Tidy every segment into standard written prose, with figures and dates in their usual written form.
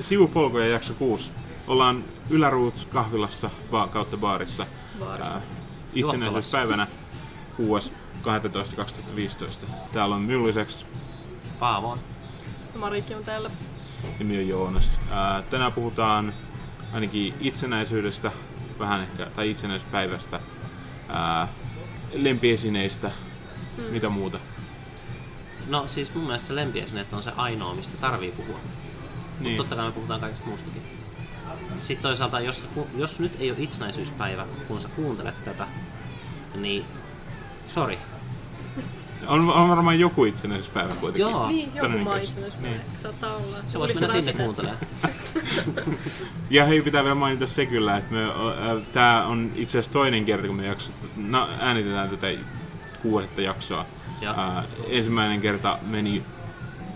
Sivupolkoja jakso 6. Ollaan Ylärut kahvilassa kautta baarissa. Itsenäisyyspäivänä 6.12.2015. Täällä on minun lisäksi Paavo on. Marikki on täällä. Nimi on Joonas. Tänään puhutaan ainakin itsenäisyydestä, vähän ehkä, tai itsenäisyyspäivästä, lempiesineistä, mitä muuta. No siis mun mielestä lempiesineet on se ainoa, mistä tarvii puhua. Niin. Mutta totta kai me puhutaan kaikesta muustakin. Sitten toisaalta, jos nyt ei ole itsenäisyyspäivä, kun sä kuuntelet tätä, niin sori. On varmaan joku itsenäisyyspäivä kuitenkin. Joo. Niin, joku maa itsenäisyyspäivä. Saattaa olla. Sä voit mennä sinne kuuntelemaan. Ja hei, pitää vielä mainita se kyllä, että tää on itse asiassa toinen kerta, kun me äänitetään tätä 6. jaksoa. Ensimmäinen kerta meni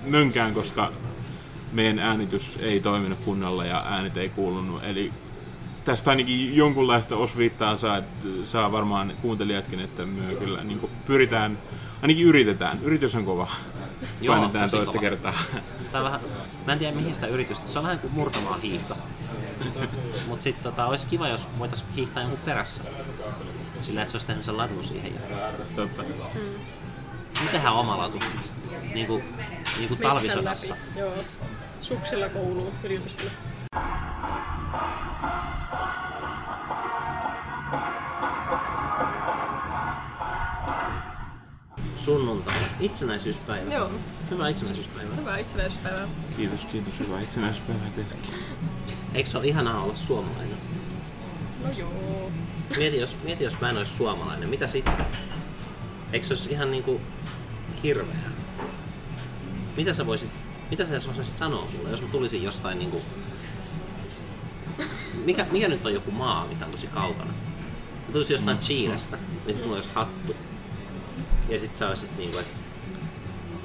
mönkään, koska meidän äänitys ei toiminut kunnolla ja äänet ei kuulunut, eli tästä ainakin jonkunlaista osviittaa saa varmaan kuuntelijatkin, että me kyllä niin pyritään, ainakin yritetään. Yritys on kova. Joo, painetaan toista kova kertaa. Vähän, mä en tiedä mihin sitä yritystä, se on vähän kuin murtamaa hiihto. Mutta sitten olisi kiva, jos voitaisiin hiihtää jonkun perässä, sillä että se olisi tehnyt sen ladun siihen. Totta. Mitenhän oma latu? Niin kuin talvisodassa. Joo. Suksilla kouluun yliopistolla. Sunnuntai. Itsenäisyyspäivä. Joo. Hyvää itsenäisyyspäivää. Hyvää itsenäisyyspäivää. Kiitos. Hyvää itsenäisyyspäivää teillekin. Eikö se ole ihanaa olla suomalainen? No joo. Mieti jos mä en olisi suomalainen. Mitä sitten? Eikö se olisi ihan niinku hirveää? Mitä sä voisit sanoa mulle, jos mä tulisin jostain niinku... Mikä nyt on joku maa, mitä on tosi kaukana? Mä tulisin jostain Chiilestä, niin sit mulla olisi hattu. Ja sit sä oisit niinku, että...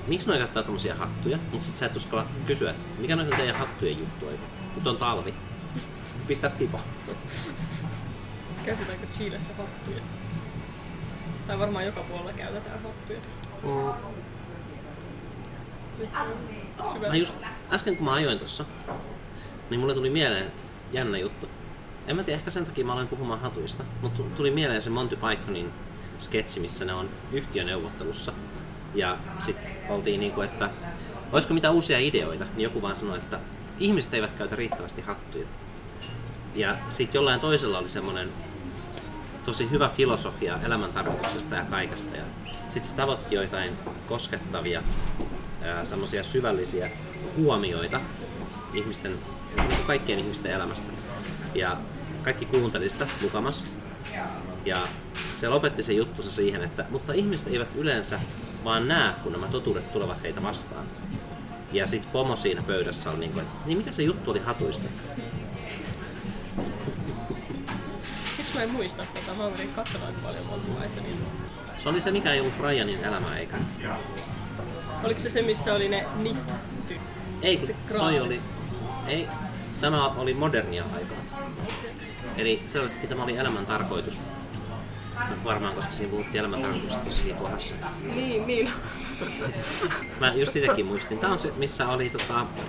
Miksi noi käyttää tommosia hattuja? Mut sit sä et uskalla kysyä, että mikä noita teidän hattujen juttu ei? Nyt on talvi. Pistä pipa. Käytetäänkö Chiilessä hattuja? Tai varmaan joka puolella käytetään hattuja. Mä just äsken kun mä ajoin tossa, niin mulle tuli mieleen jännä juttu. En mä tiedä, ehkä sen takia mä aloin puhumaan hatuista, mutta tuli mieleen se Monty Pythonin sketsi, missä ne on yhtiöneuvottelussa. Ja sit oltiin niinku, että olisiko mitä uusia ideoita, niin joku vaan sanoi, että ihmiset eivät käytä riittävästi hattuja. Ja sit jollain toisella oli semmonen tosi hyvä filosofia elämäntarkoituksesta ja kaikesta. Ja sit se tavoitti joitain koskettavia semmoisia syvällisiä huomioita ihmisten, niin kaikkien ihmisten elämästä. Ja kaikki kuunteli sitä mukamas. Ja se lopetti se juttunsa siihen, että mutta ihmiset eivät yleensä vaan näe, kun nämä totuudet tulevat heitä vastaan. Ja sit pomo siinä pöydässä on niin kuin, että niin mikä se juttu oli hatuista? Miksi mä en muista tätä? Mä oon katsomaan paljon monta niin... Se oli se, mikä ei ollut Brianin elämä eikä. Oliko se missä oli ne nitty? Ei, se oli, ei, tämä oli modernia aikaa. Eli selvästikin tämä oli elämän tarkoitus. Varmaan, koska siinä puhuttiin elämän tarkoitusta tosi kohdassa. Niin. Mä just itsekin muistin. Tämä on se, missä oli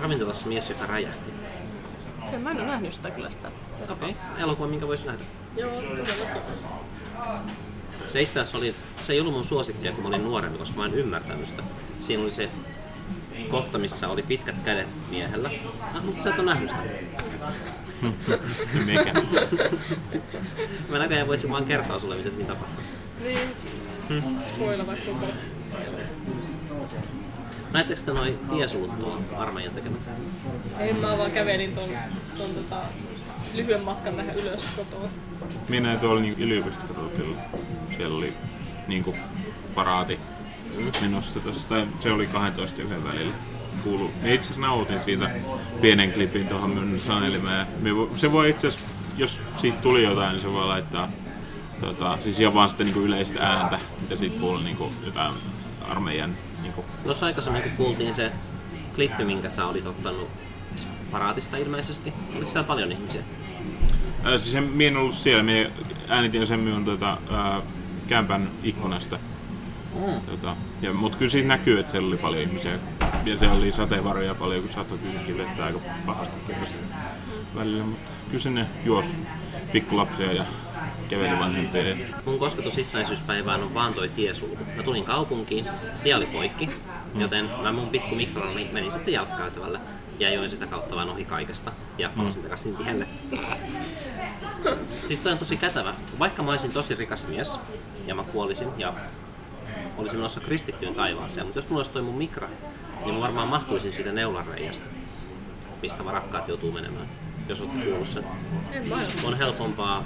ravintolassa mies, joka räjähti. Okei, mä en ole nähnyt sitä kyllä sitä. Okei, elokuva, minkä voisi nähdä. Joo, todella. Se itse asiassa oli, se ei ollut mun suosikkia, kun mä olin nuorempi, koska mä en ymmärtänyt sitä. Siinä oli se kohta, missä oli pitkät kädet miehellä. Mutta sä et ole nähnyt sitä. Mikä? Mä näköjään voisin vaan kertoa sulle, mitä siinä tapahtui. Niin. Spoila vaikka koko. Näettekö te noi tiesulut tuon armeijan tekemäksi? Ei, mä vaan kävelin ton lyhyen matkan tähän ylös kotoa. Minä tuolla niin yliopistokotoa kyllä. Siellä oli niinku paraati menossa tossa, tai se oli 12 yhden välillä. Kuulu. Ja itse asiassa nautin siitä pienen klipin tuohon minun sanelimään. Se voi itse asiassa, jos siitä tuli jotain, niin se voi laittaa siis ihan vaan sitä niinku yleistä ääntä, mitä siitä kuului niinku jotain armeijan niinku. Tuossa aikaisemmin kun kuultiin se klippi, minkä sä olit ottanut paraatista ilmeisesti, oliko siellä paljon ihmisiä? Siis minä en ollut siellä, minä äänitin sen minun kämpän ikkunasta. Mutta kyllä siinä näkyy, että siellä oli paljon ihmisiä. Ja siellä oli sateenvarjoja paljon, kun satoi kylläkin vettä aika pahasti välillä. Mutta kyllä sinne juosi pikkulapsia ja käveli vanhempia. Mun kosketus itsenäisyyspäivään on vaan toi tiesulku. Mä tulin kaupunkiin, tie oli poikki, joten mä mun pikku mikroni menin sitten jalkakäytävällä. Ja join sitä kautta vaan ohi kaikesta ja palasin takaisin tielle. Siis toi on tosi kätevä. Vaikka mä olisin tosi rikas mies ja mä kuolisin ja olisin menossa kristittyyn taivaaseen, mutta jos mulla olisi toi mun mikra, niin mä varmaan mahtuisin siitä neulanreiästä, mistä varakkaat joutuu menemään, jos olette kuullut sen. On helpompaa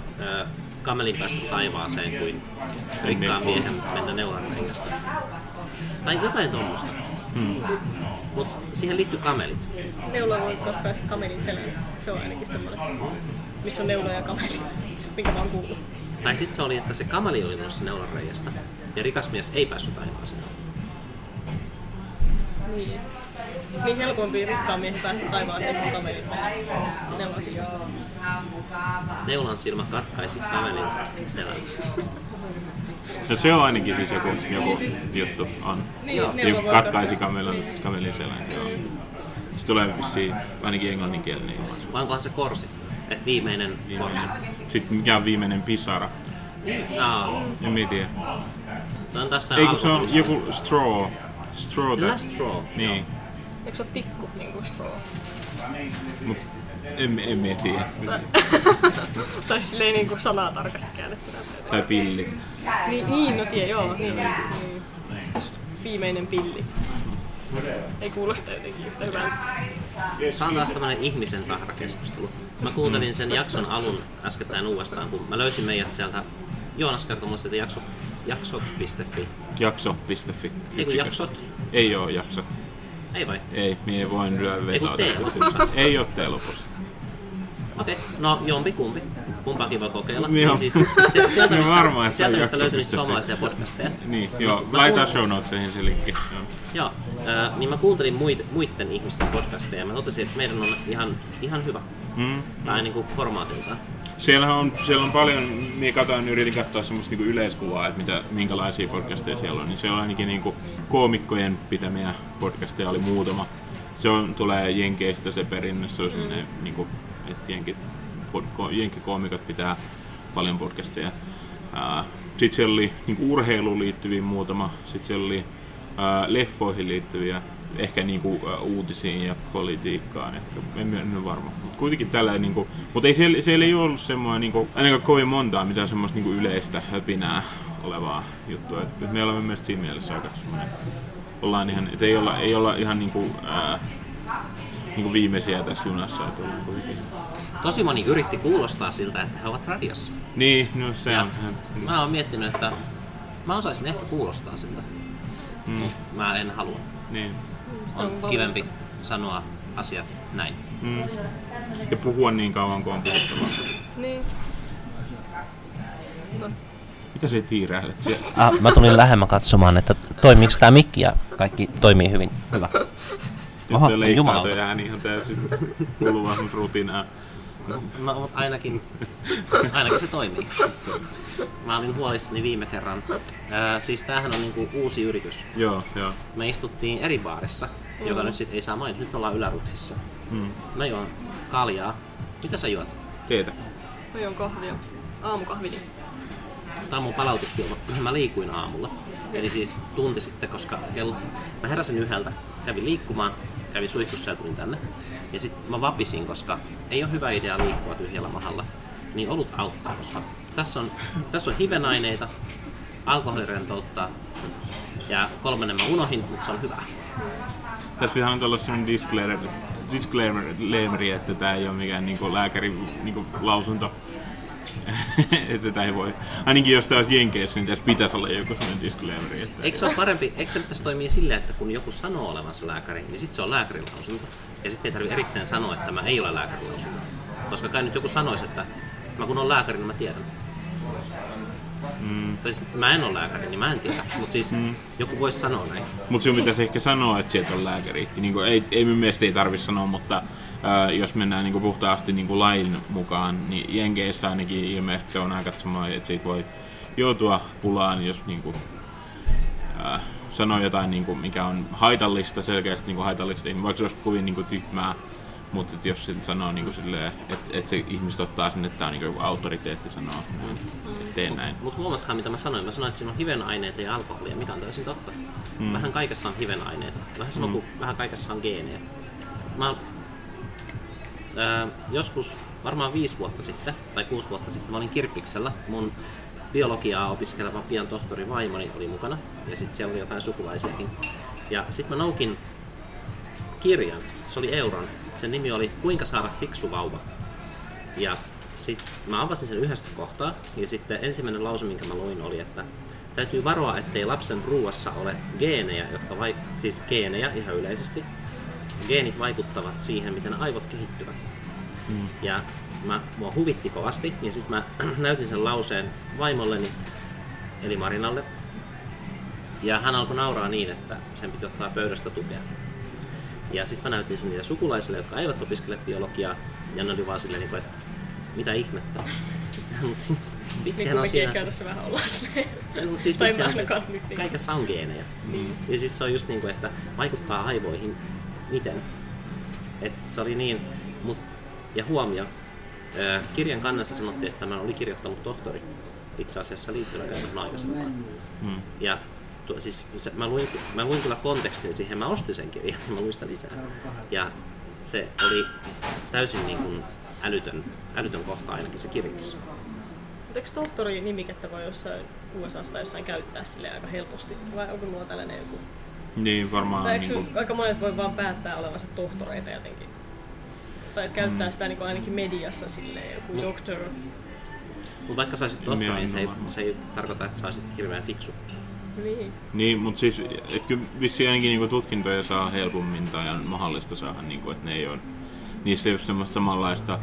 kamelin päästä taivaaseen kuin rikkaan miehen mennä neulanreiästä. Tai jotain tuommoista. Mutta siihen liittyy kamelit. Neula voi päästä kamelin selän. Se on ainakin semmoinen, missä on neula ja kameli, minkä mä oon kuullut. Tai sitten se oli, että se kameli oli menossa neulanreiästä ja rikas mies ei päässyt taivaaseen. Niin. Niin helpompi rikkaan miehen päästä taivaaseen kuin kamelin neulan silmästä. Neulan silmä katkaisi kamelin selän. No se on ainakin siis joku siis, juttu on. Niin, katkaisi kamelin selän. Joo. Se tulee vissiin ainakin englanninkielinen ilmaisu. Onkohan se korsi? Et viimeinen korsi. Sitten mikä on viimeinen pisara? En mä tiedä. Eikö se on joku straw? Straw. Niin. Eikö se ole tikku niinku straw? Mut en mä tiedä. Tai silleen niinku sanaa tarkasti käännettynä. Tai pilli. Niin, no tie, joo. Niin. Viimeinen pilli. Ei kuulosta jotenkin yhtä hyvältä. Tämä on taas tämmöinen ihmisen rahrakeskustelu. Mä kuuntelin sen jakson alun äskettäin uudestaan, kun mä löysin meidät sieltä Joonas kertomalla sieltä jaksot.fi. Jakso.fi. Ei kun jaksot. Ei oo jaksot. Ei vai? Ei, mie voin lyödä vetoa tästä. Ei oo tee lopussa. Okei, no jompikumpi. Kumpaakin voi kokeilla. Niin siis, sieltä mistä löytyy niitä suomalaisia podcasteja. Niin, joo. Laita show notesihin se linkki. Joo, niin mä kuuntelin muiden ihmisten podcasteja ja mä totesin, että meidän on ihan hyvä. Tai niinku formaatiltaan. Siellä on paljon, minä katoin, yritin katsoa semmoista niinku yleiskuvaa, että minkälaisia podcasteja siellä on. Niin siellä on ainakin niinku koomikkojen pitämiä podcasteja oli muutama. Tulee Jenkeistä se perinne, se on sellainen niinku, että jenkkikoomikot pitää paljon podcasteja. Sitten siellä oli niinku urheiluun liittyviä muutama, sitten siellä oli leffoihin liittyviä, ehkä niinku uutisiin ja politiikkaan, en ole varma. Mutta kuitenkin tällä niinku, mutta ei siellä ei ollut semmoinen niinku, ainakaan kovin montaa mitään semmoista niinku yleistä höpinää olevaa juttua. Et me olemme mielestäni siinä mielessä aika semmoinen, ollaan ihan, et ei olla ihan niinku niinku viimeisiä tässä junassa. Tosi moni yritti kuulostaa siltä, että he ovat radiossa. Niin, no se on. Mä oon miettinyt, että mä osaisin ehkä kuulostaa siltä, mutta mä en halua. Niin. On kivempi sanoa asiat näin. Ja puhua niin kauan kuin on puhuttavaa. Niin. Mitä se tiiräilet siellä? Mä tulin lähemmä katsomaan, että toimiiko tää mikki ja kaikki toimii hyvin. Hyvä. Oho, nyt leikkaa toi ääni ihan täysin kuluvaa mut rutinaa. No mut ainakin se toimii. Mä olin huolissani viime kerran. Siis tämähän on niinku uusi yritys. Joo. Me istuttiin eri baarissa, joka nyt sit ei saa mainita. Nyt ollaan Ylärutissa. Mä juon kaljaa. Mitä sä juot? Teetä. Mä juon kahvia. Aamukahvini. Tää on mun palautusjuoma. Mä liikuin aamulla. Eli siis tunti sitten, koska mä heräsin 1:00, kävin liikkumaan, kävin suihkussa ja tulin tänne. Ja sit mä vapisin, koska ei ole hyvä idea liikkua tyhjällä mahalla. Niin olut auttaa, koska tässä on hivenaineita, alkoholi rentouttaa ja 3 mä unohin, mutta se on hyvää. Tässä pitää antaa olla sellainen disclaimer, että tää ei ole mikään niinku lääkärin niinku lausunto. Että tää ei voi. Ainakin jos tää olisi Jenkeissä, niin tässä pitäisi olla joku sellainen disclaimer. Eikö se ole parempi? Eikö se pitäisi toimia silleen, että kun joku sanoo olevansa lääkäri, niin sit se on lääkärin lausunto. Ja sitten ei tarvitse erikseen sanoa, että mä ei ole lääkärin lausunto. Koska kai nyt joku sanoisi, että mä kun on lääkäri, niin mä tiedän. Tai siis mä en ole lääkäri, niin mä en tiedä. Mut siis joku voisi sanoa näin. Mut sinun pitäisi ehkä sanoa, että sieltä on lääkäri. Niin kuin, ei minun mielestä ei tarvitse sanoa, mutta jos mennään niinku puhtaasti niinku lain mukaan, niin Jenkeissä ainakin ilmeisesti se on aika sama, että siitä voi joutua pulaan, jos niinku, sanoo jotain, niin kuin, mikä on haitallista, selkeästi niin kuin haitallista ihmistä, vaikka se olisi kovin niin kuin tyhmää. Mutta jos sen sanoo niin silleen, että se ihmiset ottaa sen, että tämä on niin autoriteetti sanoo, että teen näin. Mutta huomatkaa mitä mä sanoin, että siinä on hivenaineita ja alkoholia, mikä on täysin totta. Mm. Vähän kaikessa on hivenaineita, vähän sama kuin vähän kaikessa on geenejä. Mä joskus varmaan 5 vuotta sitten tai 6 vuotta sitten mä olin Kirppiksellä, mun biologiaa opiskeleva pian tohtori vaimoni oli mukana ja sitten siellä oli jotain sukulaisiakin. Ja sitten mä noukin kirjan, se oli Euron. Sen nimi oli Kuinka saada fiksu vauva. Ja sit mä avasin sen yhdestä kohtaa ja sitten ensimmäinen lause, minkä mä luin oli, että täytyy varoa, ettei lapsen ruuassa ole geenejä, jotka siis geenejä ihan yleisesti. Geenit vaikuttavat siihen, miten aivot kehittyvät. Mm. Ja mua huvitti kovasti ja sit mä näytin sen lauseen vaimolleni, eli Marinalle. Ja hän alkoi nauraa niin, että sen piti ottaa pöydästä tukea. Ja sitten mä näytin sen niitä sukulaisille, jotka eivät opiskele biologiaa, ja ne oli vaan silleen, että mitä ihmettä. Mut siis, vitsehän on siinä... käytössä vähän ollaan silleen. Mut siis vitsehän on se, kaikessa on geenejä. Mm. Ja siis se on just niinku, että vaikuttaa aivoihin miten. Et se oli niin, ja huomio, kirjan kannessa sanottiin, että mä olin kirjoittanut tohtori. Itse asiassa liittyen käytännön aikaisemmin. Mm. Ja siis mä luin kyllä kontekstin siihen, mä ostin sen kirjan ja mä luin sitä lisää. Ja se oli täysin niin kuin älytön kohta ainakin se kirjassa. Mutta eikö tohtori-nimikettä voi jossain USAssa tai jossain käyttää silleen aika helposti? Vai onko mulla tällainen joku? Niin varmaan. Tai eikö niin aika monet voi vaan päättää olevansa tohtoreita jotenkin? Tai käyttää sitä niin kuin ainakin mediassa silleen joku doctor. Mutta vaikka saisit tohtori, niin se ei tarkoita, että saisit hirveän fiksu. Niin, mutta siis, et kyllä vissiin ainakin niinku tutkintoja saa helpommin tai on mahdollista saada, niinku, että ne ei ole, niissä ei ole semmoista samanlaista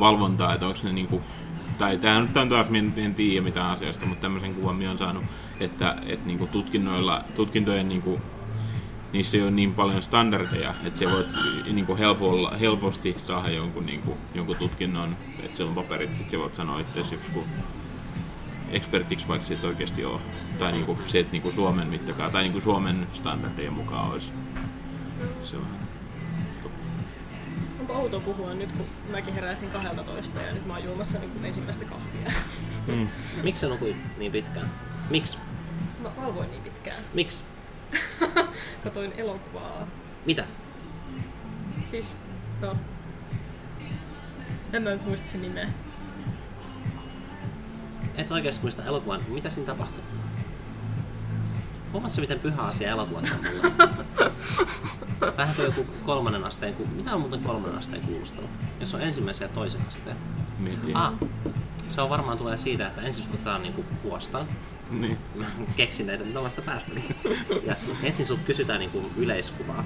valvontaa, että onko ne niinku, tai tämähän nyt on taas, en tiedä mitään asiasta, mutta tämmöisen kuvan minä olen saanut, että et niinku tutkintojen niinku, niissä ei ole niin paljon standardeja, että se voit niinku helposti saada jonkun tutkinnon, että siellä on paperit, sitten voit sanoa itseasiassa joku ekspertiksi, vaikka se oikeasti ole. Tai niinku se, että niinku Suomen mittakaan, tai niinku Suomen standardien mukaan olisi. Se on. Onpa outoa puhua nyt, kun mäkin heräsin 12 ja nyt mä oon juomassa niinku ensimmäistä kahvia. Mm. Miksi sä nukuit niin pitkään? Miksi? Mä valvoin niin pitkään. Miksi? Katoin elokuvaa. Mitä? Siis, no... En mä nyt muista sen nimeä. Et oikeesti muista elokuvan. Mitä siinä tapahtui? Huomaatko miten pyhä asia elokuvat on mulle? Vähän kuin joku 3. asteen... Mitä on muuten 3. asteen kuulustelu? Ja se on ensimmäisen ja toisen asteen. Mietin. Se on varmaan tulee siitä, että ensin sut otetaan niinku huostaan. Niin. Keksin näitä, mitä vasta päästäni. Ja ensin sut kysytään niinku yleiskuvaa.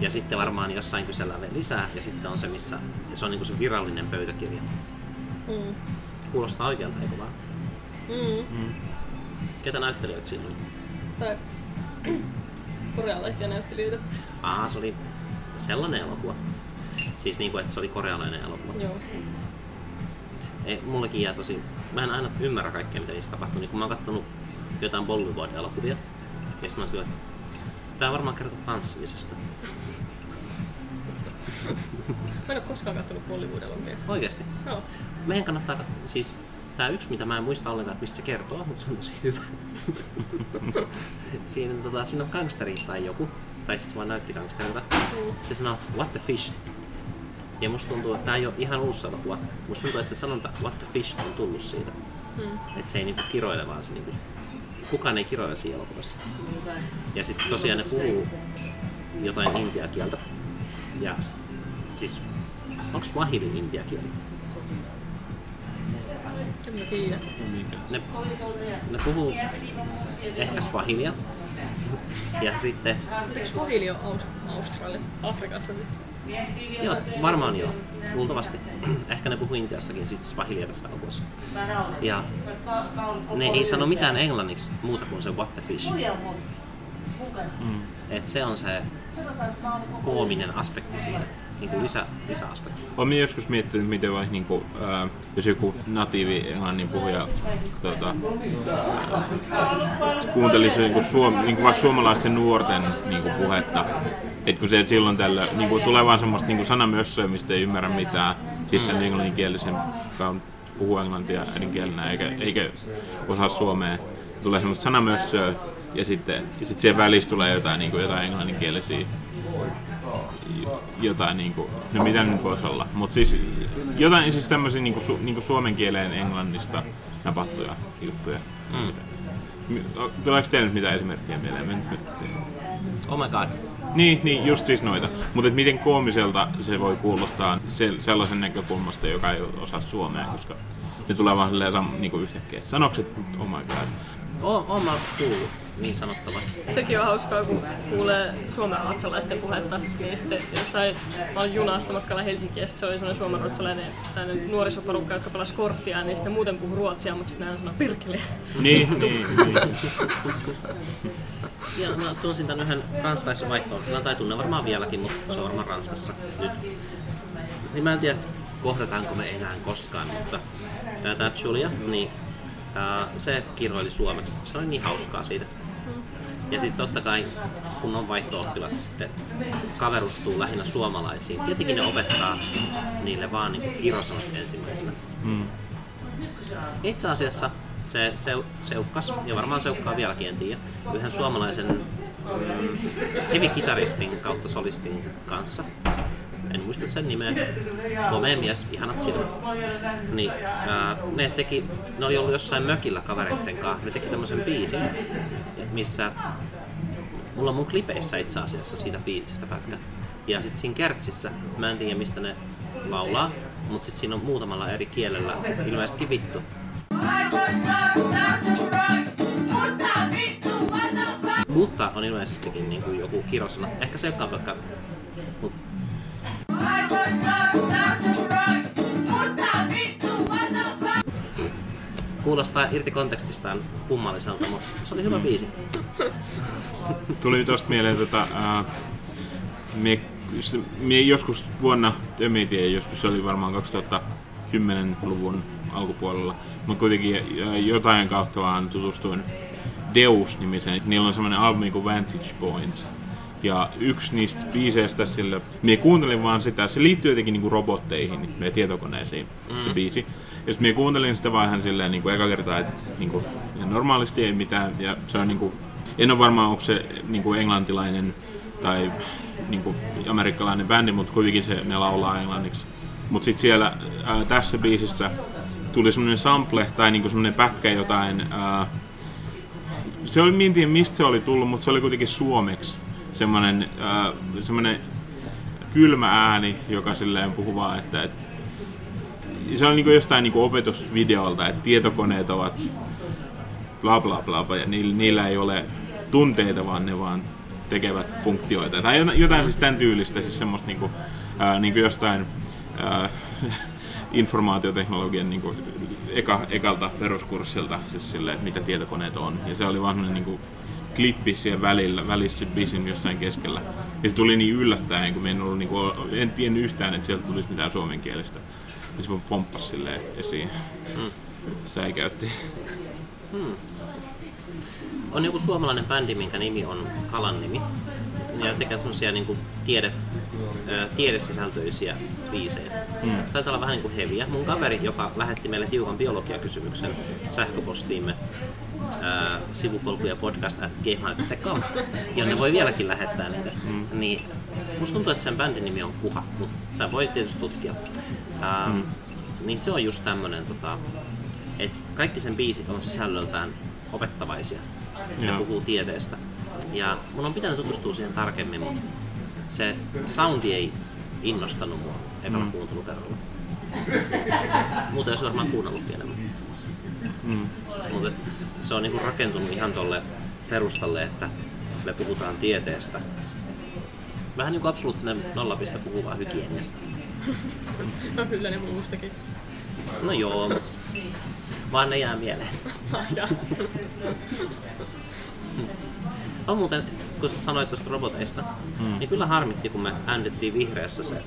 Ja sitten varmaan jossain kysellään vielä lisää. Ja sitten on se, missä... Se on niinku se virallinen pöytäkirja. Mm. Kuulostaa oikealta, eikö vaan? Mm. Ketä näyttelijöitä siinä oli? Tai korealaisia näyttelijöitä. Se oli sellainen elokuva. Siis niinku, että se oli korealainen elokuva. Joo. Mullekin jää tosi... Mä en aina ymmärrä kaikkea, mitä niissä tapahtuu. Niin kun mä oon kattonut jotain Bollywood-elokuvia, ja sit mä oon sillä, että tää varmaan kertoo tanssimisesta. Mä en oo koskaan kattonut Bollywood-elokuvia. Oikeesti? Joo. Meidän kannattaa siis... Tää yksi, mitä mä en muista ollenkaan, mistä se kertoo, mutta se on tosi hyvä. Siinä on gangsteri tai joku, tai sitten se vaan näytti gangsterilta. Se sanoo, what the fish? Ja musta tuntuu, että tää ei ole ihan uusi elokuva. Musta tuntuu, että se sanonta what the fish on tullut siitä. Että se ei niinku kiroile, vaan se niinku... Kukaan ei kiroile siinä elokuvassa. Ja sitten tosiaan ne puhuu jotain intiakieltä. Ja siis, onks Swahili intiakieli? Ne puhuu ehkä swahilia. Ja sitten... Eikö swahili on Australiassa, Afrikassa? Joo, varmaan joo. Luultavasti. Ehkä ne puhuu Intiassakin sitten swahilia tässä elokuvassa. Ja ne ei sano mitään englanniksi muuta kuin se what the fish. Että se on se koominen aspekti siinä, niinku lisäaspekti. Olen joskus miettinyt, miten vaikka niinku, jos joku natiivi englannin puhuja kuuntelisi niinku, niinku vaikka suomalaisten nuorten niinku, puhetta, et kun se et silloin tällä niinku, tulee vaan semmoista niinku, sanamössöä, mistä ei ymmärrä mitään, siis sen englanninkielisen, joka puhuu englantia äidinkielenä eikä osaa suomea, tulee semmoista sanamössöä. Ja sitten siihen välissä tulee jotain, niin kuin, jotain englanninkielisiä, jotain niinku, no mitä nyt voisi olla, mutta siis jotain siis tämmöisiä niinku suomen kieleen englannista napattuja juttuja. Tuleeko teille nyt mitään esimerkkejä mieleen? Oh my god. Niin, just siis noita. Mutta miten koomiselta se voi kuulostaa sellaisen näkökulmasta, joka ei osaa suomea, koska ne tulee vaan silleen niinku yhtäkkiä. Sanokset, oh my god. Oon mä kuullut niin sanottavan. Sekin on hauskaa, kun kuulee suomenruotsalaisten puhetta. Niin sitten jossain, mä olin junassa matkalla Helsinkiin ja se oli semmoinen suomenruotsalainen nuorisoporukka, jotka pelasi korttia, niin sitten muuten puhui ruotsia, mutta sitten näin sanoo perkele. Niin. Ja mä tunsin tän yhden ranskalaisen vaihtoon, tai tunnen varmaan vieläkin, mutta se on varmaan Ranskassa nyt. Niin mä en tiedä, kohdataanko me enää koskaan, mutta tää Julia, niin se kirjoili suomeksi. Se oli niin hauskaa siitä. Ja sitten totta kai, kun on vaihto-oppilassa, sitten kaverustuu lähinnä suomalaisiin. Tietenkin ne opettaa niille vaan niin kirjosanat ensimmäisenä. Itse asiassa se seukkas, ja varmaan seukkaa vieläkin, en tiedä, yhden suomalaisen heavy-kitaristin kautta solistin kanssa. En muista sen nimeä. Komea mies, ihanat silmät. Niin, ne oli ollut jossain mökillä kavereitten kanssa. Ne teki tämmöisen biisin, missä mulla on mun klipeissä itse asiassa siitä biisistä pätkä. Ja sit siinä kertsissä, mä en tiedä mistä ne laulaa, mut sit siinä on muutamalla eri kielellä ilmeisesti vittu. Mutta on ilmeisestikin niin kuin joku kirosana. Ehkä se on vaikka. Kuulostaa irti kontekstistaan kummalliselta, mutta se oli hyvä biisi. Tuli tosta mieleen, mie joskus vuonna, joskus se oli varmaan 2010-luvun alkupuolella, mutta kuitenkin jotain kautta vaan tutustuin Deus-nimiseen. Niillä on semmoinen albumi kuin Vantage Points. Ja yksi niistä biiseistä sillä, mie kuuntelin vaan sitä, se liittyy jotenkin niinku robotteihin ja tietokoneisiin, se biisi. Ja sit mie kuuntelin sitä vaan ihan silleen niinku eka kertaa, että niinku normaalisti ei mitään. Ja se on niinku, en oo varmaan onko se niinku englantilainen tai niinku amerikkalainen bändi, mut kuitenkin se ne laulaa englanniksi. Mut sit siellä tässä biisissä tuli semmonen sample tai niinku semmonen pätkä jotain, se oli, en tiedä mistä se oli tullut, mut se oli kuitenkin suomeksi. Semmoinen kylmä ääni, joka silleen puhuvaa, että se on niinku jostain niinku opetusvideolta, että tietokoneet ovat bla bla bla ja niillä ei ole tunteita, vaan ne vaan tekevät funktioita. Tai jotain siis tämän tyylistä, siis semmoista niinku jostain informaatioteknologian niinku ekalta peruskurssilta, siis silleen, mitä tietokoneet on. Ja se oli vaan semmoinen niinku klippi siellä välissä biisin jossain keskellä. Ja se tuli niin yllättäen, kun en tiennyt yhtään, että sieltä tulisi mitään suomenkielistä. Ja se pomppasi silleen esiin. Säikäytti. On joku suomalainen bändi, minkä nimi on Kalan nimi. Ja tekee semmosia niinku tiedesisältöisiä biisejä. Se taitaa olla vähän niinku heviä. Mun kaveri, joka lähetti meille tiukan biologiakysymyksen sähköpostiimme, sivupolkujapodcast@gmail.com, ja ne voi vieläkin lähettää niitä. Niin, musta tuntuu, että sen bändin nimi on Kuha, mutta voi tietysti tutkia. Niin se on just tämmönen, että kaikki sen biisit on sisällöltään opettavaisia. Ne puhuu tieteestä. Ja mun on pitänyt tutustua siihen tarkemmin, mutta se soundi ei innostanut mua ekalla kuuntelukerralla. Muuten olisi varmaan kuunnellut enemmän. Mutta se on niinku rakentunut ihan tolle perustalle, että me puhutaan tieteestä. Vähän niinku absoluuttinen nollapiste puhuu vaan hygieniasta. No kyllä ne muustakin. No joo, mutta vaan ne jää mieleen. On muuten kun sä sanoit tuosta roboteista, niin kyllä harmitti, kun me ääntettiin Vihreässä se,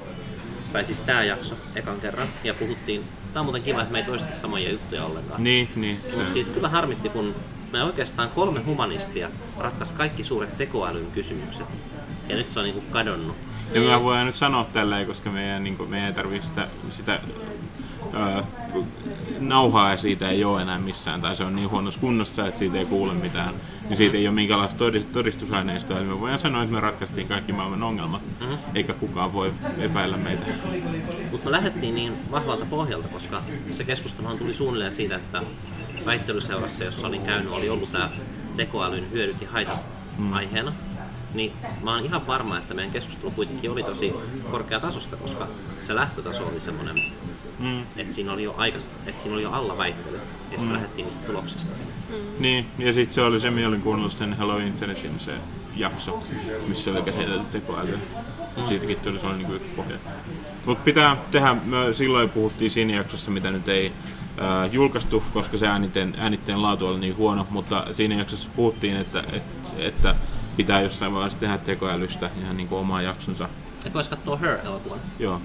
tai siis tää jakso ekan kerran, ja puhuttiin, tää on muuten kiva, että me ei toista samoja juttuja ollenkaan. Niin. Mut siis kyllä harmitti, kun me oikeastaan kolme humanistia ratkaisi kaikki suuret tekoälyn kysymykset, ja nyt se on niinku kadonnut. Ja mä voin nyt sanoa tälleen, koska meidän, niin kuin, meidän ei tarvitse sitä nauhaa, ja siitä ei ole enää missään, tai se on niin huonossa kunnossa, että siitä ei kuule mitään. Niin siitä ei ole minkäänlaista todistusaineistoa, eli me voidaan sanoa, että me ratkaistiin kaikki maailman ongelmat, eikä kukaan voi epäillä meitä. Mutta me lähdettiin niin vahvalta pohjalta, koska se keskusteluhan tuli suunnilleen siitä, että väittelyseurassa, jossa olin käynyt, oli ollut tämä tekoälyn hyödyt ja haitat aiheena. Niin mä oon ihan varma, että meidän keskustelu kuitenkin oli tosi korkeatasosta, koska se lähtötaso oli semmoinen, että siinä oli jo alla väittely, ja sitten lähdettiin niistä tuloksista. Niin, ja sitten se oli se, minä olin kuunnellut sen Hello Internetin se jakso, missä oli käsitelty tekoälyä. Siitäkin tuli, se oli niinku yksi pohja. Mut pitää tehdä, me silloin puhuttiin siinä jaksossa, mitä nyt ei julkaistu, koska se äänitteen laatu oli niin huono, mutta siinä jaksossa puhuttiin, että pitää jossain vaiheessa tehdä tekoälystä ihan niin kuin omaa jaksonsa. Et vois kattoo Her-elokuvan? Joo.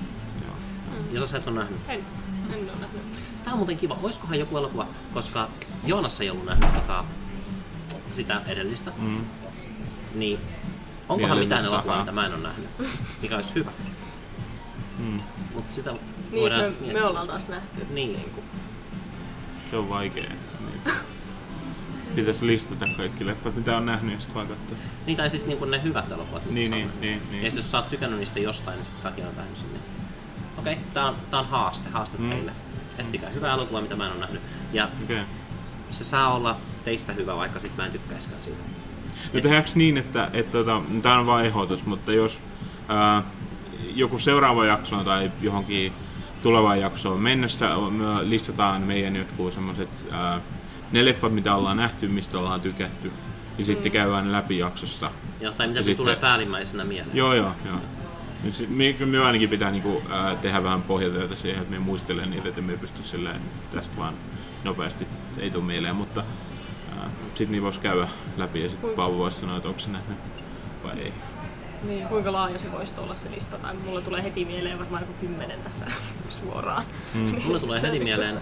Jota sä et ole nähnyt? En ole nähnyt. Tää on muuten kiva. Oiskohan joku elokuva, koska Joonas ei ollut nähnyt sitä edellistä. Niin onkohan mitään elokuvaa, mitä mä en ole nähnyt? Mikä olisi hyvä. Mut sitä voidaan niin, me ollaan taas nähty. Niin. Se on vaikee. Pitäisi listata kaikki leffat, mitä on nähnyt, ja sitten vaan katsoa. Niin, tai siis niin ne hyvät elokuvat. Niin. Ja jos sä oot tykännyt niistä jostain, niin sit säkin oot nähnyt sen. Okei, tää on haaste teille. Ettikää hyvää elokuvaa, mitä mä en oo nähnyt. Ja se saa olla teistä hyvä, vaikka sit mä en tykkäiskään siitä. No tehdäänkö niin, että tää on vaan ehdotus, mutta jos joku seuraava jakso tai johonkin tulevaan jaksoon mennessä me listataan meidän jotkut semmoset ne leffat, mitä ollaan nähty, mistä ollaan tykätty, ja sitten käydään läpi jaksossa. Joo, tai mitä sitten tulee päällimmäisenä mieleen. Joo. Me ainakin pitää niinku, tehdä vähän pohjatöitä siihen, että me muistelen niitä, että me ei pysty silleen tästä vaan nopeasti, ei tule mieleen, mutta sitten niitä voisi käydä läpi, ja sitten Paavo voisi sanoa, että onko se nähnyt vai ei. Niin, kuinka laaja se voisi olla se lista, tai mulle tulee heti mieleen varmaan joku 10 tässä suoraan. Mulle tulee heti mieleen,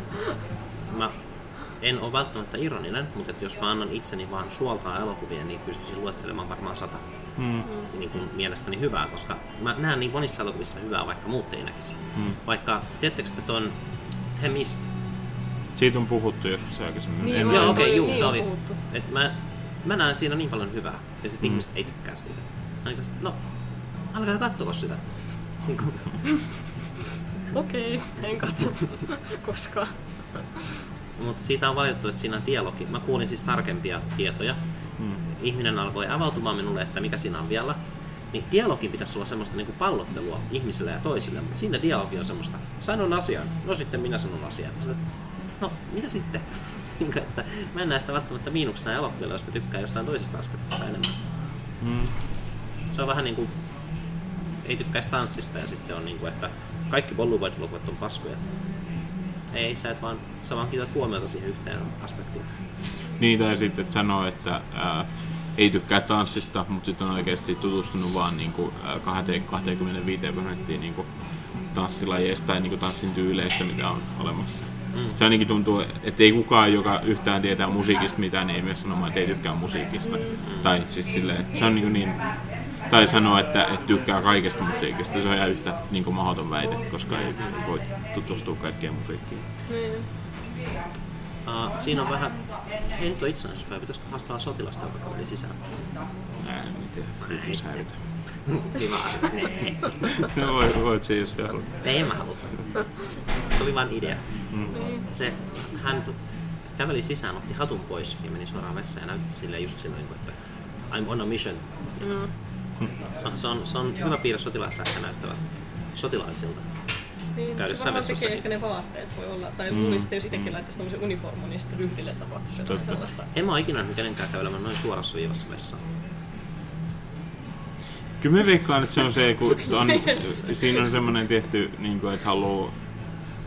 en ole välttämättä ironinen, mutta jos mä annan itseni vaan suoltaa elokuvia, niin pystyisin luettelemaan varmaan 100. Niin kuin mielestäni hyvää, koska mä näen niin monissa elokuvissa hyvää, vaikka muut ei näkisi. Vaikka, tiedättekö te ton The Mist? Siitä on puhuttu joskus aikaisemmin. Mä näen siinä niin paljon hyvää, ja sit ihmiset ei tykkää siitä. Alkaa katsoa sitä. Okei, en katso koskaan. Mutta siitä on valittu, että siinä on dialogi. Mä kuulin siis tarkempia tietoja. Ihminen alkoi avautumaan minulle, että mikä siinä on vielä. Niin dialogin pitäisi olla semmoista niinku pallottelua ihmisille ja toisille, mutta siinä dialogi on semmoista, sanon asian, no sitten minä sanon asian. No, mitä sitten? Että mä en näe sitä välttämättä miinuksena elokuvilla, jos mä tykkään jostain toisesta aspektista enemmän. Se on vähän niinku, ei tykkäisi tanssista ja sitten on niinku, että kaikki Bollywood-elokuvat on paskoja. Ei, sä et vaan kiinnität huomiota siihen yhteen aspektiin. Niin, tai sitten et sanoo, että ei tykkää tanssista, mutta sitten on oikeasti tutustunut vaan niinku, 25% niinku, tanssilajeista tai niinku, tanssin tyyleistä, mitä on olemassa. Se ainakin tuntuu, että ei kukaan, joka yhtään tietää musiikista mitään, niin ei myös sanomaan, että ei tykkää musiikista. Tai siis silleen, se on niin, tai sanoa, että tykkää kaikesta musiikista. Se on ihan yhtä niin kuin mahdoton väite, koska ei voi tutustua kaikkeen musiikkiin. Siinä on vähän... Ei nyt ole itsenäisyyspäivä. Pitäisikö haastaa sotilasta, joka oli sisään? Miten häiritä. Hyvä asia. Voit siis jo. Ei mä halua. Se oli vaan idea. Hän käveli sisään, otti hatun pois ja meni suoraan vessaan ja näytti silleen just silleen, että I'm on a mission. Se on hyvä piirre sotilaissa, että näyttävät sotilaisilta. Niin, se varmaan tekee, ehkä ne vaatteet voi olla, tai mullisesti jos itsekin laittaisi tämmöisen uniformun, niin sitten ryhdille tapahtuisi jotain sellaista. En mä ole ikinä kenenkään kävelemään noin suorassa viivassa vessaan. Kyllä mä veikkaan, että se on se, kun siinä on semmoinen tehty, niin kuin, että haluaa...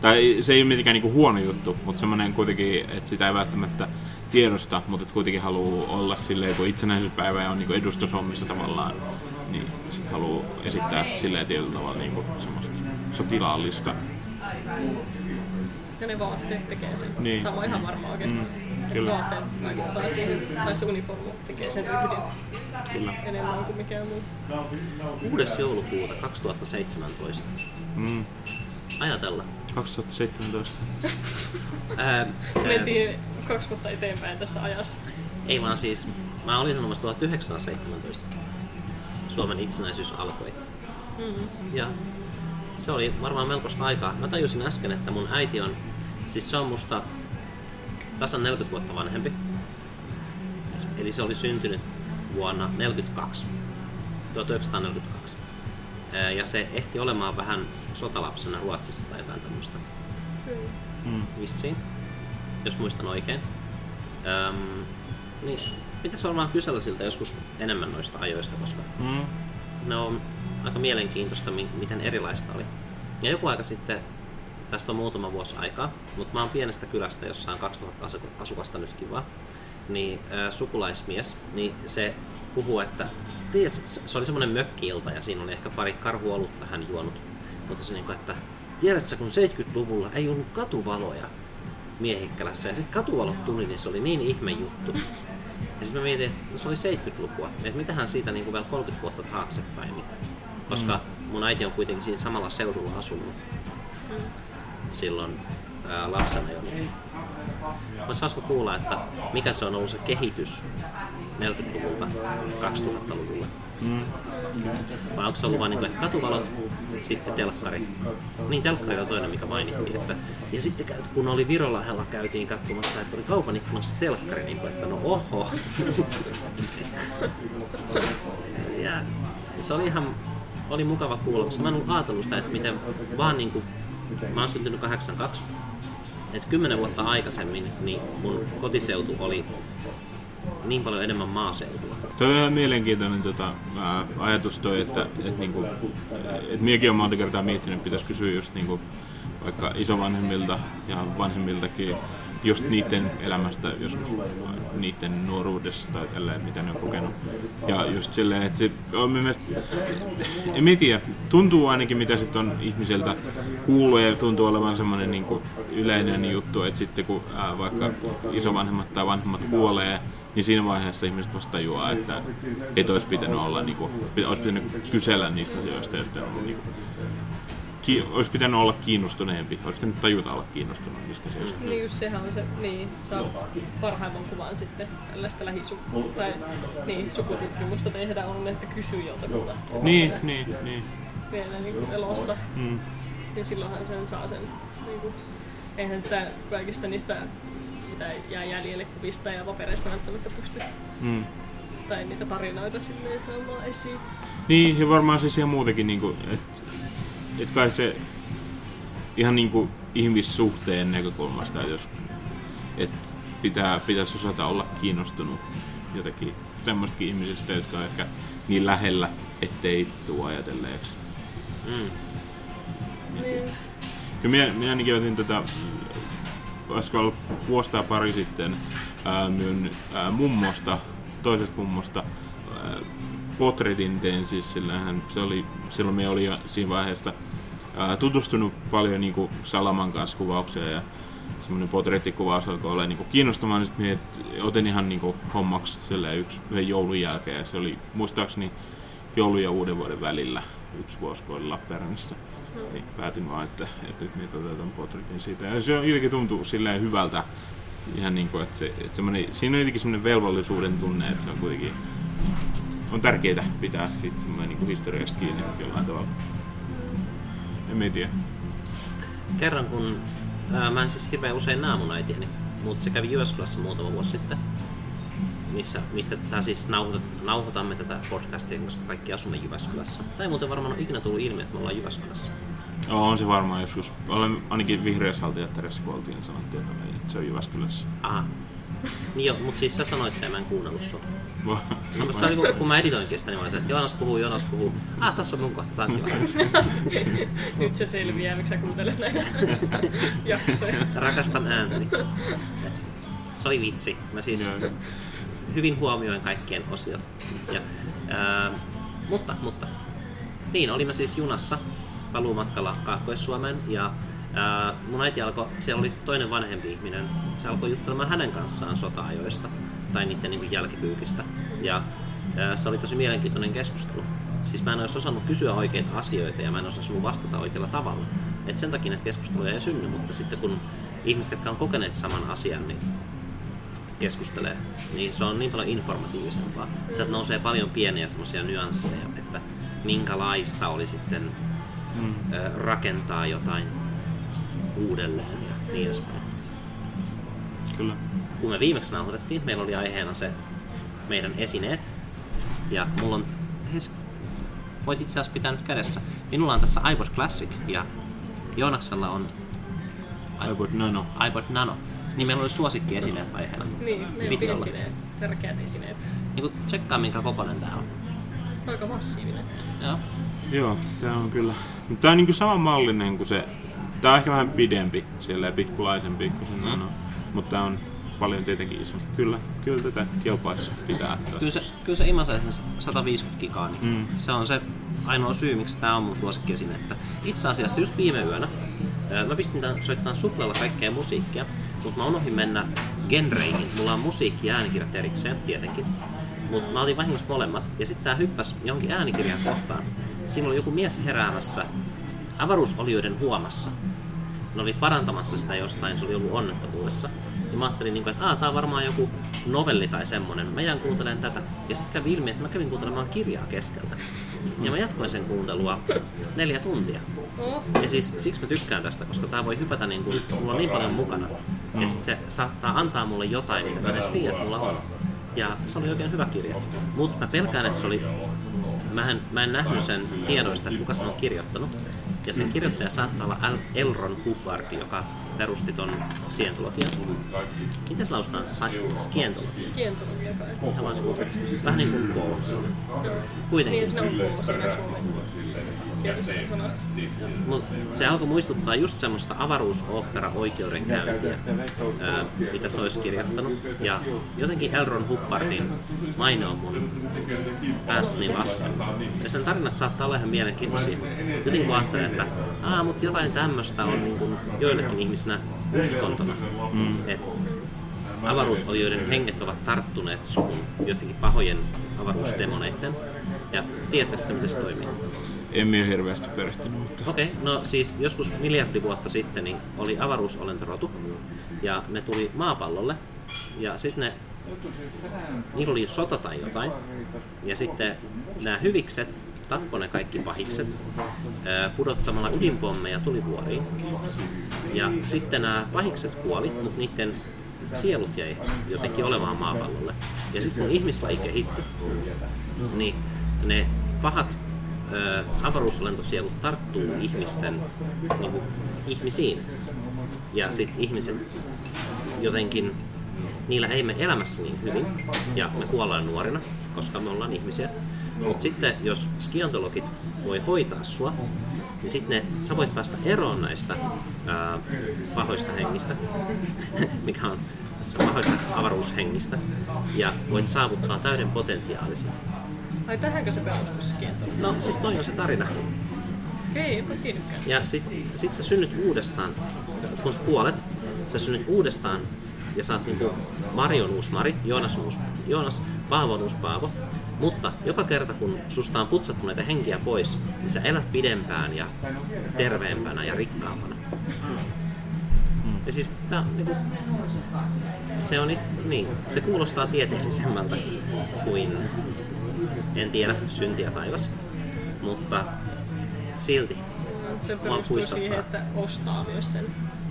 Tai se ei ole mitenkään niin kuin huono juttu, mutta semmoinen kuitenkin, että sitä ei välttämättä tiedosta, mutta kuitenkin haluaa olla silleen, kun itsenäisyyspäivä ja on niin edustushommissa tavallaan, niin sit haluaa esittää silleen tietyllä tavalla niin semmoista sotilaallista. Ja ne vaatteet tekee sen. Niin. Tämä on ihan varma oikeastaan. Mm. Vaatteet vaikuttaa siihen, tai se uniformu tekee sen yhden. Kyllä. Enemmän kuin mikään muu. 6. joulukuuta 2017. Mm. Ajatella. 2017. Mentiin 2 vuotta eteenpäin tässä ajassa. Ei vaan siis, mä olin sanomassa 1917. Suomen itsenäisyys alkoi. Mm-hmm. Ja se oli varmaan melkoista aikaa. Mä tajusin äsken, että mun äiti on, siis se on musta tasan 40 vuotta vanhempi. Eli se oli syntynyt vuonna 1942. 1942. Ja se ehti olemaan vähän sotalapsena Ruotsissa tai jotain tämmöistä. Mm. Vissiin, jos muistan oikein. Niin pitäisi varmaan kysellä siltä joskus enemmän noista ajoista, koska ne on aika mielenkiintoista, miten erilaista oli. Ja joku aika sitten, tästä on muutama vuosi aikaa, mutta mä oon pienestä kylästä, jossa on 2000 asukasta nytkin vaan, niin sukulaismies, niin se puhuu, että tiedätkö, se oli semmoinen mökki-ilta ja siinä oli ehkä pari karhuolutta hän juonut, mutta se niinku, että tiedätkö, kun 70-luvulla ei ollut katuvaloja Miehikkälässä ja sitten katuvalot tuli, niin se oli niin ihme juttu. Ja sitten mä mietin, että se oli 70-lukua, että mitähän siitä niinku vielä 30 vuotta taaksepäin, koska mun äiti on kuitenkin siinä samalla seudulla asunut silloin lapsena jo. Olisi hauska kuulla, että mikä se on ollut se kehitys 40-luvulta 2000-luvulle. Vai onko se ollut vain niin katuvalot, sitten telkkari. Niin, telkkari on toinen, mikä mainittiin. Että, ja sitten kun oli Virolahdella, käytiin katsomassa, että oli kaupan ikkunassa telkkari, niin että no oho. Ja se oli ihan oli mukava kuulla, koska mä en ollut ajatellut sitä, että miten vaan niin kuin, mä oon syntynyt 82. Että 10 vuotta aikaisemmin niin mun kotiseutu oli niin paljon enemmän maaseutua. Tuo on ihan mielenkiintoinen ajatus toi, että minäkin olen monta kertaa miettinyt, että pitäisi kysyä just niinku, vaikka isovanhemmilta ja vanhemmiltakin just niiden elämästä, joskus niiden nuoruudesta tai tälleen, mitä ne on kokenut. Ja just silleen, että se on mielestäni, en tiedä, tuntuu ainakin mitä sitten on ihmiseltä kuullut ja tuntuu olevan semmoinen niinku yleinen juttu, että sitten kun vaikka isovanhemmat tai vanhemmat kuolee, niin siinä vaiheessa ihmiset vasta tajuaa, että et olisi pitänyt olla niinku, olisi pitänyt kysellä niistä asioista, joista on niinku, olisi pitänyt olla kiinnostuneempi, olisi pitänyt tajuta olla kiinnostunut niistä asioista. Niin just sehän on se, niin saa parhaimman kuvan sitten tällaista tai niin, sukututkimusta tehdä on, että kysyy joltakulta. Niin. Vielä niin elossa. Ja silloinhan sen saa sen, niin kuin, eihän sitä kaikista niistä mitä jää jäljelle kuvista ja paperista välttämättä pysty. Tai niitä tarinoita silleen saamaan esiin. Niin, ja varmaan siis ihan muutenkin, niin kuin, että kai se ihan niin kuin ihmissuhteen näkökulmasta, että pitäisi osata olla kiinnostunut jotakin semmoistakin ihmisistä, jotka on ehkä niin lähellä, ettei tule ajatelleeksi. Minä ainakin otin olisiko ollut vuosi tai pari sitten minun toisesta mummosta portretin tein, siis silloin me oli siinä vaiheessa tutustunut paljon niinku Salaman kanssa kuvaukseen ja semmoinen portrettikuvaus alkoi olla niinku kiinnostamaan, niin sitten otin ihan niinku hommaksi yhden joulun jälkeen ja se oli muistaakseni joulun ja uuden vuoden välillä yksi vuosi, kun oli Lappeenrannassa. Niin päätin vaan, että nyt minä toteutan portretin siitä. Ja se on jotenkin tuntuu silleen hyvältä. Ihan niin kuin, että siinä on jotenkin semmoinen velvollisuuden tunne, että se on kuitenkin on tärkeää pitää siitä semmoinen niin kuin historiasta kiinni jollain tavalla. En tiedä. Kerran kun, mä en siis hirveän usein näe mun äitiäni, mutta se kävi Jyväskylässä muutama vuosi sitten, mistä tätä siis nauhoitamme tätä podcastia, koska kaikki asumme Jyväskylässä. Tai muuten varmaan on ikinä tullut ilmi, että me ollaan Jyväskylässä. Joo, on se varmaan joskus. Olen ainakin Vihreäshaltijattäressä, kun oltiin sanottu, että se on Jyväskylässä. Aha. Niin joo, mutta siis sä sanoit sen, mä en kuunnellut sua. No, se oli, kun mä editoin kestä, niin mä olin se, että Joonas puhuu. Tässä on mun kohta, tää on kiva. Nyt se selviää, miksi sä kuuntelet näitä jaksoja. Rakastan ääntäni. Se oli vitsi. Mä siis hyvin huomioin kaikkien osiot. Ja, mutta niin, olimme siis junassa paluumatkalla Kaakkois-Suomen ja mun äiti alkoi, siellä oli toinen vanhempi ihminen, se alkoi juttelemaan hänen kanssaan sota-ajoista tai niiden niin kuin jälkipyykistä. Ja se oli tosi mielenkiintoinen keskustelu. Siis mä en olisi osannut kysyä oikeita asioita ja mä en osannut vastata oikealla tavalla. Et sen takia näitä keskusteluja ei synny, mutta sitten kun ihmiset, jotka on kokeneet saman asian, niin keskustelee, niin se on niin paljon informatiivisempaa. Sieltä nousee paljon pieniä semmoisia nyansseja, että minkälaista oli sitten rakentaa jotain uudelleen ja niin edespäin. Kyllä. Kun me viimeksi nauhoitettiin, meillä oli aiheena se meidän esineet. Ja mulla on, voit itse asiassa pitää nyt kädessä, minulla on tässä iPod Classic ja Joonaksella on iPod Nano. Niin meillä oli suosikkiesineet aiheena. Niin, meillä on esineet, tärkeät esineet. Niin tsekkaa minkä kokoinen tää on. Aika massiivinen. Joo. Joo, tää on kyllä. Tää on niinku sama mallinen kuin se. Tää on ehkä vähän pidempi, silleen pikkulaisempi kuin se Nano. Mutta tää on paljon tietenkin iso. Kyllä tätä kelpaisi pitää. Kyllä se imasee sen 150 gigaa. Niin se on se ainoa syy, miksi tää on mun suosikkiesineettä. Itse asiassa just viime yönä mä pistin tämän soittamaan suflella kaikkea musiikkia, mutta mä unohdin mennä genreihin. Mulla on musiikki ja äänikirjat erikseen tietenkin. Mutta mä otin vahingossa molemmat ja sitten tää hyppäs jonkin äänikirjan kohtaan. Siinä oli joku mies heräämässä avaruusolioiden huomassa. Ne oli parantamassa sitä jostain, se oli ollut onnettomuudessa. Ja mä ajattelin, että tää on varmaan joku novelli tai semmonen. Mä jään kuuntelemaan tätä. Ja sitten kävi ilmi, että mä kävin kuuntelemaan kirjaa keskeltä. Ja mä jatkoin sen kuuntelua 4 tuntia. Ja siis siksi mä tykkään tästä, koska tää voi hypätä niin kuin, mulla on niin paljon mukana. Ja sit se saattaa antaa mulle jotain, mitä mä edes tiedän, että mulla on. Ja se oli oikein hyvä kirja. Mut mä pelkään, että se oli... Mä en nähnyt sen tiedoista, että kuka sen on kirjoittanut. Ja sen kirjoittaja saattaa olla L. Ron Hubbard, joka perusti ton Skientologian. Miten se lausutaan? Skientologia? Skientologia kai. Ihan vaan suomeksi. Vähän niin kuin K siinä. Kuitenkin. Niin, siinä on K siinä suomeksi. Se alkoi muistuttaa just semmoista avaruusooppera-oikeudenkäyntiä, mitä se olisi kirjoittanut. Ja jotenkin L. Ron Hubbardin maine on mun päässäni laskenut. Ja sen tarinat saattaa olla ihan mielenkiintoisia. Jotenkin kun ajattelee, että mutta jotain tämmöistä on niin kuin joillekin ihmisenä uskontona. Että avaruusolioiden henget ovat tarttuneet suhun jotenkin pahojen avaruusdemoneiden. Ja tiedätkö sitä, miten se toimii? En minä hirveästi perehtynyt, mutta... Okei, no siis joskus miljardi vuotta sitten niin oli avaruusolentorotu ja ne tuli maapallolle ja sitten niillä oli sota tai jotain ja sitten nämä hyvikset tappoi ne kaikki pahikset pudottamalla ydinpommeja tulivuoriin ja sitten nämä pahikset kuoli, mutta niiden sielut jäi jotenkin olemaan maapallolle ja sitten kun ihmislaji kehittyi, niin ne pahat avaruusolentosielut tarttuu ihmisten niin ihmisiin ja sitten ihmiset jotenkin, niillä ei me elämässä niin hyvin ja me kuollaan nuorina, koska me ollaan ihmisiä, mutta sitten jos skiontologit voi hoitaa sua, niin sitten sä voit päästä eroon näistä pahoista hengistä, mikä on pahoista avaruushengistä ja voit saavuttaa täyden potentiaalisen. Ai tähänkö se perustuu se Skientologia? No siis toi on se tarina. Okei, enpä tiedäkään. Ja sit sä synnyt uudestaan, kun sä kuolet, sä synnyt uudestaan ja sä oot niinku Mari on uusi Mari, Joonas on uusi Joonas, Paavo on uusi Paavo. Mutta joka kerta kun susta on putsattu näitä henkiä pois, niin sä elät pidempään ja terveempänä ja rikkaampana. Ja siis tää on niinku... Se on niin, se kuulostaa tieteellisemmältä kuin... En tiedä, syntiä taivas, mutta silti se perustuu siihen, että ostaa myös sen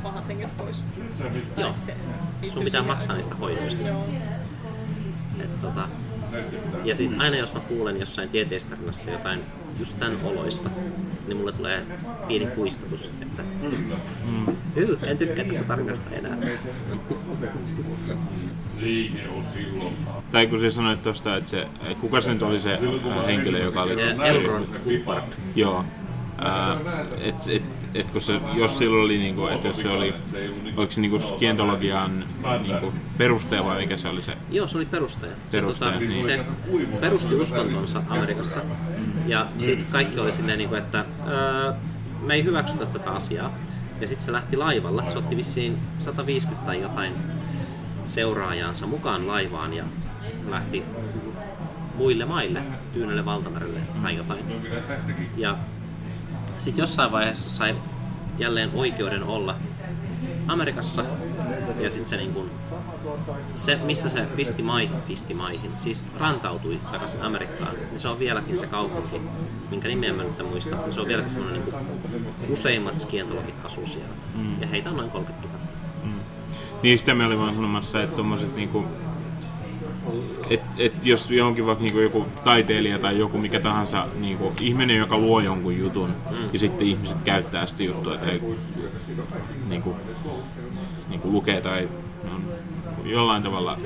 pahat henget pois. Joo, sun pitää maksaa niistä hoidoista. Ja sit aina jos mä kuulen jossain tieteistarinassa jotain just tän oloista, niin mulle tulee pieni puistatus, että en tykkää tästä tarinasta enää. Tai kun sä sanoit tosta, että se, kuka se nyt oli se henkilö, joka oli... L. Ron Hubbard. Joo. et kun se, jos silloin oli niinku, että jos se oli, oliko se niinku skientologian niinku perustaja vai mikä se oli se? Joo, se oli perustaja. Se perusti uskontonsa Amerikassa ja sitten kaikki oli silleen niinku, että me ei hyväksytä tätä asiaa. Ja sitten se lähti laivalla, se otti vissiin 150 tai jotain seuraajaansa mukaan laivaan ja lähti muille maille, Tyynelle valtamerelle tai jotain. Ja sitten jossain vaiheessa sai jälleen oikeuden olla Amerikassa ja sitten se, niin kun, se missä se pisti maihin, siis rantautui takaisin Amerikkaan, niin se on vieläkin se kaupunki, minkä nimeä mä nyt en muista, se on vieläkin semmoinen, niin kun useimmat skientologit asuu siellä ja heitä on noin 30 000. Niin sitä me olin vaan sanomassa, että tommoset niinku, et jos johonkin vaikka niinku joku taiteilija tai joku mikä tahansa niinku ihminen, joka luo jonkun jutun ja sitten ihmiset käyttää sitä juttua tai niinku lukee tai on, jollain tavalla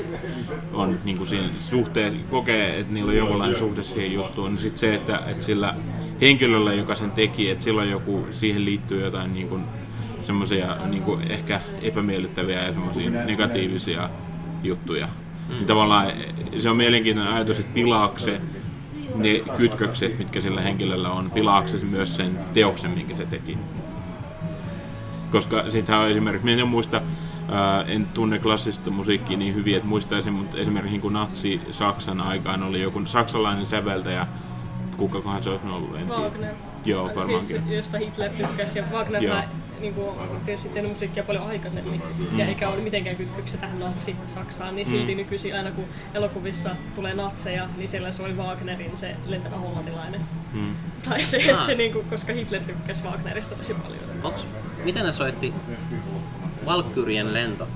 on niinku siinä suhteen, kokee, että niillä on jonkinlainen suhde siihen juttuun, niin sitten se, että sillä henkilöllä, joka sen teki, että silloin joku, siihen liittyy jotain niinku semmoisia niinku ehkä epämiellyttäviä ja semmoisia negatiivisia juttuja. Niin tavallaan se on mielenkiintoinen ajatus, että pilaakse ne kytkökset, mitkä sillä henkilöllä on, pilaakse myös sen teoksen, minkä se teki. Koska sittenhän on esimerkiksi, minä en muista, en tunne klassista musiikkia niin hyvin, että muistaisin, mutta esimerkiksi niin kuin Natsi-Saksan aikaan oli joku saksalainen säveltäjä, kukakohan se olisi ollut, en tiedä. Wagner. Joo, varmaankin. Siis josta Hitler tykkäsi ja Wagner. Joo. Niinku tietysti tehnyt musiikkia paljon aikaisemmin ja eikä ole mitenkään kytkyksessä tähän Natsi-Saksaan, niin silti nykyisin aina kun elokuvissa tulee natseja, niin siellä soi Wagnerin se lentävä hollantilainen. Tai se, että se niinku, koska Hitler tykkäsi Wagnerista tosi paljon. Miten ne soitti Valkyrien lento?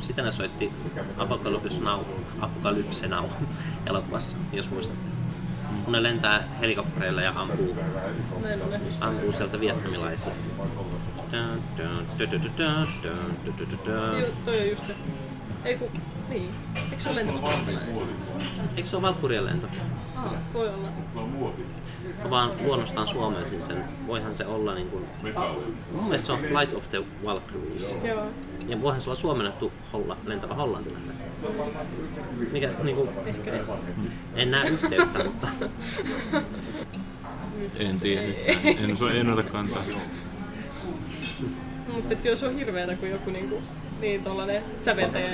Sitä ne soitti Apocalypse Now -elokuvassa, jos muistatte. Kun ne lentää helikoptereilla ja ampuu sieltä vietnamilaisia. Toi on just se. Eiku, niin. Eikö se ole lentokohtalainen? Eikö se ole Valkyrien lento? Aha, voi olla. Mä vaan luonnostaan suomensin sen. Voihan se olla niin kuin... Mun mielestä se on Flight of the Valkyries. Joo. Ja voihan se olla suomennettu lentävä hollantilainen. Mikä niinku... Ehkä ei. En näe yhteyttä, mutta... En tiedä. En ota kantaa. Mutta jos on hirveetä, kun joku tollainen säveltäjä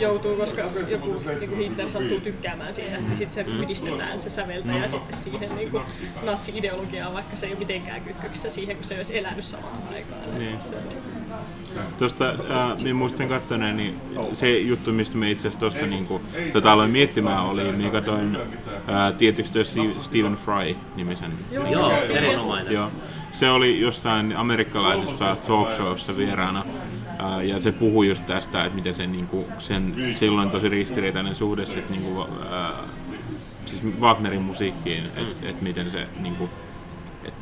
joutuu, koska joku niinku Hitler sattuu tykkäämään siihen, niin sitten se yhdistetään se säveltäjä sitten siihen niinku natsi-ideologiaan, vaikka se ei ole mitenkään kytköksessä siihen, kun se ei olisi elänyt samaan aikaan. Niin. Tuosta minä muistin kattoneen, niin se juttu, mistä me itse asiassa tuosta niinku, aloin miettimään, oli, minä katsoin tietysti Stephen Fry-nimisen. Joo, erinomainen. Joo. Se oli jossain amerikkalaisessa talkshowssa vieraana ja se puhui just tästä, että miten se niinku, sen silloin tosi ristiriitainen suhde sit niinku, siis Wagnerin musiikkiin, että et miten se niinku,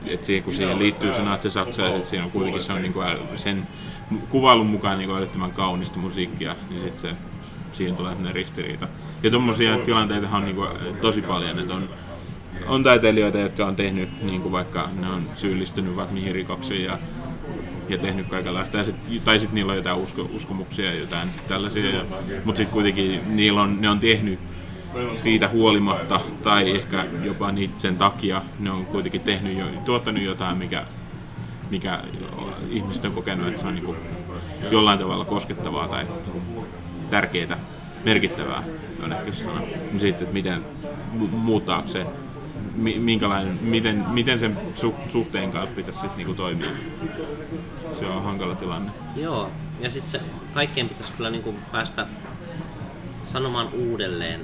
et siihen, kun siihen liittyy se natsi-Saksa, että siinä on kuitenkin se on niinku, sen kuvailun mukaan niinku älyttömän kaunista musiikkia, niin sit se siihen tulee semmoinen ristiriita. Ja tommosia tilanteita on niinku, tosi paljon, että on taiteilijoita, jotka on tehnyt, niin kuin vaikka ne on syyllistynyt vaikka niihin rikoksiin ja tehnyt kaikenlaista. Ja sit niillä on jotain uskomuksia ja jotain tällaisia. Mutta sitten kuitenkin ne on tehnyt siitä huolimatta tai ehkä jopa niitä sen takia. Ne on kuitenkin tuottanut jotain, mikä ihmiset on kokenut, että se on niin kuin jollain tavalla koskettavaa tai tärkeää, merkittävää. On ehkä sana. Sitten, että miten muuttaako se. Miten sen suhteen kanssa pitäisi sit niinku toimia? Se on hankala tilanne. Joo, ja sitten se kaikkien pitäisi kyllä niinku päästä sanomaan uudelleen.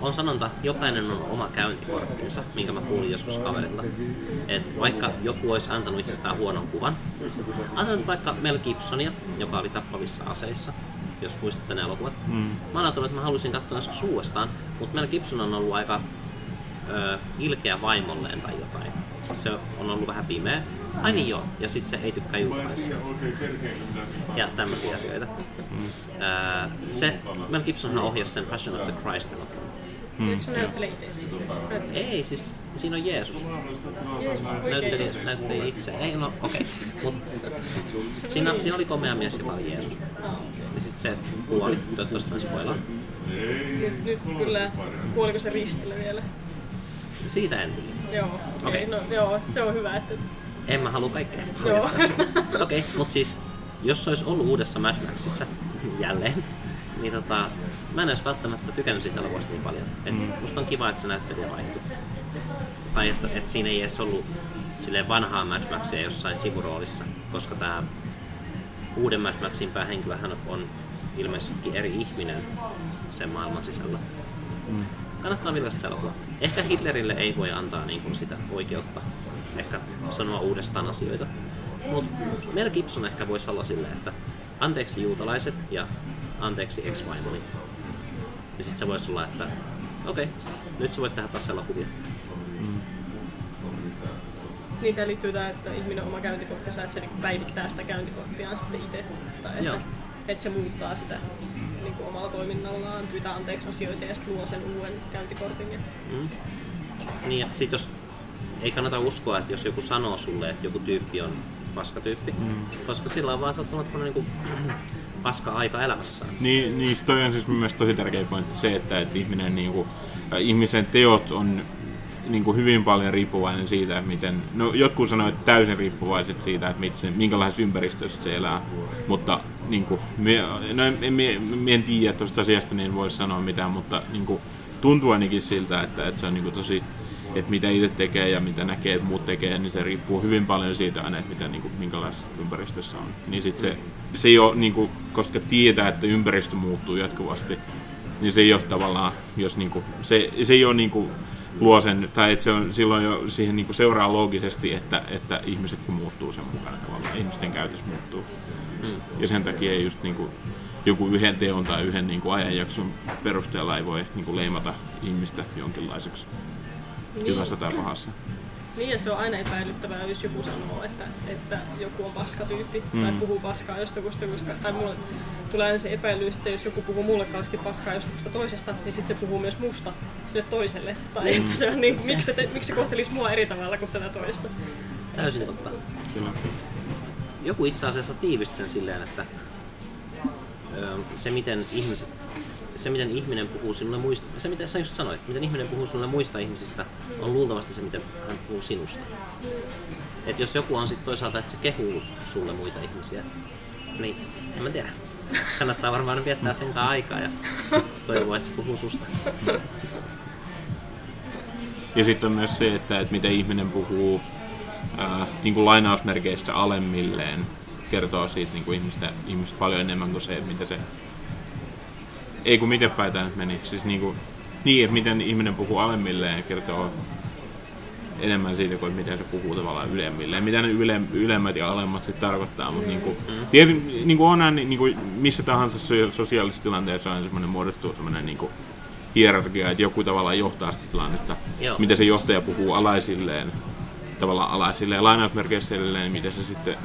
On sanonta, jokainen on oma käyntikorttinsa, minkä mä kuulin joskus kaverilta. Et vaikka joku olisi antanut itsestään huonon kuvan, antanut vaikka Mel Gibsonia, joka oli tappavissa aseissa, jos muistatte ne elokuvat. Mä ajattelin, että mä halusin katsoa joskus uudestaan, mutta Mel Gibson on ollut aika ilkeä vaimolleen tai jotain. Se on ollut vähän pimeä. Ai niin joo, ja sit se ei tykkää julkaisista. Ja tämmöisiä asioita. Mel Gibson ohjasi sen Passion of the Christ -elokuvan. Eikö se näyttele itse siinä? Ei, siis siinä on Jeesus. Näytteli itse. Ei, no okei. Okay. Siinä oli komea mies ja vaan Jeesus. Ja sitten se kuoli. Toivottavasti spoilaa. Nyt kyllä. Kuoliko se ristillä vielä? Siitä en tiedä. Joo. Okay. No, joo, se on hyvä. Että... En mä halua kaikkea. Okei, okay, mutta siis jos se olisi ollut uudessa Mad Maxissa jälleen, niin mä en olisi välttämättä tykännyt siitä elokuvasta niin paljon. Musta on kiva, että se näyttelijä vaihtui. Tai että et siinä ei edes ollut silleen vanhaa Mad Maxia jossain sivuroolissa, koska tää uuden Mad Maxin päähenkilöhän on ilmeisestikin eri ihminen sen maailman sisällä. Kannattaa vilkaista se elokuva. Ehkä Hitlerille ei voi antaa niin kuin sitä oikeutta, ehkä sanoa uudestaan asioita. Mut Mel Gibson ehkä voisi olla silleen, että anteeksi juutalaiset ja anteeksi ex-vaimoni. Ja sit se voisi olla, että okei, nyt sä voit tehdä taas elokuvia. Niin tää liittyy tää, että ihminen on oma käyntikorttinsa, että se niinku päivittää sitä käyntikorttiaan sitten itse. Tai että se muuttaa sitä niinku omalla toiminnallaan, pyytää anteeksi asioita ja sitten luo sen uuden käyntikortin. Niin ja sit jos ei kannata uskoa, että jos joku sanoo sulle, että joku tyyppi on paskatyyppi, koska sillä on vaan sattunut niinku paska-aika elämässään. Niin toi on siis mielestäni tosi tärkeä pointti se, että ihmisen teot on niinku hyvin paljon riippuvainen siitä, miten... No jotkut sanoo, että täysin riippuvaiset siitä, että minkälaisessa ympäristössä se elää, mutta niinku... En tiedä tuosta asiasta, niin en voi sanoa mitään, mutta niinku, tuntuu ainakin siltä, että se on niinku tosi... Että mitä itse tekee ja mitä näkee, että muut tekee, niin se riippuu hyvin paljon siitä aina, että mitä, niin kuin, minkälaisessa ympäristössä on. Niin sit se ei ole, niin kuin, koska tietää, että ympäristö muuttuu jatkuvasti, niin se ei ole tavallaan, jos niin kuin, se ei ole niin kuin, luo sen, tai että se on silloin jo siihen niin kuin seuraa loogisesti, että ihmiset kun muuttuu sen mukana tavallaan, ihmisten käytös muuttuu. Ja sen takia ei just niin kuin, joku yhden teon tai yhden niin kuin, ajanjakson perusteella ei voi niin kuin, leimata ihmistä jonkinlaiseksi. Hyvässä tai pahassa. Niin ja se on aina epäilyttävää, jos joku sanoo, että joku on paskatyyppi tai puhuu paskaa jostakusta, tai mulle tulee aina se epäily, että jos joku puhuu mulle kauheasti paskaa jostakusta toisesta, niin sitten se puhuu myös musta sille toiselle. Tai että se on niin, miksi se kohtelisi mua eri tavalla kuin tätä toista. Täysin totta. Kyllä. Joku itse asiassa tiivisti sen silleen, että se miten ihminen puhuu sinulle muista, se mitä sä just sanoit, miten ihminen puhuu sinulle muista ihmisistä, on luultavasti se, miten hän puhuu sinusta. Et jos joku on sitten toisaalta, että se kehuu sulle muita ihmisiä, niin en mä tiedä. Kannattaa varmaan viettää senkaan aikaa ja toivoa, että se puhuu susta. Ja sitten on myös se, että miten ihminen puhuu niin kuin lainausmerkeistä alemmilleen, kertoo siitä niin kuin ihmistä paljon enemmän kuin se, mitä se... Ei kun miten päin tämä nyt meni. Siis niin, että miten ihminen puhuu alemmilleen ja kertoo enemmän siitä kuin miten se puhuu tavallaan ylemmilleen. Mitä ne ylemmät ja alemmat sitten tarkoittaa, mutta missä tahansa sosiaalisessa tilanteessa on semmoinen muodostuu semmoinen hierarkia, että joku tavallaan johtaa sitä tilannetta. Mitä se johtaja puhuu alaisilleen, tavallaan alaisilleen lainausmerkeissä edelleen, mitä se sitten,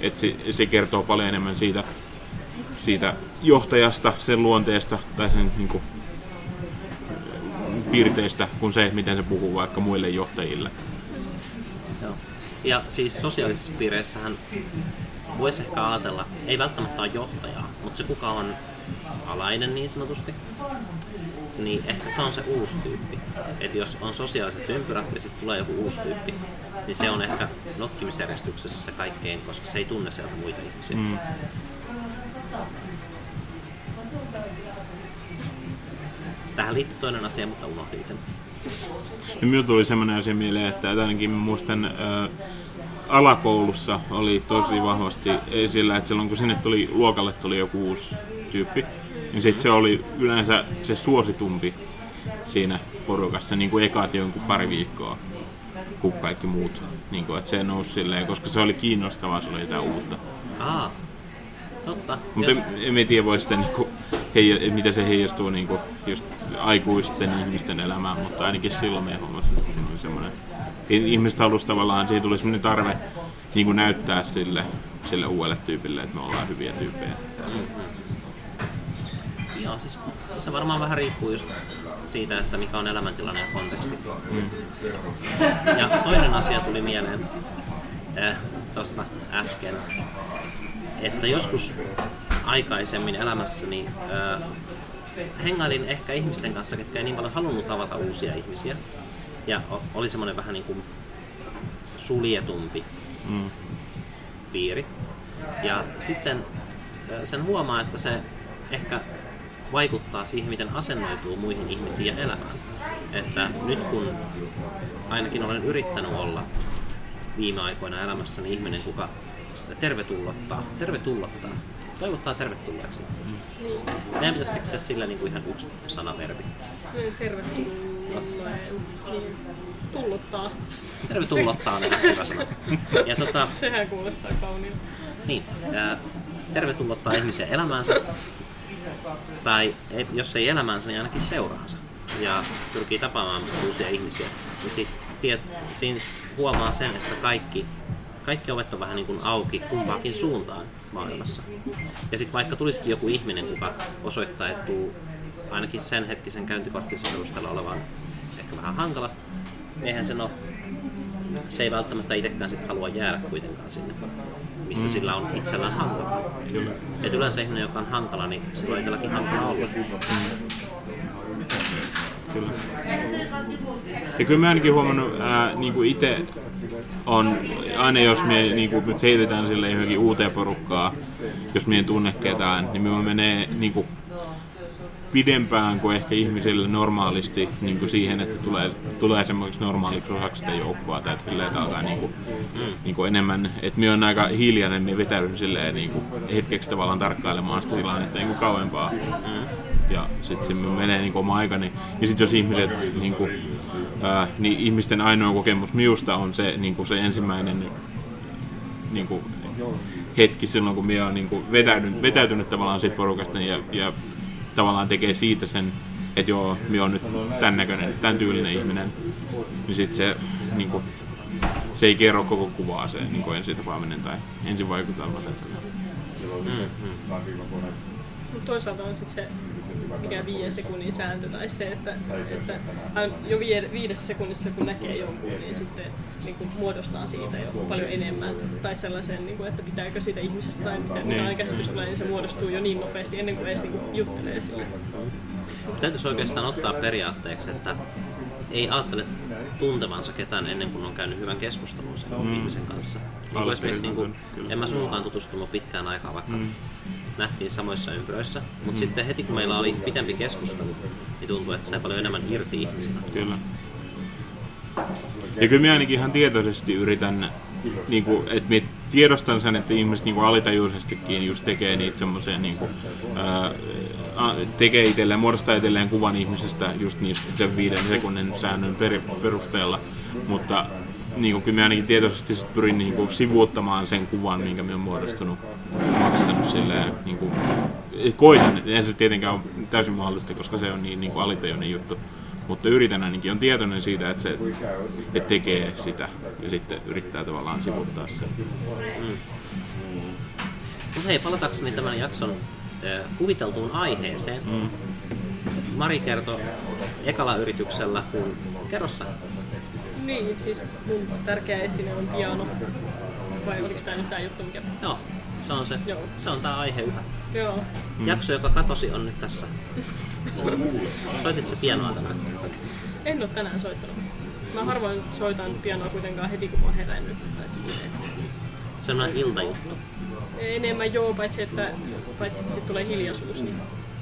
että se kertoo paljon enemmän siitä johtajasta, sen luonteesta tai sen piirteistä kuin se, miten se puhuu vaikka muille johtajille. Joo. Ja siis sosiaalisissa piireissähän voisi ehkä ajatella, ei välttämättä ole johtajaa, mutta se kuka on alainen niin sanotusti, niin ehkä se on se uusi tyyppi. Että jos on sosiaaliset ympyrät ja sitten tulee joku uusi tyyppi, niin se on ehkä nokkimisjärjestyksessä se kaikkein, koska se ei tunne sieltä muita ihmisiä. Tähän liittyy toinen asia, mutta unohdin sen. Minulle tuli sellainen asia mieleen, että ainakin muistan alakoulussa oli tosi vahvasti esillä, että silloin kun sinne tuli, luokalle tuli joku uusi tyyppi, niin sitten se oli yleensä se suositumpi siinä porukassa, niin kuin ekaat jonkun pari viikkoa kuin kaikki muut. Niin kuin, että se nousi silleen, koska se oli kiinnostavaa, se oli jotain uutta. Totta. Mutta en tiedä, voi sitä, mitä se heijastuu just aikuisten ihmisten elämään, mutta ainakin silloin me huomasin, että siinä oli semmoinen... Ihmiset halusi tavallaan, siihen tuli semmoinen tarve niin näyttää sille uudelle tyypille, että me ollaan hyviä tyyppejä. Joo, siis se varmaan vähän riippuu just siitä, että mikä on elämäntilanne ja konteksti. Mm. Ja toinen asia tuli mieleen tuosta äsken, että joskus aikaisemmin elämässäni hengailin ehkä ihmisten kanssa, ketkä ei niin paljon halunnut tavata uusia ihmisiä. Ja oli semmoinen vähän niin kuin suljetumpi piiri. Ja sitten sen huomaa, että se ehkä vaikuttaa siihen, miten asennoituu muihin ihmisiin ja elämään. Että nyt kun ainakin olen yrittänyt olla viime aikoina elämässäni ihminen, kuka toivottaa tervetulleeksi. Meidän pitäisi keksiä sillä niin kuin ihan yksi sanaverbi. Tullottaa. Tervetullottaa on hyvä sana. Ja sehän kuulostaa kauniilta. Niin. Tervetullottaa ihmisiä elämäänsä. Tai jos ei elämäänsä, niin ainakin seuraansa. Ja pyrkii tapaamaan uusia ihmisiä. Ja siinä huomaa sen, että kaikki ovet on vähän niin kuin auki kumpaakin suuntaan maailmassa. Ja sitten vaikka tulisikin joku ihminen, joka osoittautuu ainakin sen hetkisen käyntikorttinsa perusteella olevan ehkä vähän hankala, eihän sen ole. Se ei välttämättä itsekään sit halua jäädä kuitenkaan sinne, missä sillä on itsellään hankala. Et yleensä ihminen, joka on hankala, niin silloin ei tälläkin hankala olla. Kyllä. Ja kyllä mä ainakin huomannut niinku itse on, aina jos me niinku nyt heitetään sille johonkin uuteen porukkaan, jos me en tunne ketään, niin minulla menee niinku pidempään kuin ehkä ihmisille normaalisti niinku siihen, että tulee semmoiksi normaaliksi osaksi sitä joukkoa tai että alkaa niinku enemmän, että minä on aika hiljainen, minä vetäydyn silleen niinku hetkeksi tavallaan tarkkailemaan sitä tilannetta niinku kauempaa. Ja sitten se menee niinku oma aikani. Ja sitten jos ihmiset, niinku, niin ihmisten ainoa kokemus minusta on se, niinku, se ensimmäinen niinku, hetki silloin, kun minä olen niinku, vetäytynyt tavallaan siitä porukasta ja tavallaan tekee siitä sen, että joo, minä olen nyt tämän näköinen, tämän tyylinen ihminen. Niin sitten se, niinku, se ei kerro koko kuvaa se niinku, ensitapaaminen tai ensivaikutelma. Toisaalta on sitten se mikä 5 sekunnin sääntö tai se, että jo 5 sekunnissa kun näkee jonkun, niin sitten niin kuin muodostaa siitä jo paljon enemmän. Tai sellaisen, niin kuin, että pitääkö siitä ihmisestä tai mitä käsitystä tulee, niin se muodostuu jo niin nopeasti ennen kuin edes niin kuin juttelee sille. Täytyisi oikeastaan ottaa periaatteeksi, että ei ajattele tuntevansa ketään ennen kuin on käynyt hyvän keskustelun sen ihmisen kanssa. En mä sunkaan tutustunut pitkään aikaa, vaikka nähtiin samoissa ympyröissä, mutta sitten heti kun meillä oli pitempi keskustelu, niin tuntui, että sai paljon enemmän irti ihmisinä. Kyllä. Ja kyllä minä ainakin ihan tietoisesti yritän, niin kuin, että minä tiedostan sen, että ihmiset niin kuin alitajuisestikin just tekee niitä semmoisia niin kuin, tekee itselleen, muodostaa itselleen kuvan ihmisestä just niistä 5 sekunnin säännön perusteella, mutta niin kuin, kyllä minä ainakin tietoisesti pyrin niin kuin, sivuuttamaan sen kuvan, minkä minä olen muodostanut silleen, niin kuin, koitan, eihän se tietenkään ole täysin mahdollista, koska se on niin kuin alitajuinen juttu, mutta yritän ainakin, on tietoinen siitä, että se että tekee sitä ja sitten yrittää tavallaan sivuuttaa sen. No hei, palatakseni tämän jakson kuviteltuun aiheeseen. Mari kertoi ekalla yrityksellä, kun kerrossa. Niin, siis mun tärkeä esine on piano. Vai oliko tää nyt tää juttu mikä? Joo, se on se. Joo. Se on tää aihe yhä. Joo. Jakso, joka katosi, on nyt tässä. Soitit sä pianoa tänään? En oo tänään soittanut. Mä harvoin soitan pianoa kuitenkaan heti kun mä oon herännyt. Sellainen iltajuttu. Enemmän joo, paitsi että tulee hiljaisuus. Niin.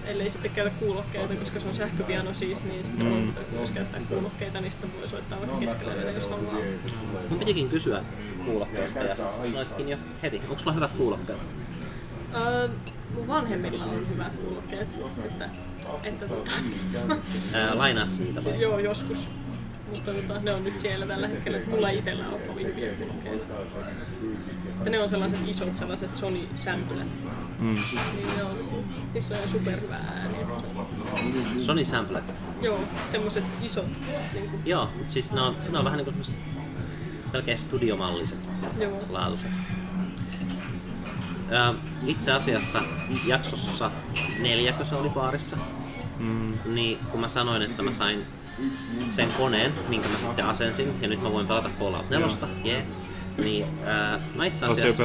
Ellei sitten käytä kuulokkeita, koska se on sähköpiano siis, niin sitten jos käyttää kuulokkeita, niin sitten voi soittaa vaikka keskellä vielä, jos haluaa. Mun pitikin kysyä kuulokkeista ja sitten sanoitkin jo heti. Onko sulla hyvät kuulokkeet? Mun vanhemmilla on hyvät kuulokkeet. Lainaat niitä vai? Joo, joskus. Mutta ne on nyt siellä tällä hetkellä, että mulla itsellä on kovin hyviä kuulokkeita. Ne on sellaiset isot sellaiset Sony-sämpylät. Niissä on superhyvä ääni. Sony-sämpylät? Joo, semmoiset isot. Niin kuin. Joo, mutta siis ne on vähän niin kuin melkein studiomalliset laatuiset. itse asiassa jaksossa 4, kun se oli baarissa, niin kun mä sanoin, että mä sain sen koneen, minkä mä sitten asensin, ja nyt mä voin pelata Fallout 4, yeah. Niin mä itse asiassa...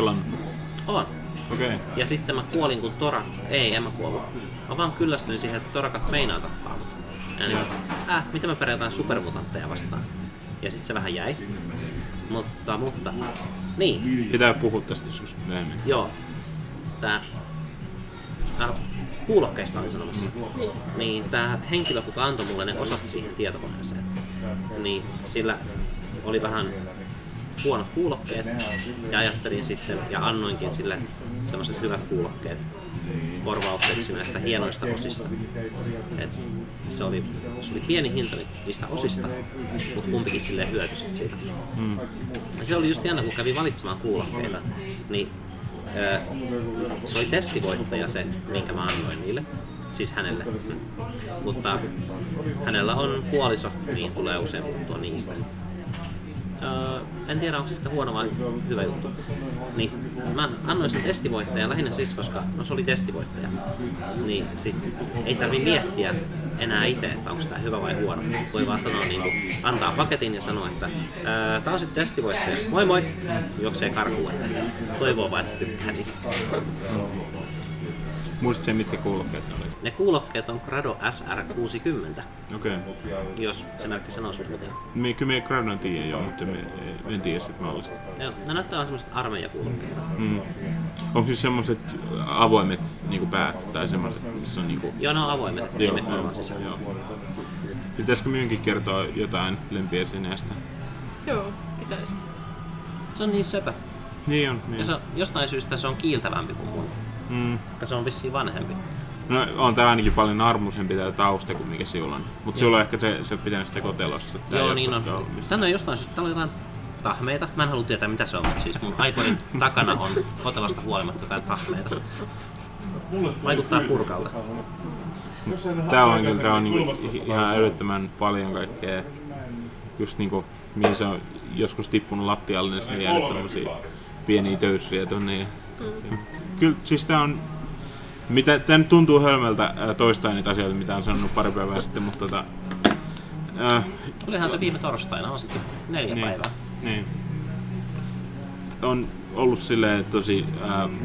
Oon. Okay. Ja sitten mä kuolin kun torak... Ei, en mä kuollut. Mä vaan kyllästyin siihen, että torakat meinaa tappaa mut. Ja niin, miten mä pärjätään supermutantteja vastaan? Ja sit se vähän jäi. Mutta... Niin. Pitää puhua tästä joskus myöhemmin. Joo. Tää... kuulokkeista oli sanomassa. Niin tää henkilö, kuka antoi mulle ne osat siihen tietokoneeseen. Niin sillä oli vähän... huonot kuulokkeet, ja ajattelin sitten, ja annoinkin sille semmoiset hyvät kuulokkeet korvaukseksi näistä hienoista osista. Et se oli pieni hinta niistä osista, mutta kumpikin silleen hyötyisit siitä. Ja se oli just jännä, kun kävi valitsemaan kuulokkeita, niin se oli testivoittaja se, minkä mä annoin niille. Siis hänelle. Mutta hänellä on puoliso, niin tulee usein puhuttua niistä. En tiedä, onko se sitä huono vai hyvä juttu. Niin, mä annoin sen testivoittajan lähinnä siis, koska se oli testivoittaja. Niin sit ei tarvi miettiä enää itse, että onko tää hyvä vai huono. Voi vaan sanoa niinku, antaa paketin ja sanoa, että tää on sit testivoittaja. Moi moi! Juoksee karkuun, että toivoo vaan, että se tykkää niistä. Muistatko mitkä kuulokkeet oli? Ne kuulokkeet on Grado SR60. Okei. Jos se merkki sanoo sut mitään. Kyllä me Gradon tiedän joo, mutta en tiedä sit mallista. Joo, ne näyttää vaan semmoset armeijakuulokkeita. Onko siis semmoset avoimet niinku päät tai semmoset, missä on niinku... Joo, ne on avoimet, että nimet on sisällä. Joo. Pitäisikö minunkin kertoa jotain lempiesineestä? Joo, pitäisi. Se on niin söpä. Niin on, niin. Ja se on, jostain syystä se on kiiltävämpi kuin mulla. Koska se on vissiin vanhempi. No on tää ainakin paljon armuisempi tää tausta kuin mikä sinulla on. Mut sinulla on ehkä se pitänyt sitä kotelossa. Joo niin on. Tänne on jostain syystä, täällä on jotain tahmeita. Mä en halua tietää mitä se on, mutta siis mun iPodin takana on kotelosta huolimatta jotain tahmeita. Vaikuttaa purkalta. Tää on niinku ihan älyttömän paljon kaikkea. Just niinku mihin se on joskus tippunut lattialle, niin se on jäänyt tommosia pieniä töyssyjä tonne. Kyllä, siis tää on... Tää nyt tuntuu hölmöltä toistaa niitä asioita, mitä on sanonut pari päivää sitten, mutta tulihan se viime torstaina, on sitten 4 niin, päivää. Niin. On ollut silleen tosi...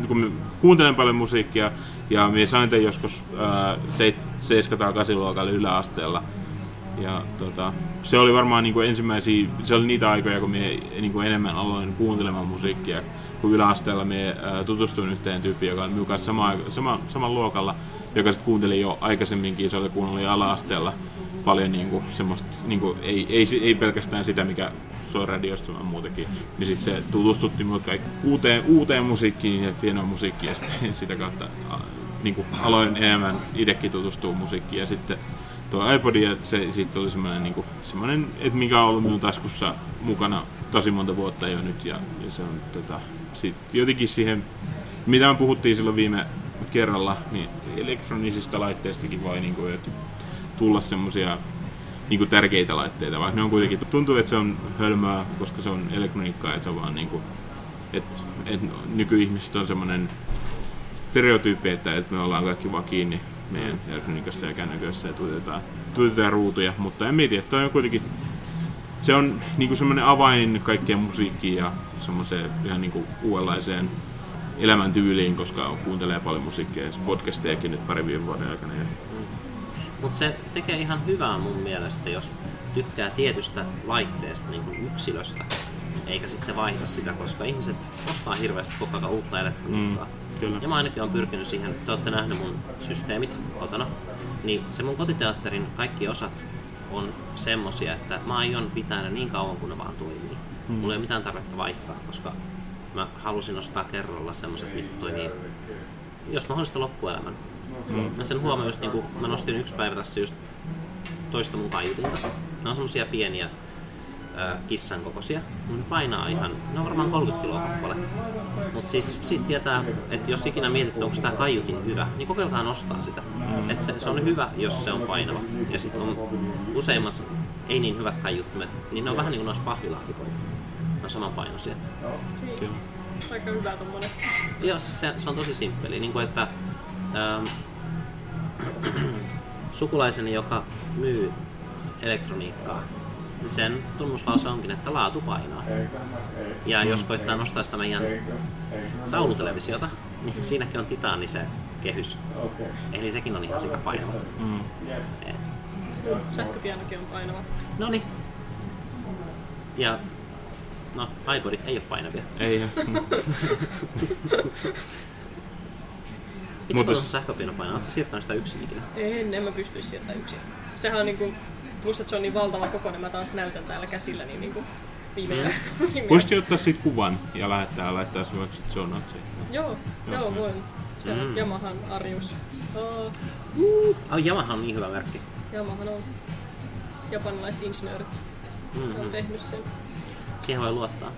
kun kuuntelen paljon musiikkia, ja minä sain tämän joskus 7-8 luokalla yläasteella. Ja se oli varmaan niinku ensimmäisiä... Se oli niitä aikoja, kun minä niinku enemmän aloin kuuntelemaan musiikkia. Kun yläasteella me tutustuin yhteen tyyppiin, joka on minun kanssa saman luokalla, joka sitten kuunteli jo aikaisemminkin, se oli kuunnellut ala-asteella paljon niinku semmoista, niinku, ei pelkästään sitä, mikä soi radiossa, vaan muutenkin. Niin sit se tutustutti minut kaikki uuteen musiikkiin ja pienoon musiikkiin, ja sitä kautta niinku, aloin enemmän itsekin tutustua musiikkiin. Ja sitten tuo iPod, ja siitä oli semmoinen, niinku, että mikä on ollut minun taskussa mukana tosi monta vuotta jo nyt, ja se on sitten jotenkin siihen, mitä me puhuttiin silloin viime kerralla, niin elektronisista laitteistakin voi niinku, tulla semmoisia niinku, tärkeitä laitteita, vaikka ne on kuitenkin, tuntuu, että se on hölmää, koska se on elektroniikkaa, että se on vaan niinku, että nykyihmiset on semmoinen stereotyyppi, että me ollaan kaikki vaan kiinni meidän elektroniikassa ja kännykössä ja tuitetaan ruutuja, mutta en tiedä, toi on kuitenkin, se on niinku semmoinen avain kaikkeen musiikkiin ja semmoiseen ihan niinku uudenlaiseen elämäntyyliin, koska kuuntelee paljon musiikkia ja podcastejakin nyt pari viime vuoden aikana. Mutta se tekee ihan hyvää mun mielestä, jos tykkää tietystä laitteesta, niinku yksilöstä, eikä sitten vaihda sitä, koska ihmiset ostaa hirveästi koko ajan uutta elektroniikkaa. Ja mä ainakin olen pyrkinyt siihen, te olette nähneet mun systeemit kotona, niin se mun kotiteatterin kaikki osat on semmosia, että mä aion pitää ne niin kauan kun ne vaan toimii. Mulla ei ole mitään tarvetta vaihtaa, koska mä halusin ostaa kerralla semmoset, mitkä toimii, jos mahdollista loppuelämän. Mä sen huomaan just niinku, mä nostin yksi päivä tässä just toista mun kaiutinta. Ne on semmosia pieniä kissan kokoisia, mutta ne painaa ihan, ne on varmaan 30 kiloa kappale. Mut siis sit tietää, että jos ikinä mietit, onko tää kaiutin hyvä, niin kokeiltaan ostaa sitä. Et se on hyvä, jos se on painava. Ja sit on useimmat ei niin hyvät kaiuttimet, niin ne on vähän niin kuin noissa pahvilaatikoita. Ne on samanpainoisia. Aika hyvä tommonen. Joo, siis se on tosi simppeli. Niin kuin, että sukulaiseni, joka myy elektroniikkaa, sen tunnuslause onkin, että laatu painaa. Ja jos koittaa nostaa sitä meidän taulutelevisiota, niin siinäkin on titaani se kehys. Eli sekin on ihan sikapainava. Mm. Sähköpianokin on painava. Noniin. Ja no, iPodit ei oo painavia. Ei oo. Itse kun on sähköpiano painaa, ootko sä siirtänyt sitä yksin ikinä? En mä pystyis siirtämään yksin. Sehän on niinku, plus että se on niin valtava kokoinen, mä taas näytän täällä käsillä niin niinku viimeinen. Voisit ottaa siitä kuvan ja laittaa se vaikka sit sonatseen. Joo, voin. Se on Yamahan Arius. Yamaha on niin hyvä merkki. Yamaha on. Japanilaiset insinöörit on tehnyt sen. Siihen voi luottaa.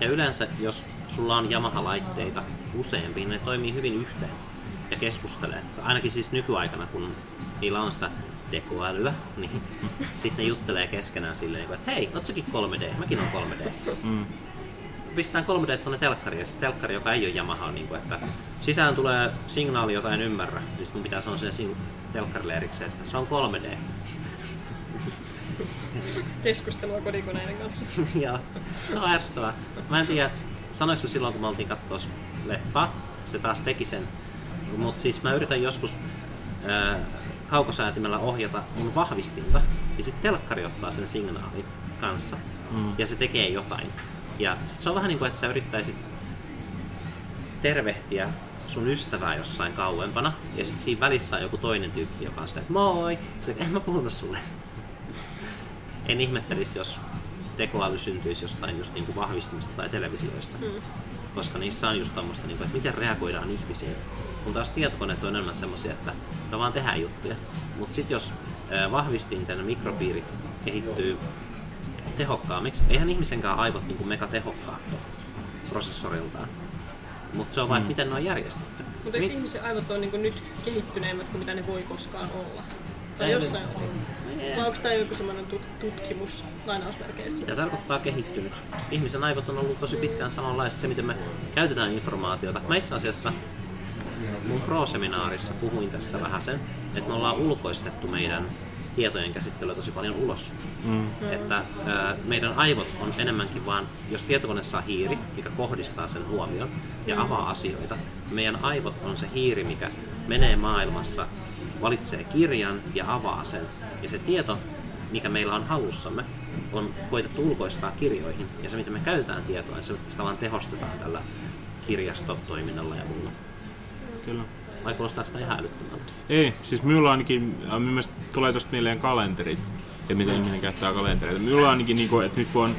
Ja yleensä, jos sulla on Yamaha-laitteita useampi, ne toimii hyvin yhteen ja keskustelee. Ainakin siis nykyaikana, kun niillä on sitä tekoälyä, niin sitten ne juttelee keskenään silleen, että hei, oot säkin 3D? Mäkin on 3D. Pistetään 3D tuonne telkkariin, ja se telkkari, joka ei ole Yamaha, niin kuin, että sisään tulee signaali, jota en ymmärrä. Niin sitten mun pitää sanoa sen telkkarille erikseen, että se on 3D. Keskustelua kodikoneiden kanssa. Joo, se on ärsyttävää. Mä en tiedä, sanoinko silloin, kun me oltiin katsoa leffaa, se taas teki sen. Mutta siis mä yritän joskus kaukosäätimellä ohjata mun vahvistinta, ja sitten telkkari ottaa sen signaalin kanssa, ja se tekee jotain. Ja sit se on vähän niin kuin, että sä yrittäisit tervehtiä sun ystävää jossain kauempana, ja sit siinä välissä on joku toinen tyyppi, joka on silleen, että moi! Sitten en mä puhunut sulle. En ihmettelisi, jos tekoäly syntyisi jostain just niin kuin vahvistimista tai televisioista, koska niissä on just tommoista, niin kuin, että miten reagoidaan ihmisiin. Kun taas tietokoneet on enemmän semmoisia, että me vaan tehdään juttuja. Mutta sitten jos vahvistinten ja mikropiirit kehittyy tehokkaammiksi, eihän ihmisenkään aivot niin kuin megatehokkaat prosessoriltaan, mutta se on vain, miten ne on järjestetty. Mutta eikö ihmisen aivot on niin kuin nyt kehittyneemmät kuin mitä ne voi koskaan olla? Tai jossain on. Vai onko tämä joku semmoinen tutkimus lainausmerkeissä? Sitä tarkoittaa kehittynyt. Ihmisen aivot on ollut tosi pitkään samanlaista, se miten me käytetään informaatiota. Mä itse asiassa mun pro-seminaarissa puhuin tästä vähäsen, että me ollaan ulkoistettu meidän tietojen käsittelyä tosi paljon ulos. Että meidän aivot on enemmänkin vaan, jos tietokone saa hiiri, mikä kohdistaa sen huomion ja avaa asioita, meidän aivot on se hiiri, mikä menee maailmassa, valitsee kirjan ja avaa sen. Ja se tieto, mikä meillä on halussamme, on koetettu ulkoistaa kirjoihin. Ja se, mitä me käytetään tietoa, niin sitä vaan tehostetaan tällä kirjastotoiminnalla ja muulla. Kyllä. Vai kuulostaako sitä ihan älyttömältä? Ei, siis minulla ainakin, minusta tulee tuosta mieleen kalenterit, ja miten ihminen käyttää kalentereita. Minulla ainakin, että nyt kun on,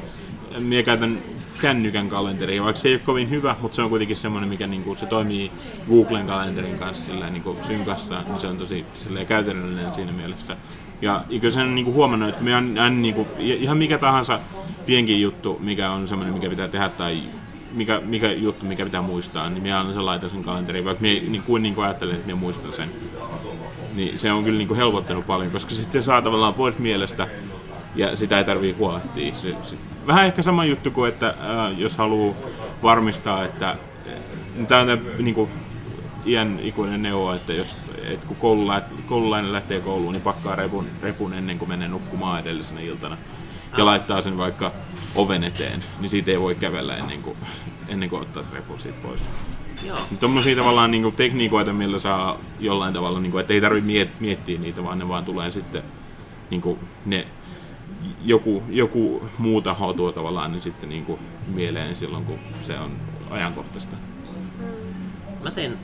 minä käytän kännykän kalenteria, vaikka se ei ole kovin hyvä, mutta se on kuitenkin semmoinen, mikä se toimii Googlen kalenterin kanssa synkassa, niin se on tosi käytännöllinen siinä mielessä. Ja kyllä sen on huomannut, että me on ihan mikä tahansa pienkin juttu, mikä on semmoinen, mikä pitää tehdä tai mikä juttu, mikä pitää muistaa, niin minä aina sen laitan sen kalenteriin, vaikka minä niin kuin ajattelen, että minä muistan sen. Niin se on kyllä helpottanut paljon, koska sitten se saa tavallaan pois mielestä ja sitä ei tarvitse huolehtia. Se. Vähän ehkä sama juttu kuin, että jos haluaa varmistaa, että tämä on iän ikuinen neuvo, että kun koululainen lähtee kouluun, niin pakkaa repun ennen kuin menee nukkumaan edellisenä iltana ja laittaa sen vaikka oven eteen, niin siitä ei voi kävellä ennen kuin ottaa se repun siitä pois. Tuommoisia tavallaan tekniikoita, millä saa jollain tavalla, että ei tarvitse miettiä niitä, vaan ne vaan tulee sitten ne joku muu taho tuo tavallaan niin sitten mieleen silloin, kun se on ajankohtaista. Mä teen,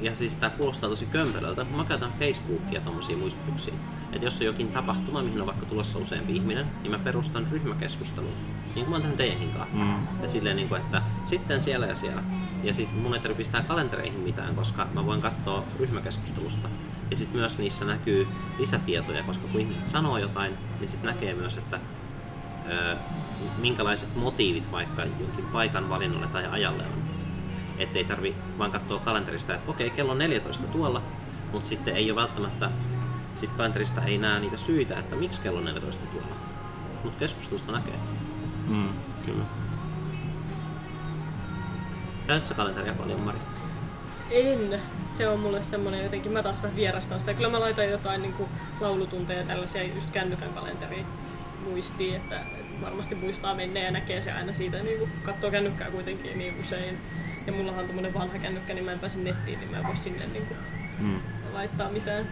ja siis tää kuulostaa tosi kömpelöltä, kun mä käytän Facebookia tommosia muistutuksia. Että jos on jokin tapahtuma, mihin on vaikka tulossa useampi ihminen, niin mä perustan ryhmäkeskusteluun. Niin kuin mä oon tehnyt teidänkin kanssa. Ja silleen, että sitten siellä ja siellä. Ja sit mun ei tarvitse pistää kalentereihin mitään, koska mä voin katsoa ryhmäkeskustelusta. Ja sit myös niissä näkyy lisätietoja, koska kun ihmiset sanoo jotain, niin sit näkee myös, että minkälaiset motiivit vaikka jonkin paikan valinnalle tai ajalle on. Että ei tarvi vaan katsoa kalenterista, että okei, kello on 14 tuolla, mutta sitten ei ole välttämättä, sitten kalenterista ei näe niitä syitä, että miksi kello on 14 tuolla. Mutta keskustelusta näkee. Kyllä. Käytät sä kalenteria paljon, Mari? En. Se on mulle semmoinen jotenkin, mä taas vähän vierastan sitä. Kyllä mä laitan jotain niin kuin laulutunteja tällaisia just kännykän kalenteriin muistiin, että varmasti muistaa menneen ja näkee se aina siitä, niin kun katsoo kännykkää kuitenkin niin usein. Ja mullahan on tommonen vanha kännykkä, niin mä en pääse nettiin, niin mä en voi sinne niin kuin laittaa mitään.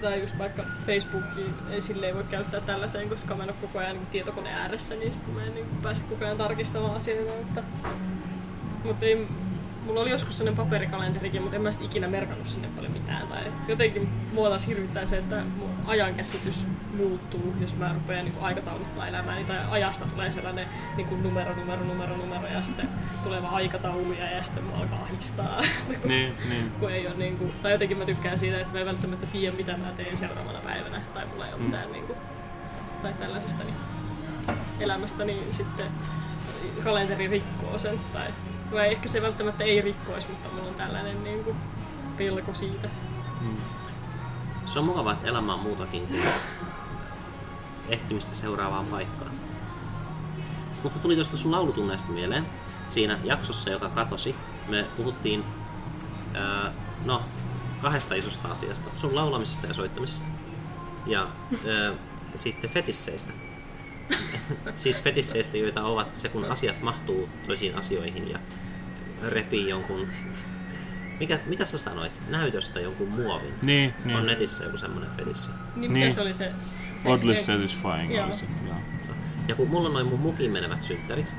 Tai just vaikka Facebookiin, sille ei voi käyttää tällaiseen, koska mä en ole koko ajan niin tietokoneen ääressä, niin sitten mä en niin pääse koko ajan tarkistamaan asioita. Mutta ei, mulla oli joskus sellainen paperikalenterikin, mutta en mä ikinä merkannut sinne paljon mitään. Tai jotenkin mua taas hirvittää se, että mun ajankäsitys muuttuu, jos mä rupean niin aikatauluttaa elämääni. Tai ajasta tulee sellainen niin numero ja sitten tulee vaan aikatauluja ja sitten mä alkaa ahistaa. Niin. Ei ole, niin kuin, tai jotenkin mä tykkään siitä, että mä en välttämättä tiedä mitä mä teen seuraavana päivänä. Tai mulla ei ole mitään niin kuin, tai tällaisesta niin elämästä, niin sitten kalenteri rikkoo sen. Tai vai ehkä se välttämättä ei rikkoisi, mutta mulla on tällainen niin kuin pelko siitä. Se on mukavaa, että elämä on muutakin kuin ehtimistä seuraavaan paikkaan. Mutta tuli tuosta sun laulutunneista mieleen. Siinä jaksossa, joka katosi, me puhuttiin kahdesta isosta asiasta. Sun laulamisesta ja soittamisesta. Ja sitten fetisseistä. Siis fetisseistä, joita ovat se, kun asiat mahtuu toisiin asioihin ja repii jonkun... Mitä sä sanoit? Näytöstä jonkun muovin? Niin. On netissä joku semmonen fetissi. Niin. Se oli se oddly satisfying oli se. Ja kun mulla on noin mun mukiin menevät synttärit,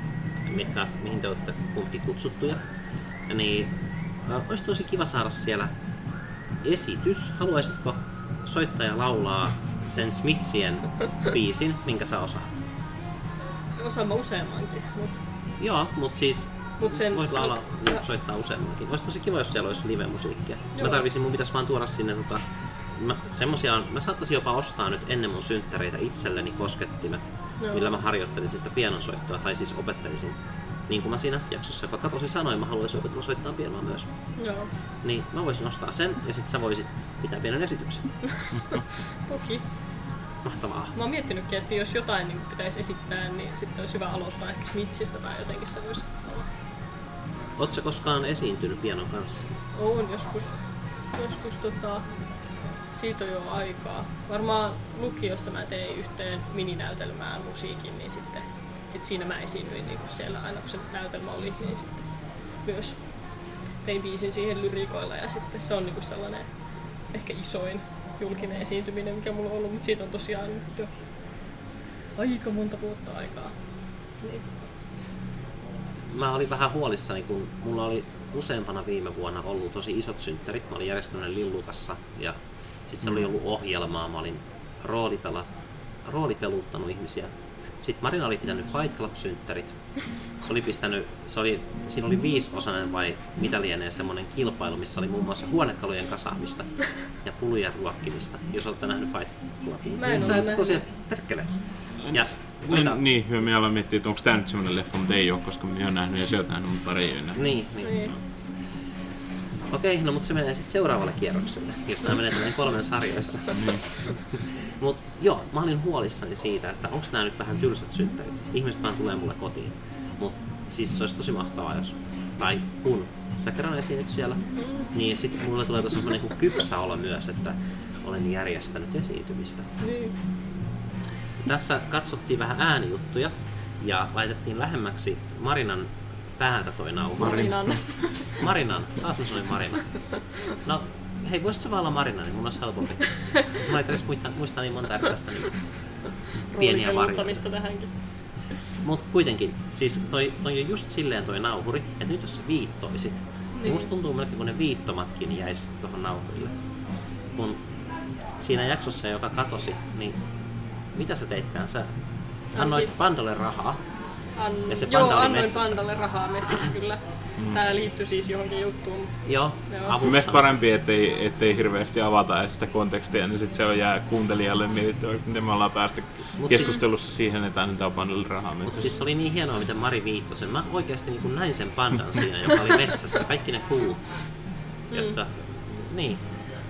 mihin te olette kumpikin kutsuttuja, niin olisi tosi kiva saada siellä esitys. Haluaisitko soittaja laulaa sen Smithsien biisin, minkä sä osaat? Osaan mä useammankin, mut... Joo, mut siis voit laulaa ja soittaa useammankin. Ois tosi kiva, jos siellä olisi live-musiikkia. Joo. Mä tarvisin, mun pitäis vaan tuoda sinne mä saattaisin jopa ostaa nyt ennen mun synttäreitä itselleni koskettimet, millä mä harjoittelisin sitä pianonsoittoa, tai siis opettelisin. Niin kuin mä siinä jaksossa, joka katosi, sanoin, mä haluaisin opetella soittaa pianoa myös. Joo. Niin mä voisin ostaa sen, ja sit sä voisit pitää pienen esityksen. Toki. Mahtavaa. Mä oon miettinytkin, että jos jotain niin pitäisi esittää, niin sitten olisi hyvä aloittaa ehkä Smithsistä tai jotenkin semmoista. Ootko sä koskaan esiintynyt pianon kanssa? Oon joskus siitä on jo aikaa. Varmaan lukiossa mä tein yhteen mininäytelmään musiikin, niin sitten siinä mä esiinnyin niin siellä aina, kun se näytelmä oli, niin sitten myös tein biisin siihen lyriikoilla ja sitten se on niin sellainen ehkä isoin julkinen esiintyminen, mikä mulla on ollut, mutta siitä on tosiaan nyt jo aika monta vuotta aikaa. Niin. Mä olin vähän huolissani, kun mulla oli useampana viime vuonna ollut tosi isot synttärit. Mä olin järjestänyt Lillukassa ja sitten se oli ollut ohjelmaa. Mä olin roolipeluttanut ihmisiä. Sitten Marina oli pitänyt Fight Club-synttärit. Siinä oli 5-osainen vai mitä lienee semmoinen kilpailu, missä oli muun muassa huonekalujen kasaamista ja pulujen ruokkimista, jos olette nähnyt Fight Clubin. Mä en sä et tosiaan perkele. Niin, hyvä mielellä miettii, että onko tää nyt semmoinen leffa, mutta ei oo, koska mä oon nähnyt ja sieltä nähnyt, mutta ei oo nähnyt. Niin. Okei, no mutta se menee sitten seuraavalle kierrokselle, jos nämä menee tällainen 3 sarjoissa. Mut joo, mä olin huolissani siitä, että onko nämä nyt vähän tylsät synttärit. Ihmiset vaan tulee mulle kotiin. Mut siis se olisi tosi mahtavaa, kun sä kerran esiinnyt siellä, niin sitten mulle tulee tosi semmoinen kuin kypsä olo myös, että olen järjestänyt esiintymistä. Niin. Tässä katsottiin vähän äänijuttuja ja laitettiin lähemmäksi Marinan päätä toi nauha. Marinan. Taas mä sanoin Marina. No hei, voisit sä vaan olla Marina, niin mun olisi helpompi. Mä et edes muista niin monta erilaista niin pieniä Marinoita. Mut kuitenkin, siis toi on just silleen toi nauhuri, että nyt jos sä viittoisit, niin musta tuntuu melkein, kun ne viittomatkin jäis tohon nauhurille. Kun siinä jaksossa, joka katosi, niin mitä sä teitkään? Sä annoit Pandalle rahaa. Annoin Pandalle rahaa metsässä kyllä. Tää liittyy siis johonkin juttuun. Joo. Mielestäni parempi, ettei hirveästi avata sitä kontekstia, niin sit se on jää kuuntelijalle mietittyä, miten me ollaan päästy keskustelussa siihen, että annetaan Pandalle rahaa metsässä. Mutta siis se oli niin hienoa, mitä Mari viittoi sen. Mä oikeasti niin näin sen Pandan siinä, joka oli metsässä. Kaikki ne puut. Jotta, niin,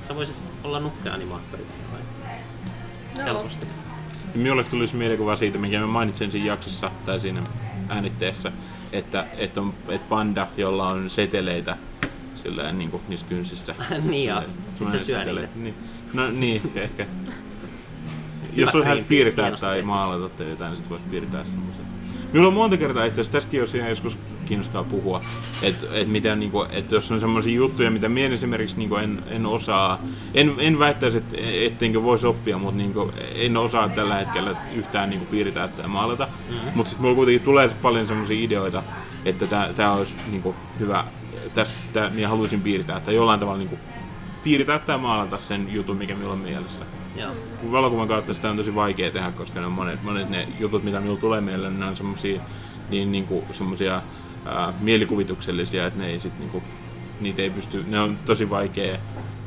sä voisit olla nukkeanimaattori vai helposti. Minulle tulisi mielikuva siitä, minkä mä mainitsin siinä jaksossa, tai siinä äänitteessä, että panda, jolla on seteleitä silleen niin kuin niissä kynsissä. Niin joo, sit se syö niitä. Niin. No niin, ehkä. Jos haluat piirtää tai maalata tai jotain, niin sit vois piirtää semmoisen. Minulla on monta kertaa itse asiassa, tässäkin jos siinä joskus kiinnostaa puhua, että niinku, et jos on semmoisia juttuja, mitä minä esimerkiksi niinku en osaa, en väittäisi, ettenkö voisi oppia, mutta niinku, en osaa tällä hetkellä yhtään niinku piirtää tai maalata, mutta sitten minulla kuitenkin tulee paljon semmoisia ideoita, että tämä olisi niinku hyvä, tästä minä haluaisin piirtää tai jollain tavalla niinku piirtää tai maalata sen jutun, mikä minulla on mielessä. Valokuvan kautta sitä on tosi vaikea tehdä, koska ne monet ne jutut, mitä minulla tulee mieleen, ne on semmosia semmosia mielikuvituksellisia, että ne ei sit niinku, niitä ei pysty, ne on tosi vaikea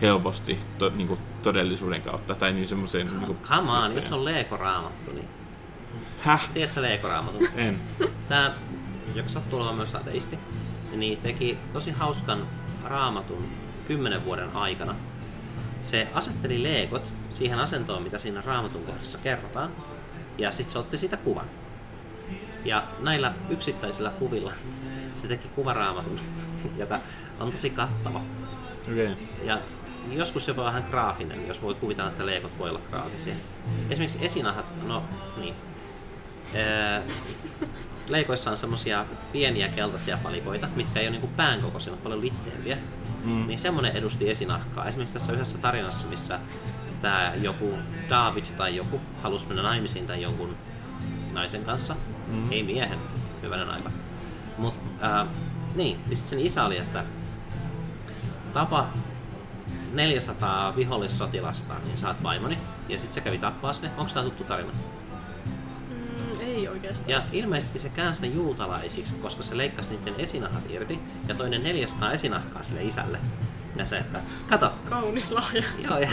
helposti niinku todellisuuden kautta tai niin semmoiseen niinku. Come on, jos on Legoraamattu, niin. Häh? Tiedätkö sä Legoraamattu? En. Tää, joka sattuu olemaan myös ateisti, niin teki tosi hauskan raamatun 10 vuoden aikana. Se asetteli legot siihen asentoon, mitä siinä raamatun kohdassa kerrotaan, ja sitten se otti sitä kuvan. Ja näillä yksittäisillä kuvilla se teki kuvaraamatun, joka on tosi kattava. Okay. Ja joskus jopa vähän graafinen, jos voi kuvitella, että legot voi olla graafisia. Esimerkiksi esinahat, no niin. Leikoissa on semmosia pieniä keltaisia palikoita, mitkä ei ole niinku pään kokoisia, mutta paljon litteempiä. Niin semmonen edusti esinahkaa. Esimerkiksi tässä yhdessä tarinassa, missä tää joku David tai joku halusi mennä naimisiin tai jonkun naisen kanssa. Ei miehen, hyvänen aika. Mut niin, niin sen isä oli, että tapa 400 vihollissotilasta, niin saat vaimoni. Ja sit se kävi tappaas ne. Onks tää tuttu tarina? Ja ilmeisesti se käänsi ne juutalaisiksi, koska se leikkasi niiden esinahat irti ja toi ne 400 esinahkaa sille isälle. Ja se, että kato! Kaunis lahja! Joo, ja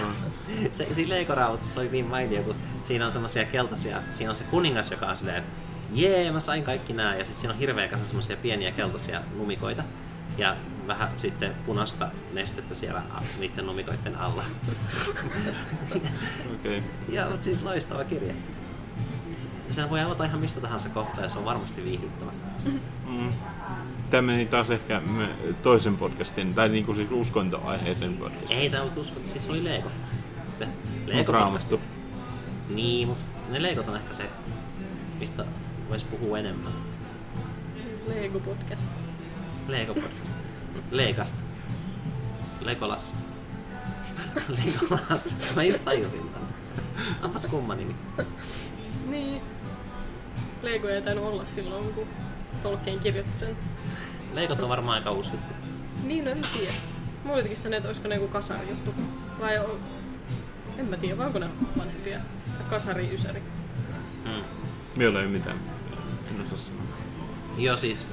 se, siinä Legoraamattussa oli niin mainio, kun siinä on semmosia keltaisia, siinä on se kuningas, joka on silleen jee, mä sain kaikki nää, ja sitten siinä on hirveä kasa semmosia pieniä keltaisia lumikoita ja vähän sitten punaista nestettä siellä niiden lumikoiden alla. Okay. Ja siis loistava kirja. Sen voi avata ihan mistä tahansa kohtaa ja se on varmasti viihdyttävä. Tämä meni taas ehkä toisen podcastin, tai niinku siis uskontoaiheisen podcastin. Ei, tämä on uskonto, siis oli Lego. Lego Raamattu. Niin, mutta ne Legot on ehkä se, mistä voisi puhua enemmän. Lego podcast. Lego podcast. Legasta. Legolas. Legolas. Mä just tajusin tämän. Onpas kumma nimi. Niin. Leikoja ei tainnut olla silloin, kun Tolkien kirjoitti sen. Leikot on varmaan aika uusi juttu. Niin, en tiedä. Mulla jotenkin sanoin, että olisiko ne joku kasari-juttu. Vai en mä tiedä, vai onko ne vanhempia? Kasari-ysäri. Meillä ei mitään. Joo, siis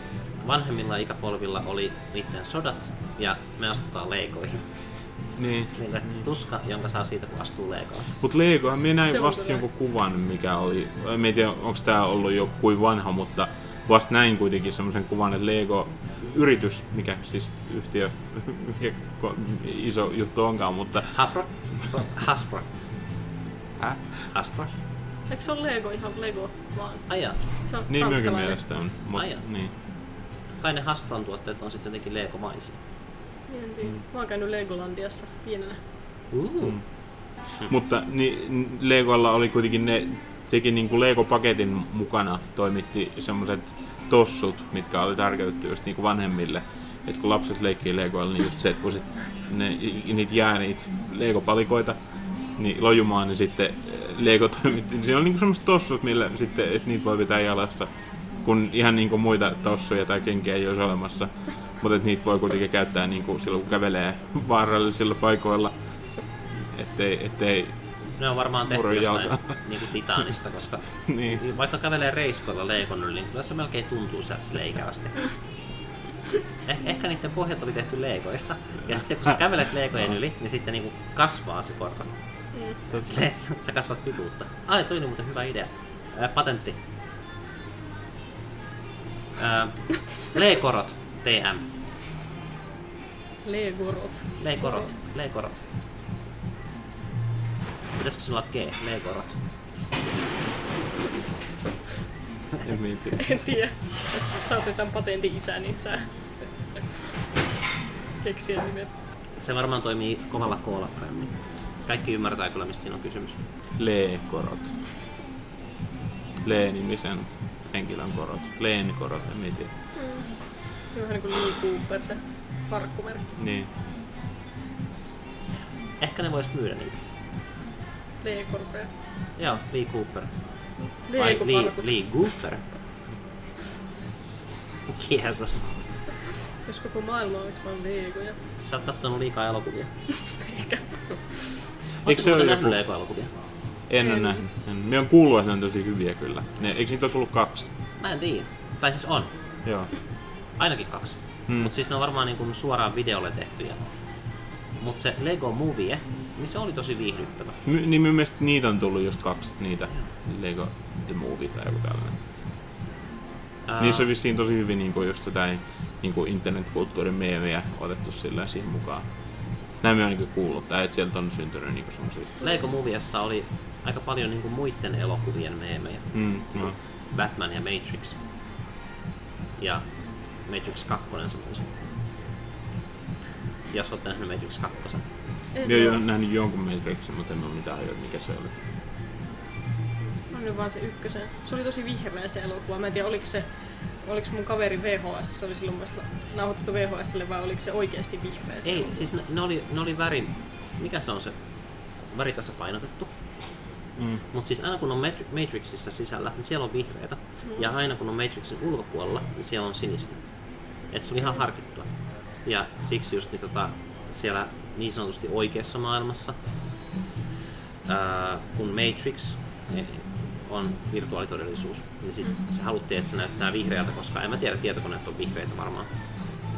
vanhemmilla ikäpolvilla oli niiden sodat ja me astutaan leikoihin. Niin. Sillä tuska, jonka saa siitä, kun astuu Legoon. Mut Legohan, minä näin vasta jonkun kuvan, mikä oli, en tiedä onks tää ollut jo kuin vanha, mutta vasta näin kuitenkin semmosen kuvan, että Lego-yritys, mikä siis yhtiö, mikä iso juttu onkaan, mutta... Hasbro. Häh? Hasbro? Eiks se ole Lego ihan Lego vaan? Aijaa. Se on niin minunkin mielestä on. Aijaa. Niin. Kai ne Hasbron tuotteet on sitten jotenkin Lego-maisia. Mä oon käynyt Legolandiassa pienenä. Mutta niin, Legolla oli kuitenkin ne, sekin niin kuin Lego-paketin mukana toimitti semmoset tossut, mitkä oli tarkoitettu just niin kuin vanhemmille. Et kun lapset leikkii Legoilla, niin just se, että kun sit niitä jää niitä Lego-palikoita niin lojumaan, niin sitten Lego toimitti. Siinä oli niin kuin semmoset tossut, millä sitten, et niitä voi pitää jalassa. Kun ihan niin kuin muita tossuja tai kenkiä ei olisi olemassa. Mutta niitä voi kuitenkin käyttää niin kuin silloin, kun kävelee vaarallisilla paikoilla, ettei ne on varmaan tehty jostain niin kuin titaanista, koska niin. Vaikka kävelee reiskoilla leikon yli, niin kyllä se melkein tuntuu sieltä silleen ikävästi. Ehkä niiden pohjat oli tehty leikoista, ja sitten kun sä kävelet leikojen yli, niin sitten niin kuin kasvaa se korko. Silleen, että sä kasvat pituutta. Ai, toi on muuten hyvä idea. Patentti. Leekorot. TM. Legorot. Pitäisikö sinulla G? Legorot. En tiedä. Sä oot tämän patentin isä, niin sä keksiä nimen. Se varmaan toimii kovalla koolakkaimmin. Kaikki ymmärtää kyllä, mistä siinä on kysymys. Lee-korot. Lee-nimisen henkilön korot. Leen-korot, en tiedä. Se on vähän niin kuin Lee Cooper, se farkkumerkki. Niin. Ehkä ne vois myydä niitä. Lee Cooper. Joo, Lee Cooper. Vai Lee Cooper? Kiesas. Jos koko maailma olisi vaan Legoja. Sä oot kattonut liikaa elokuvia. Eikä. Ootko muuten nähnyt Lego-elokuvia? En ole nähnyt. Minä olen kuullut, että ne on tosi hyviä kyllä. Eikö niitä olisi ollut 2? Mä en tiedä. Tai siis on. Joo. Ainakin 2. Mut siis ne on varmaan niinku suoraan videolle tehtyjä. Mut se Lego Movie, niin se oli tosi viihdyttävä. Niin mun mielestä niitä on tullut just 2 niitä. Lego The Movie tai joku tällainen. Niissä on vissiin tosi hyvin niinku just jotain niinku internetkulttuurin meemejä otettu silleen siihen mukaan. Näin me on niinku kuullut, että sieltä on syntynyt niinku semmosia. Lego Moviessa oli aika paljon niinku muiden elokuvien meemejä. Batman ja Matrix. Ja Matrix 2 semmoisen. Jos olet nähnyt Matrix 2. Minä olen nähnyt jonkun Matrixin, mutta en ole mitään ajoa, mikä se oli. Mä olen vaan se ykkösen. Se oli tosi vihreä se elokuva. Mä en tiedä, oliko mun kaveri VHS, se oli silloin nauhoitettu VHSlle, vai oliko se oikeasti vihreä se elokuva? Ei, siis ne oli värin... Mikä se on se? Väri tässä painotettu. Mutta siis aina kun on Matrixissa sisällä, niin siellä on vihreätä. Ja aina kun on Matrixin ulkopuolella, niin siellä on sinistä. Et se oli ihan harkittua. Ja siksi just niin, siellä niin sanotusti oikeassa maailmassa, kun Matrix on virtuaalitodellisuus, niin sit se haluttiin, että se näyttää vihreältä, koska en mä tiedä, tietokoneet on vihreitä varmaan.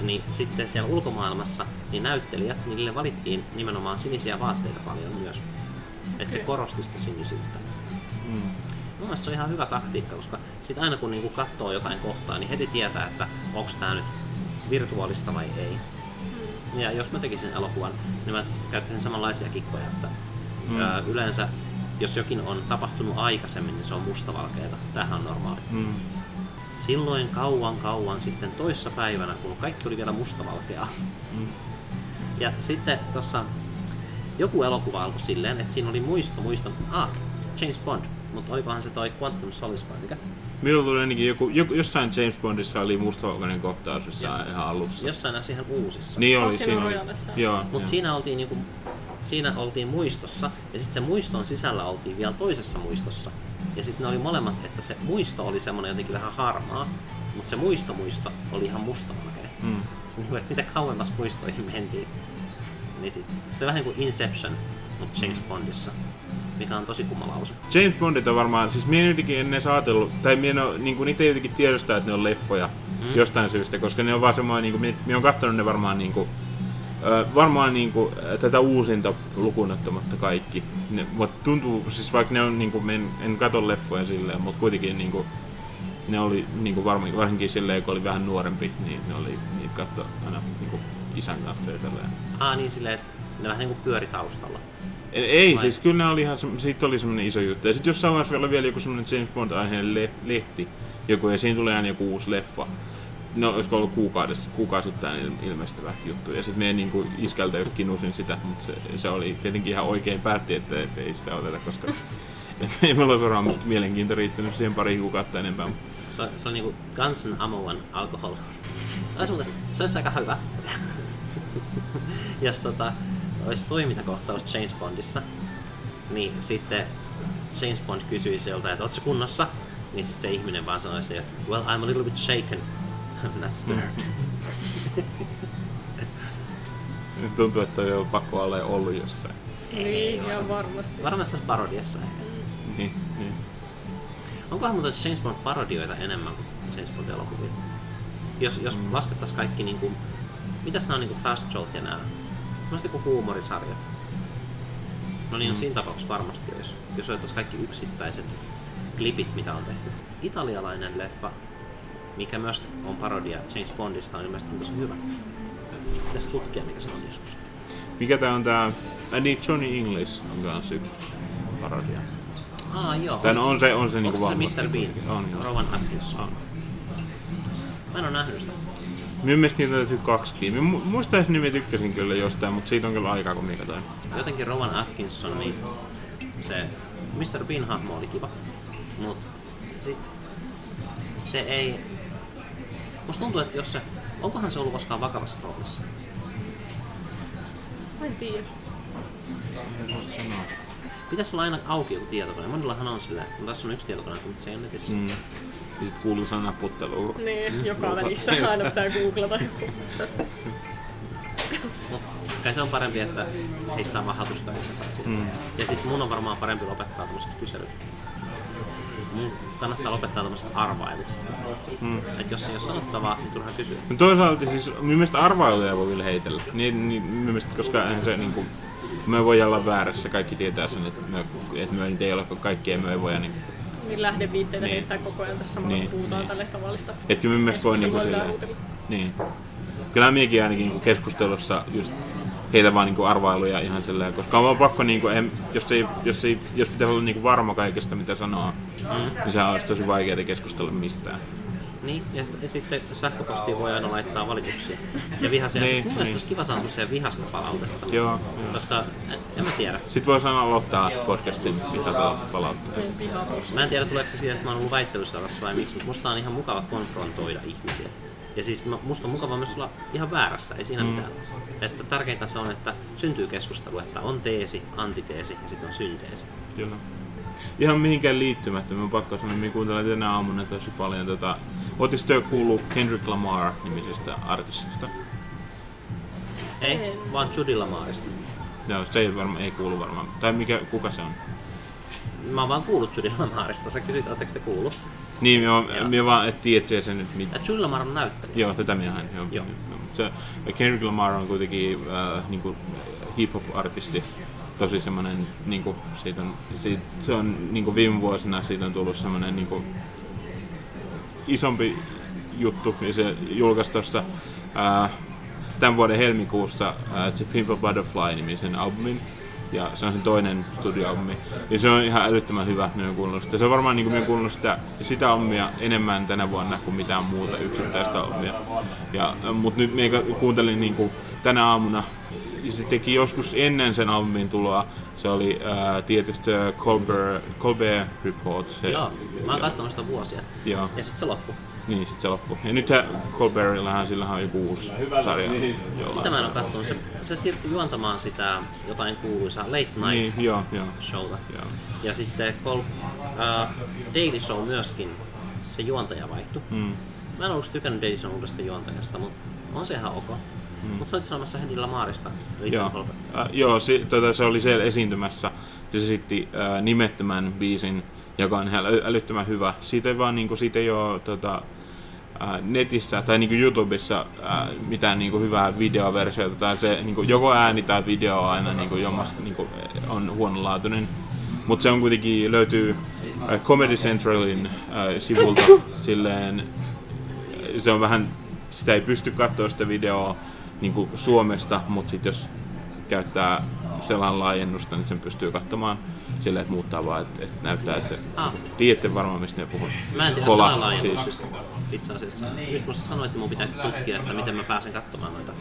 Niin sitten siellä ulkomaailmassa niin näyttelijät, niille valittiin nimenomaan sinisiä vaatteita paljon myös. Että se korosti sitä sinisyyttä. Mun mielestä se on ihan hyvä taktiikka, koska sit aina kun niinku katsoo jotain kohtaa, niin heti tietää, että onks tää nyt virtuaalista vai ei. Ja jos mä tekisin elokuvan, niin mä käyttäisin samanlaisia kikkoja, että yleensä jos jokin on tapahtunut aikaisemmin, niin se on mustavalkeata. Tämähän on normaali. Silloin kauan sitten toissa päivänä, kun kaikki oli vielä mustavalkeaa. Ja sitten tossa joku elokuva alkoi silleen, että siinä oli muisto. James Bond. Mutta olikohan se toi Quantum Solace vai mikä? Minulla tuli ainakin jossain James Bondissa oli mustavalkoinen kohtaus jossain ihan alussa. Jossain näissä ihan uusissa. Niin oli, siinä oli. Mutta siinä oltiin muistossa ja sitten se muiston sisällä oltiin vielä toisessa muistossa. Ja sitten ne oli molemmat, että se muisto oli semmoinen jotenkin vähän harmaa, mutta se muisto oli ihan mustavalkea. Se niin kuin, että mitä kauemmas muistoihin mentiin. Niin se oli vähän niin kuin Inception, mutta James Bondissa. Mikä on tosi kumma lause. James Bondit on varmaan, siis minä en jotenkin ennen saatellut, tai minä en ole, niin kuin, niitä ei jotenkin tiedostaa, että ne on leffoja jostain syystä, koska ne on vaan semmoinen, niin kuin, minä olen katsonut ne varmaan niin kuin, tätä uusinta lukunottamatta kaikki. Mutta tuntuu, siis vaikka ne on, niin kuin, en katso leffoja silleen, mutta kuitenkin niin kuin, ne oli niin kuin varsinkin silleen, kun oli vähän nuorempi, niin ne oli niitä katso aina niin kuin isän kanssa ja tälleen. Niin silleen, että ne vähän niin kuin pyöri taustalla. Ei, siis kyllä ne oli ihan, siitä oli semmonen iso juttu. Ja sit jossain vaiheessa oli vielä joku semmonen James Bond-aiheinen lehti, ja siinä tulee aina joku uusi leffa. No, olisiko ollut kuukausittain ilmestyvä juttu. Ja sit me niinku iskältä kinusin sitä, mutta se oli tietenkin ihan oikein päätti, että ei sitä oteta, koska ei meillä ole suoraan mielenkiinto riittänyt siihen pari kuukautta enempää. Se on niinku Guns N' Amouan alkohol. Se olisi aika hyvä. Ja olisi toimintakohtaus James Bondissa, niin sitten James Bond kysyi sieltä, että ootko kunnossa? Niin sitten se ihminen vaan sanoi, että well, I'm a little bit shaken, I'm not stirred. Nyt tuntuu, että on jo pakko olla ollut jossain. Ei, ihan varmasti. Varmasti tässä parodiassa ehkä. Niin. Onkohan muuta James Bond parodioita enemmän kuin James Bond elokuvia? Jos laskettaisiin kaikki niinku... Mitäs nää on niinku Fast Jolt ja nää? Semmoiset joku huumorisarjat. No niin, on siinä tapauksessa varmasti jos otettaisiin kaikki yksittäiset klipit, mitä on tehty. Italialainen leffa, mikä myös on parodia James Bondista, on ilmeisesti tosi hyvä. Pitäisi tutkia, mikä se on joskus. Mikä tää on tää? Johnny English on kans yksi parodia. Joo. Tän on se niinku vahva. Onko se Mr. Bean? On, joo. Rowan Atkinson. On. Mä en oo nähnyt sitä. Minun mielestä niitä täytyy kaksikin. Minä muistaisin nimiä tykkäsin kyllä jostain, mutta siitä on kyllä aikaa kun minä katsoin. Jotenkin Rowan Atkinson, niin se Mr. Bean-hahmo oli kiva, mut sit se ei... Musta tuntuu, että jos se... Onkohan se ollut koskaan vakavassa roolissa? Mä en tiedä. Pitäis olla aina auki joku tietokone. Monillahan on silleen, mutta tässä on yksi tietokone, mutta se ei ole netissä. Mm. Ja sit kuuluu sana puttelua. Niin, joka välissä aina pitää googlata. Kai se on parempi, että heittää vaan hatusta, että saa siitä. Mm. Ja sit mun on varmaan parempi lopettaa tommoset kyselyt. Mun kannattaa lopettaa tommoset arvailut. Mm. Et jos ei oo sanottavaa, niin turhaan kysyä. No toisaalta siis, minun mielestä arvailuja voi kyllä heitellä. Minun mielestä, koska se niinku... Me voidaan olla väärässä, kaikki tietää sen, että me ei ole kaikkea, me ei voida niinku... Niin lähdeviitteitä heittää koko ajan tässä samalla puutaan tällaista tavallista. Etkö me myös voi niinku silleen... Niin. Kyllä minäkin ainakin niinku keskustelussa just heitä vaan niinku arvailuja ihan silleen, koska on pakko niinku... Jos pitää olla niinku varma kaikesta mitä sanoo, niin sehän olisi tosi vaikeaa keskustella mistään. Niin, ja sitten sähköpostiin voi aina laittaa valituksia ja vihaisia. Niin, siis mun mielestä olisi kiva saada semmoisia vihasta palautetta, joo, koska en mä tiedä. Sitten voi sanoa aloittaa podcastin vihasta palautetta. Mä en tiedä tuleeko se siitä, että mä oon ollut väittelyssä vai miksi, mutta musta on ihan mukava konfrontoida ihmisiä. Ja siis musta on mukava myös olla ihan väärässä, ei siinä mitään. Että tärkeintä se on, että syntyy keskustelu, että on teesi, antiteesi ja sitten on synteesi. Joo. Ihan mihinkään liittymättä, mä oon pakko sanoa, että mä kuuntelen tänä aamuna tosi paljon Otistöö kuuluu Kendrick Lamar-nimisestä artistista? Ei, vaan Judy Lamarista. No, se ei, ei kuulu varmaan. Tai kuka se on? Mä oon vaan kuullut Judy Lamarista. Sä kysyt, ootteko te kuullut? Niin, mä vaan tiedätkö sen nyt mitä. Judy Lamar on näyttelijä. Joo, tätä miehän. Joo. Se, Kendrick Lamar on kuitenkin niinku hip-hop-artisti. Tosi semmonen, niinku, se on niinku viime vuosina siitä on tullut semmonen niinku isompi juttu, niin se julkaisi tuossa tämän vuoden helmikuussa The Pimple Butterfly-nimisen albumin. Ja se on sen toinen studioalbumi. Ja se on ihan älyttömän hyvä, minä olen kuunnellut sitä. Se on varmaan niin kuin minä olen kuunnellut sitä albumia enemmän tänä vuonna kuin mitään muuta yksittäistä albumia. Mutta nyt minä kuuntelin niin kuin tänä aamuna, ja se teki joskus ennen sen albumin tuloa. Se oli tietysti Colbert Report. Joo, mä oon katsonut sitä vuosia. Joo. Ja sit se loppui. Niin, sit se loppui. Ja nythän Colbertillahan sillähän on joku uusi sarja. Sitä mä en oo katsonut. Se siirtyi juontamaan sitä jotain kuuluisaa Late Night showta. Joo. Ja sitten Daily Show myöskin, se juontaja vaihtui. Mä en ollut tykännyt Daily Show uudesta juontajasta, mutta on se ihan ok. Mutta sä olit sanomassa Henry Lamarista. Joo, se oli siellä esiintymässä. Se esitti nimettömän biisin, joka on älyttömän hyvä. Siitä ei vaan niinku, siitä ei oo netissä tai niinku YouTubessa mitään niinku hyvää videoversiota. Tai se niinku, joko ääni tai video aina niinku, jommasta niinku, on huonolaatuinen. Mutta se on kuitenkin löytyy Comedy Centralin sivulta. Silleen, se on vähän, sitä ei pysty katsoa sitä videoa niinku Suomesta, mutta sit jos käyttää selan laajennusta, niin sen pystyy katsomaan silleen, että muuttaa vaan, että et näyttää, että se... Tiedätte varmaan, mistä ne puhuu. Mä en tiedä selan laajennuksesta. Itse asiassa. Nyt musta sanoit, että mun pitää tutkia, että miten mä pääsen katsomaan noita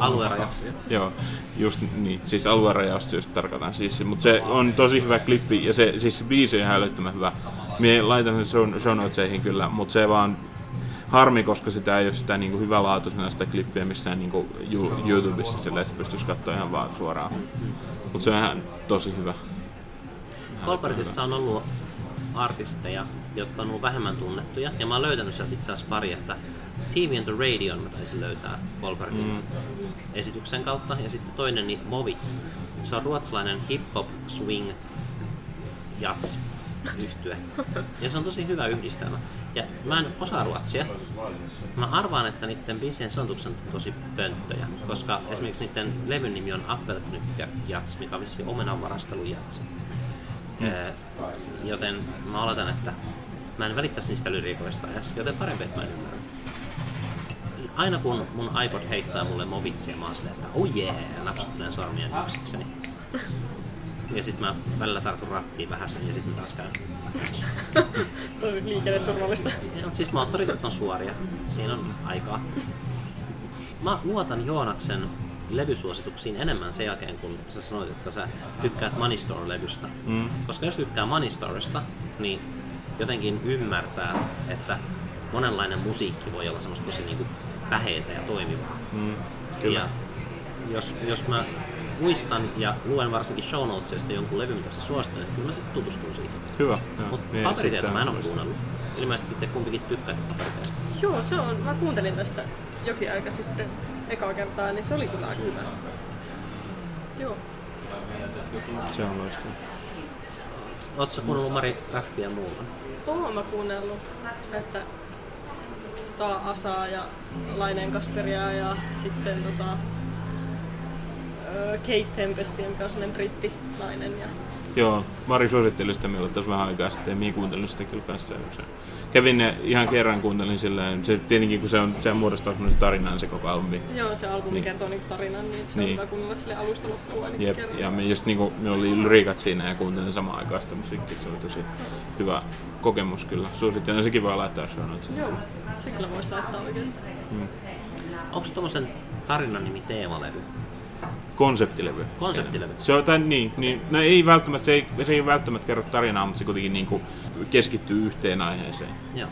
aluerajauksia. Joo, just niin. Siis aluerajausta just tarkoitan. Siis, mutta se on tosi hyvä klippi ja se, siis se biisi on ihan älyttömän hyvä. Mie laitan sen show notesihin kyllä, mutta se vaan... Harmi, koska sitä ei ole sitä niinku hyvälaatuisena sitä klippiä missään niinku YouTubessa, että pystyisi katsoa ihan vaan suoraan. Mutta se on ihan tosi hyvä. Colbertissa on ollut artisteja, jotka on ollut vähemmän tunnettuja, ja mä oon löytänyt sieltä itse asiassa pari, että TV and the Radio mä taisin löytää Colbertin esityksen kautta, ja sitten toinen niin Movits. Se on ruotsalainen hip-hop swing jazz yhtye. Ja se on tosi hyvä yhdistelmä. Ja mä en osaa ruotsia. Mä arvaan, että niiden biisien sanotukset on tosi pönttöjä, koska esimerkiksi niiden levyn nimi on Appelknytterjats, mikä on vissiin omenanvarastelujats. Joten mä oletan, että mä en välittäisi niistä lyriikoista edes, joten parempi, että mä en ymmärrä. Aina kun mun iPod heittää mulle Movitsia, mä oon silleen, että oh yeah, napsuttelen sormien yksikseni. Ja sit mä välillä tartun rattiin vähäsen ja sit mä taas käyn. Toi on liikenneturvallista. No, siis moottoritiet on suoria. Siinä on aikaa. Mä luotan Joonaksen levysuosituksiin enemmän sen jälkeen, kun sä sanoit, että sä tykkäät Money Store-levystä. Mm. Koska jos tykkää Money Storesta, niin jotenkin ymmärtää, että monenlainen musiikki voi olla semmoista tosi niin kuin väheitä ja toimivaa. Mm. Kyllä. Ja jos mä muistan ja luen varsinkin show notesista jonkun levy, mitä sä suosittelet, kyllä mä sitten tutustun siihen. Hyvä. Mutta niin, paperiteita mä en ole kuunnellut. Ilmeisesti itse kumpikin tykkää paperiteista. Joo, se on. Mä kuuntelin tässä jokin aika sitten ekaa kertaa, niin se oli kyllä aika hyvä. Joo. Se on loistava. Ootko sä kuunnellut, Mari, räppiä muuta? Oon mä kuunnellut, että Asaa ja Laineen Kasperia ja sitten Kate Tempestin, joka on sellainen brittinainen. Ja... Joo, Mari suositteli sitä minulle tässä vähän aikaa sitten, ja minä kuuntelin sitä kyllä kanssa. Kävin ne ihan kerran, kuuntelin silleen, se, tietenkin kun se muodostaa sellaisen tarinan se koko albumi. Joo, se albumi niin kertoo niinku tarinan, niin se niin on hyvä kuunnella silleen alusta loppuun ainakin. Jep, kerran. Ja me just niinku, me oli lyriikat siinä ja kuuntelin samaan aikaan sitä musiikkia, se oli tosi hyvä kokemus kyllä. Suosittelen, sekin voi laittaa shownotes. Joo, se kyllä voisi laittaa oikeesti. Mm. Onko tommosen tarinan nimi teemalevy? Konseptilevy. Konseptilevy. Se on, tai niin okay. No ei välttämättä, se ei välttämättä kerro tarinaa, mutta se kuitenkin niinku keskittyy yhteen aiheeseen. Joo.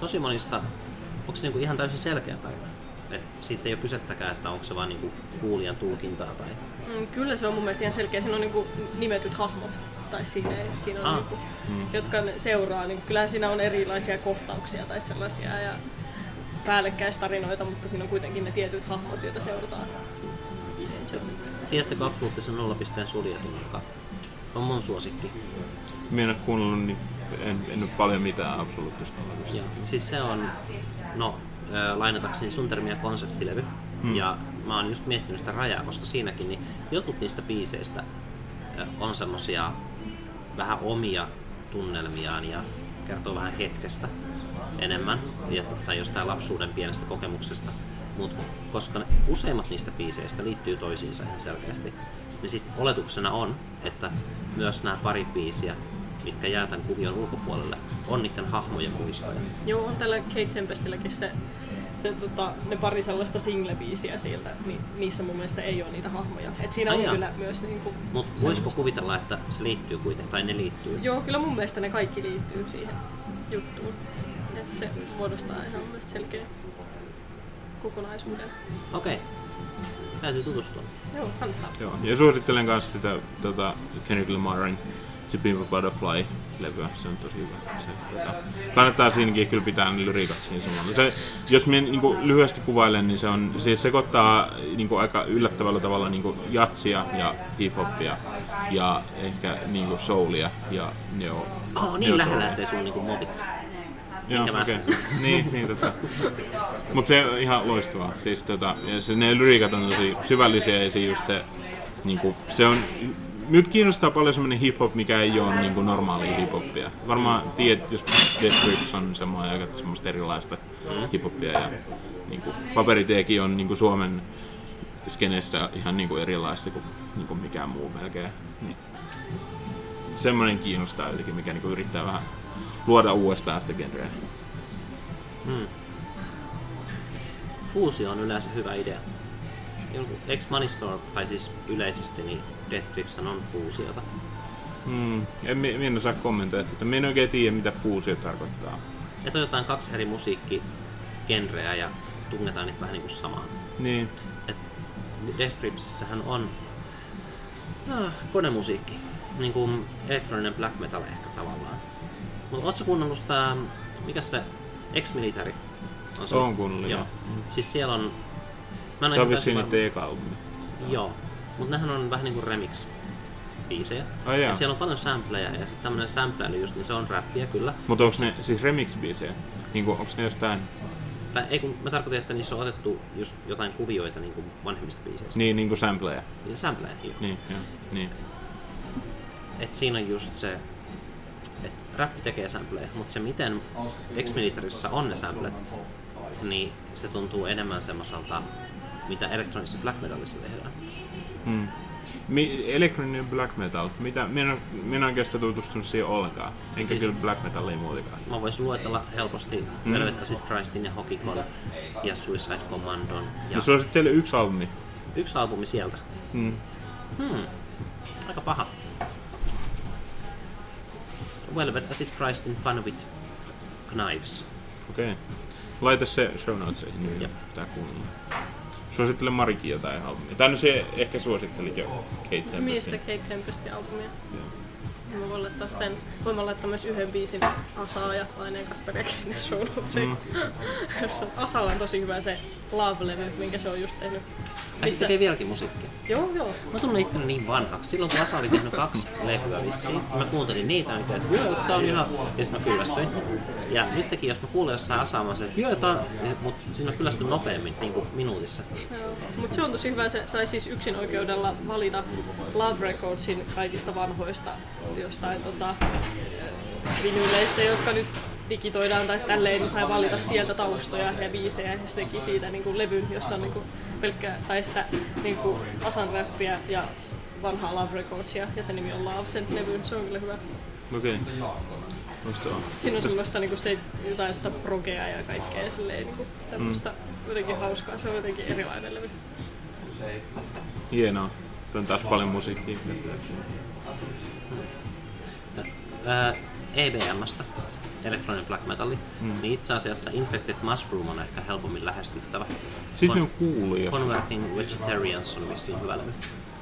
Tosi monista, onko se niinku ihan täysin selkeä tarina? Et siitä ei ole kysettäkään, että onko se vaan niinku kuulijan tulkintaa tai... Kyllä se on mun mielestä ihan selkeä. Siinä on niinku nimetyt hahmot tai siinä on niinku, jotka ne seuraa. Niin kyllähän siinä on erilaisia kohtauksia tai sellaisia ja päällekkäistarinoita, mutta siinä on kuitenkin ne tietyt hahmot, joita seurataan. Tiedättekö absoluuttisen 0 suljetun, joka on mun suosikki? Minä en ole kuunnellut, niin en ole paljon mitään absoluuttista 0. Siis se on, no lainatakseni sun termiä, konseptilevy. Ja mä oon just miettinyt sitä rajaa, koska siinäkin niin jotkut niistä biiseistä on semmosia vähän omia tunnelmiaan ja kertoo vähän hetkestä enemmän. Tai jostain lapsuuden pienestä kokemuksesta. Mutta koska useimmat niistä biiseistä liittyy toisiinsa ihan selkeästi, niin sitten oletuksena on, että myös nämä pari biisiä, mitkä jää tämän kuvion ulkopuolelle, on niiden hahmojen muistoja. Joo, on tällä Kate Tempestilläkin ne pari sellaista single-biisiä sieltä, niin niissä mun mielestä ei ole niitä hahmoja. Et siinä on kyllä myös niinku... Mutta voisiko kuvitella, että se liittyy kuitenkin, tai ne liittyy? Joo, kyllä mun mielestä ne kaikki liittyy siihen juttuun. Et se muodostaa ihan mun mielestä selkeä kokonaisuuden. Okei. Täytyy tutustua. Joo, kannattaa. Joo. Ja suosittelen kanssa sitä Kendrick Lamarin The Pimp a Butterfly-levyä. Se on tosi hyvä. Kannattaa siinäkin kyllä pitää ne lyriikat siinä samalla. Se, jos minä niinku lyhyesti kuvailen, niin se on, siis sekoittaa niinku aika yllättävällä tavalla niinku jatsia ja hip-hoppia ja ehkä niinku soulia ja neo. Niin lähellä, ettei sun niinku mobitse. Joo, okei. Okay. niin. Mut se on ihan loistavaa. Siis ne lyriikat on tosi syvällisiä ja se niinku se on nyt kiinnostaa paljon semmoinen hip-hop, mikä ei ole niinku normaalia hip-hopia. Varmaan tiedät, jos Death Grips on semmoinen aika semmoista erilaista hip-hopia ja niinku Paperiteekin on niinku Suomen skenessä ihan niinku erilaista kuin niinku mikään muu melkein. Niin. Semmoinen kiinnostaa jotenkin, mikä niinku yrittää vähän luoda uudestaan sitä genreä. Fuusio on yleensä hyvä idea. Ex Money Store, tai siis yleisesti, niin Death Grips on fuusiota. En osaa kommentoida, että en oikein tiedä, mitä fuusio tarkoittaa. Että otetaan kaksi eri musiikkigenreä ja tungetaan niitä vähän niin kuin samaan. Niin. Et Death Gripsissähän on konemusiikki, niin kuin elektroninen black metal ehkä tavallaan. Mutta ootko kuunnellut sitä, mikäs se, Ex-Military? On kuunnellut, joo. Siis siellä on... Se on vissiin niiden eka albumi. Joo, mutta nehän on vähän niinku remix-biisejä. Oh, ja siellä on paljon sampleja ja sitten tämmönen sampleily just, niin se on räppiä kyllä. Mutta onko ne siis remix-biisejä? Niinku, onko ne jostain? Ei kun mä tarkoitan, että niissä on otettu just jotain kuvioita niinku vanhemmista biiseistä. Niin, niinku sampleja. Ja sampleja, joo. Niin, joo. Niin. Et siinä on just se... Rappi tekee sampleja, mutta se miten Ex-Militaryssä on ne samplet, niin se tuntuu enemmän semmoiselta mitä elektronisessa black metalissa tehdään. Hmm. Elektroninen black metal, mitä? Minä en oikeastaan tutustunut siihen ollenkaan, enkä siis, kyllä black metallia muutakaan. Mä voisin luetella helposti Velvet Acid Christin ja Hokikon ja Suicide Commandon. Ja... No se on sitten teille yksi albumi. Yksi albumi sieltä. Aika paha. Velvet Acid Christin Fun with Knives. Okei. Laita se show notesiin, niin tää kuuluu. Suosittele Marikki jotain albumia. Tai no se ehkä suosittelit jo Kate Tempestin. Miestä Kate Tempestin albumia. Joo. Voimme laittaa myös yhden biisin Asaa ja Laineen Kasperiksi sinne show notesiin. Asalla on tosi hyvä se Love-levy, minkä se on just tehnyt. Ai se tekee vieläkin musiikkia? Joo. Mä tunnen itteni niin vanhaksi. Silloin kun Asa oli tehnyt 2 levyä vissiin, mä kuuntelin niitä ainakin, että tää on ihan... Ja sit mä kyllästyin. Ja nytkin jos mä kuulen jossain Asaa, mä sanoin, niin mutta siinä on kyllästy nopeammin, niin kuin minuutissa. Joo. Mut se on tosi hyvä. Se sai siis yksin oikeudella valita Love Recordsin kaikista vanhoista jostain vinyleistä, jotka nyt digitoidaan tai tälleen, niin sai valita sieltä taustoja ja biisejä ja se teki siitä niinku levyn, jossa on niinku pelkkää tai sitä niinku Asan räppiä ja vanhaa Love Recordsia ja sen nimi on Love, sen levyn, se on kyllä hyvä. Okei. Siinä on semmoista niinku se jotain sitä progea ja kaikkea silleen niinku tämmöstä jotenkin hauskaa, se on jotenkin erilainen levy. Hienoa. Tuo on taas paljon musiikkia. EBM:stä, elektroninen black metalli, niin itse asiassa Infected Mushroom on ehkä helpommin lähestyttävä. Sitten on kuullut jo. Converting Vegetarians on vissiin hyvä levy.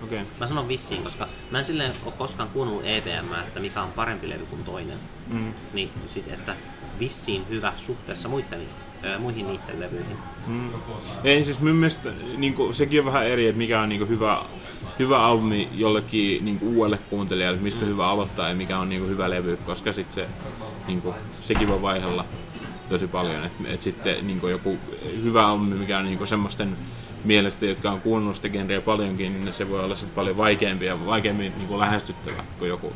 Okay. Mä sanon vissiin, koska mä en silleen ole koskaan kuunnellut EBM:ää, että mikä on parempi levy kuin toinen. Niin sitten, että vissiin hyvä suhteessa muihin niiden levyihin. Ei siis mun mielestä niinku, sekin on vähän eri, että mikä on niinku, hyvä albumi jollekin niinku, uudelle kuuntelijalle, mistä on hyvä aloittaa ja mikä on niinku, hyvä levy, koska sit se, niinku, sekin voi vaihella tosi paljon. Et sitten niinku, joku hyvä albumi, mikä on niinku, semmoisten mielestä, jotka on kuunnellut sitä genreä paljonkin, niin se voi olla sit paljon vaikeampi ja vaikeammin niinku, lähestyttävä kuin joku.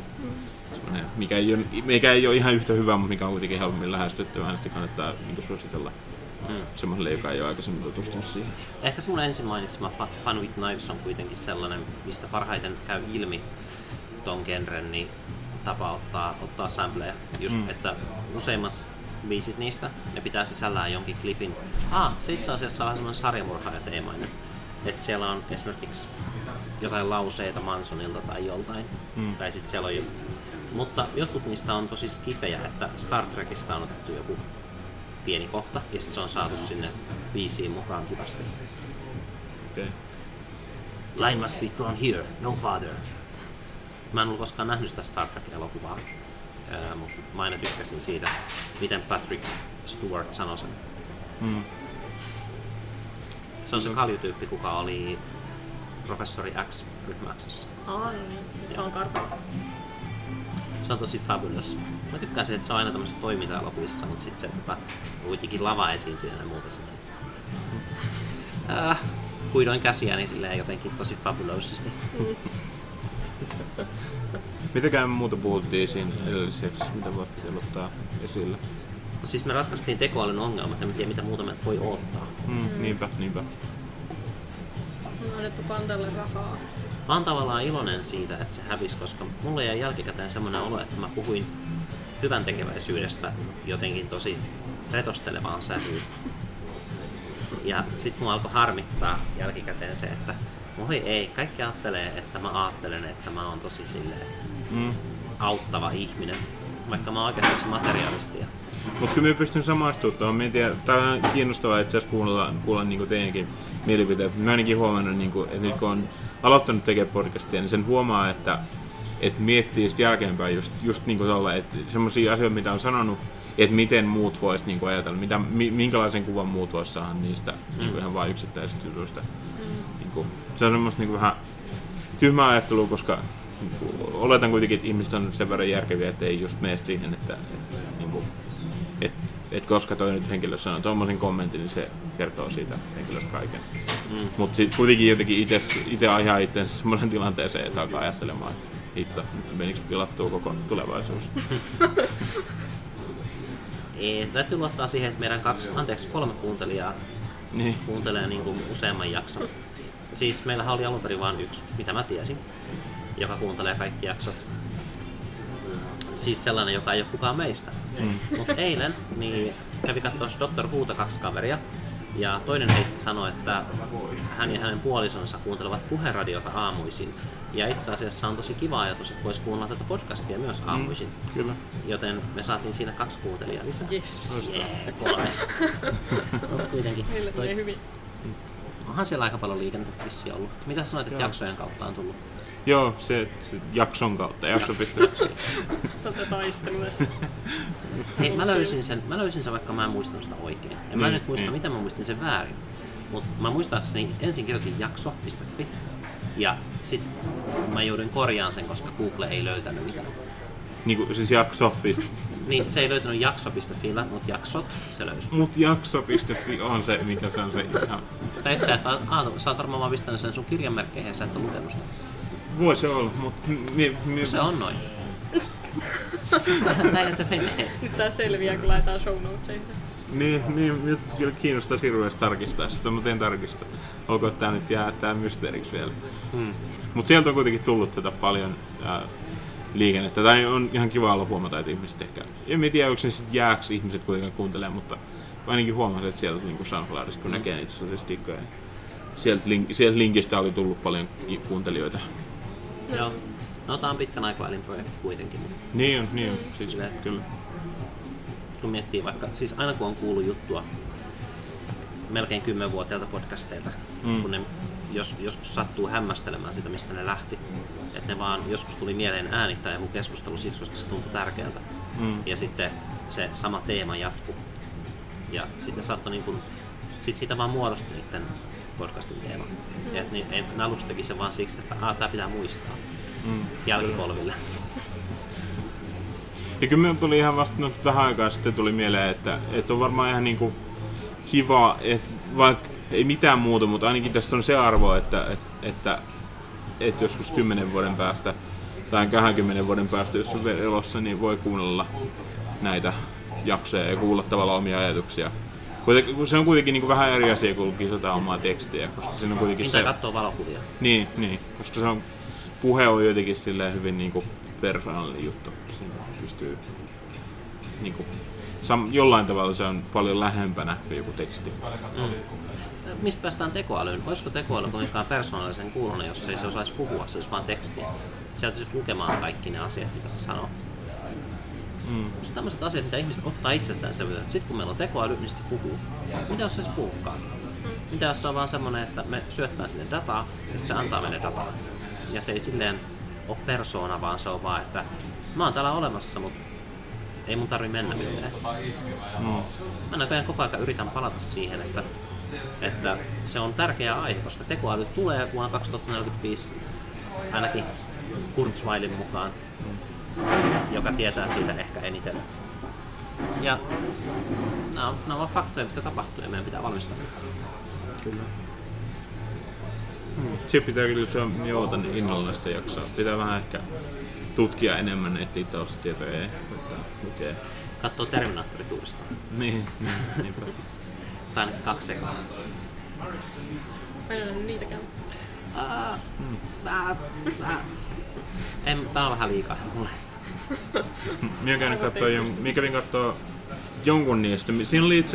Mikä ei ole ihan yhtä hyvä, mutta mikä on kuitenkin helpommin lähestyttävää, niin sitä kannattaa niin kuin suositella semmoiselle, joka ei ole aikaisemmin tutustunut siihen. Ehkä se mun ensin mainitsema Fun with Knives on kuitenkin sellainen, mistä parhaiten käy ilmi ton genren, niin tapa ottaa sampleja. Just, että useimmat biisit niistä, ne pitää sisällään jonkin klipin. Se itse asiassa on vähän semmoinen sarjamurhaajateemainen. Että siellä on esimerkiksi jotain lauseita Mansonilta tai joltain. Tai sitten siellä on mutta jotkut niistä on tosi skifejä, että Star Trekista on otettu joku pieni kohta ja sitten se on saatu sinne biisiin mukaan kivasti. Okay. Line must be drawn here, no father. Mä en ollut koskaan nähnyt sitä Star Trek-elokuvaa, mutta mä aina tykkäsin siitä, miten Patrick Stewart sanoi sen. Se on se kaljutyyppi, kuka oli professori X-ryhmäksessä. Niin. On kartalla. Se on tosi fabulous. Mä tykkäsin, että se on aina tämmöisessä toiminta-elokuvissa, mutta sitten se kuitenkin lava-esiintyjänä ja muuta silleen. Huidoin käsiäni silleen jotenkin tosi fabulousisesti. Mitäkään muuta puhuttiin siinä edelliseksi? Mitä voisi ottaa esille? No siis me ratkaistiin tekoälyn ongelmat ja mä tiedän mitä muuta me voi odottaa. Niinpä. On annettu pandalle rahaa. Mä oon tavallaan iloinen siitä, että se hävisi, koska mulle jäi jälkikäteen semmoinen olo, että mä puhuin hyvän tekeväisyydestä jotenkin tosi retostelevaan sävyyn. Ja sit mua alkoi harmittaa jälkikäteen se, että moi ei, kaikki ajattelee, että mä ajattelen, että mä oon tosi silleen auttava ihminen, vaikka mä oon oikeastaan materiaalisti. Mut kyllä mä pystyn samaistumaan. Tää on kiinnostavaa itse asiassa kuulla niinku teidänkin mielipiteet. Mä ainakin huomannut, niinku, että nyt kun on aloittanut tekemään podcastia, niin sen huomaa, että miettii sitten jälkeenpäin just niinku tolle, että semmosia asioita, mitä on sanonut, että miten muut vois niinku ajatella, minkälaisen kuvan muut vois saada niistä niinku ihan vaan yksittäisistä jutuista. Se on semmoista niinku vähän tyhmää ajattelua, koska niinku, oletan kuitenkin, että ihmiset on sen verran järkeviä, että ei just mene siihen, että koska toi nyt henkilö sanoo tommosen kommentin, niin se kertoo siitä henkilöstä kaiken. Mutta sitten kuitenkin jotenkin itse ajaa itsensä semmoisen tilanteeseen, että alkaa ajattelemaan, että hitto, menikö pilattua koko tulevaisuus? Täytyy luottaa siihen, että meidän 3 kuuntelijaa niin kuuntelee niin kuin useamman jakson. Siis meillähän oli alun perin vain yksi, mitä mä tiesin, joka kuuntelee kaikki jaksot. Siis sellainen, joka ei ole kukaan meistä. Mutta eilen niin kävi katsomassa Dr. Who:ta kaksi kaveria. Ja toinen heistä sanoi, että hän ja hänen puolisonsa kuuntelevat puheradiota aamuisin. Ja itse asiassa on tosi kiva ajatus, että voisi kuunnella tätä podcastia myös aamuisin. Kyllä. Joten me saatiin siinä 2 kuuntelijaa lisää. Yes. Yeah, 3. No, kuitenkin. Toi... Onhan siellä aika paljon liikennettä vissiin ollut. Mitä sanoit, että jaksojen kautta on tullut? Joo, se jakson kautta. Tätä taisteluessa. Hei, mä löysin sen, vaikka mä en muistanut sitä oikein. Mä en nyt muista, mitä mä muistin sen väärin. Mutta mä muistaakseni ensin kirjoitin jakso.fi ja sit mä joudun korjaan sen, koska Google ei löytänyt mitään. Niinku siis jakso. Niin, se ei löytänyt jakso.fi, mutta jaksot se löysi. Mut jakso.fi on se, mikä se on se ihan. Tai sä oot varmaan pistänyt sen sun kirjanmerkkeihin ja sä et ole lukenut sitä. Voi se olla, mutta... Se on noin. Näin se menee. Nyt tää selviää, kun laitetaan show notesiin. Niin, kyllä kiinnostais hirveästi tarkistaa sitä, mutta en tarkista. Olko tää nyt jää tää mysteeriksi vielä. Mut sieltä on kuitenkin tullut tätä paljon liikennettä. Tai on ihan kiva olla huomata, että ihmiset ehkä... En tiedä, onko se sit jääks ihmiset kuitenkaan kuuntelee, mutta ainakin huomasin, että sieltä niin SoundCloudista, kun näkee niitä sellaisia stikkoja. Sieltä linkistä oli tullut paljon kuuntelijoita. Joo. No tää on pitkän aikavälin projekti kuitenkin. Niin on. Siis silleen, kyllä. Kun miettii vaikka, siis aina kun on kuullut juttua melkein 10-vuotiailta podcasteilta, kun ne joskus sattuu hämmästelemään sitä, mistä ne lähti. Että ne vaan joskus tuli mieleen äänittää joku keskustelu siksi, koska se tuntui tärkeältä. Ja sitten se sama teema jatkuu. Ja sitten saattoi niin kun, sit siitä vaan muodostui niiden podcastin teema. Et niin, aluksi teki sen vaan siksi, että tää pitää muistaa jälkipolville. Ja kyllä minun tuli ihan vasta vähän aikaa sitten tuli mieleen, että on varmaan ihan niinku kiva, että vaikka ei mitään muuta, mutta ainakin tässä on se arvo, että joskus 10 vuoden päästä tai 20 vuoden päästä, jos on elossa, niin voi kuunnella näitä jaksoja ja kuulla tavallaan omia ajatuksia. Se on kuitenkin niin vähän eri asia, kun kisataan omaa tekstiä, koska siinä on kuitenkin se... katsoo valokuvia. Niin, koska se on, puhe on jotenkin silleen hyvin niin persoonallinen juttu. Siinä pystyy... Niin kuin, jollain tavalla se on paljon lähempänä kuin joku teksti. Mistä päästään tekoälyyn? Olisiko tekoäly kuitenkaan persoonallisen kuulona, jos ei se osaisi puhua, se olisi vaan tekstiä? Se joutuisi lukemaan kaikki ne asiat, mitä se sanoo. Mutta tämmöiset asiat, mitä ihmiset ottaa itsestään selvyyttä, että sitten kun meillä on tekoäly, niin se puhuu. Mitä jos se siis puhukaan? Mitä jos se on vaan semmoinen, että me syöttää sinne dataa ja se antaa meille dataa? Ja se ei silleen ole persoona, vaan se on vaan, että mä oon täällä olemassa, mutta ei mun tarvi mennä mieleen. Mä näköjään koko ajan yritän palata siihen, että se on tärkeä aihe, koska tekoäly tulee vuonna 2045 ainakin Kurzweilin mukaan. Joka tietää siitä ehkä eniten. Ja nämä ovat faktoja, mitkä tapahtuu ja meidän pitää valmistaa. Kyllä. Se pitää kyllä joutua innolla sitä jaksoa. Pitää vähän ehkä tutkia enemmän, ettei taustatietoja ei lukee. Katsoo Terminaattorit uudestaan. Niinpä. Tai 2 ekaa. Mä en ole niitäkään. Tää on vähän liikaa mulle. Minä kävin kattoo jonkun niistä.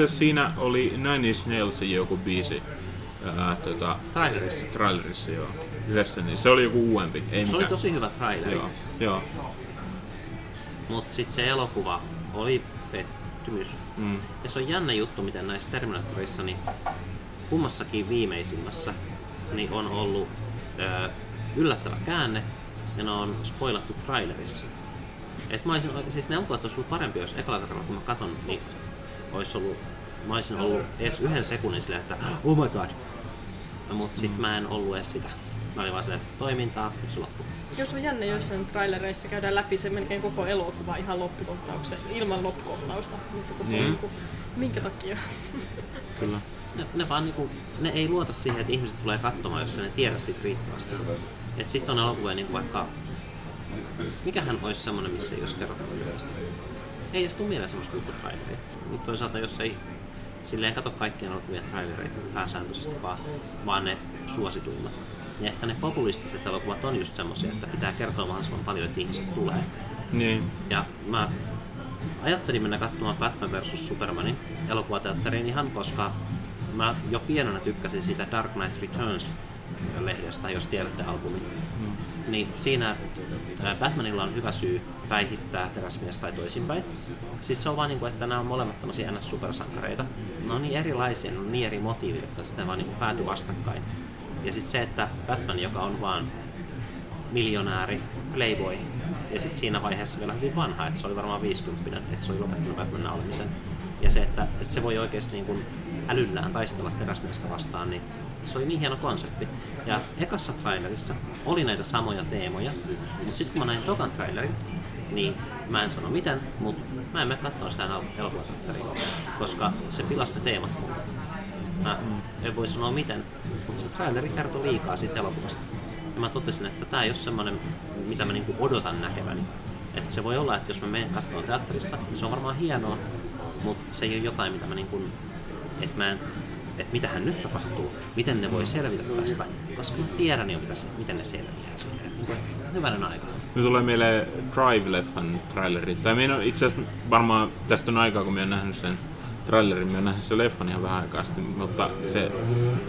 Siinä oli Nine Inch Nailsin joku biisi. Trailerissa, joo. Yhdessä, niin se oli joku uudempi. Oli tosi hyvä traileri. Joo. Mut sit se elokuva oli pettymys. Ja se on jännä juttu, miten näissä Terminaattoreissa, niin kummassakin viimeisimmässä, niin on ollut yllättävä käänne. Ja ne on spoilattu trailerissa. Et mä olisin, siis ne elokuvat olisi ollut parempi, jos ekalla kerralla kun mä katon, niin mä olisin ollut edes 1 sekunnin silleen, että oh my god. Mut sit mä en ollut edes sitä. Mä olin vaan silleen, että toimintaa, nyt se loppuu. Jos on jännä, joissain trailereissa käydään läpi se melkein koko elokuva ihan loppukohtaukseen, ilman loppukohtausta, mutta koko niinku, minkä takia? Kyllä. Ne vaan niinku, ne ei luota siihen, että ihmiset tulee katsomaan, jos ne tiedä siitä riittävästi. Et sit on elokuvia niinku vaikka... Mikähän ois semmonen, missä ei ois kerrottu yleistä? Ei edes tuu mieleen semmoista uutta traileria. Mutta toisaalta jos ei silleen kato kaikkien olevia trailereita pääsääntöisesti, vaan ne suosituimmat. Ja ehkä ne populistiset elokuvat on just semmoisia, että pitää kertoa mahdollisimman paljon, että ihmiset tulee. Niin. Ja mä ajattelin mennä katsomaan Batman vs. Supermanin elokuvateatteriin ihan, koska mä jo pienenä tykkäsin siitä Dark Knight Returns-lehdestä, jos tiedätte albumin. Mm. Niin siinä Batmanilla on hyvä syy päihittää teräsmies tai toisinpäin. Siis se on vaan niin kuin, että nämä on molemmat tämmöisiä NS-supersankareita. Ne on niin erilaisia, ne on niin eri motiivit, että sitten vaan niin kuin pääty vastakkain. Ja sitten se, että Batman, joka on vaan miljonääri, playboy, ja sitten siinä vaiheessa vielä hyvin vanha, että se oli varmaan 50, että se oli lopettanut Batmanin olemisen. Ja se, että se voi oikeasti niin kuin älyllään taistella teräsmiestä vastaan, niin se oli niin hieno konsepti. Ja ekassa trailerissa oli näitä samoja teemoja, mutta sitten kun mä näin tokan trailerin, niin mä en sano miten, mutta mä en mene katsoa sitä elokuvateatteriin, koska se pilasi ne teemat. Mä en voi sanoa miten, mutta se traileri kertoi liikaa siitä elokuvasta. Ja mä totesin, että tää ei ole semmonen, mitä mä niinku odotan näkeväni. Että se voi olla, että jos mä menen katsomaan teatterissa, niin se on varmaan hienoa, mutta se ei ole jotain, mitä mä niinku, että mitähän nyt tapahtuu, miten ne voi selvitä tästä, koska mä tiedän jo, miten ne selviää siitä. Hyvänen aika. Nyt tulee mieleen Drive-leffan traileri. Tai minä on itse asiassa varmaan tästä on aikaa, kun mä oon nähnyt sen trailerin, mä oon nähnyt sen leffan ihan vähän aikaa sitten, mutta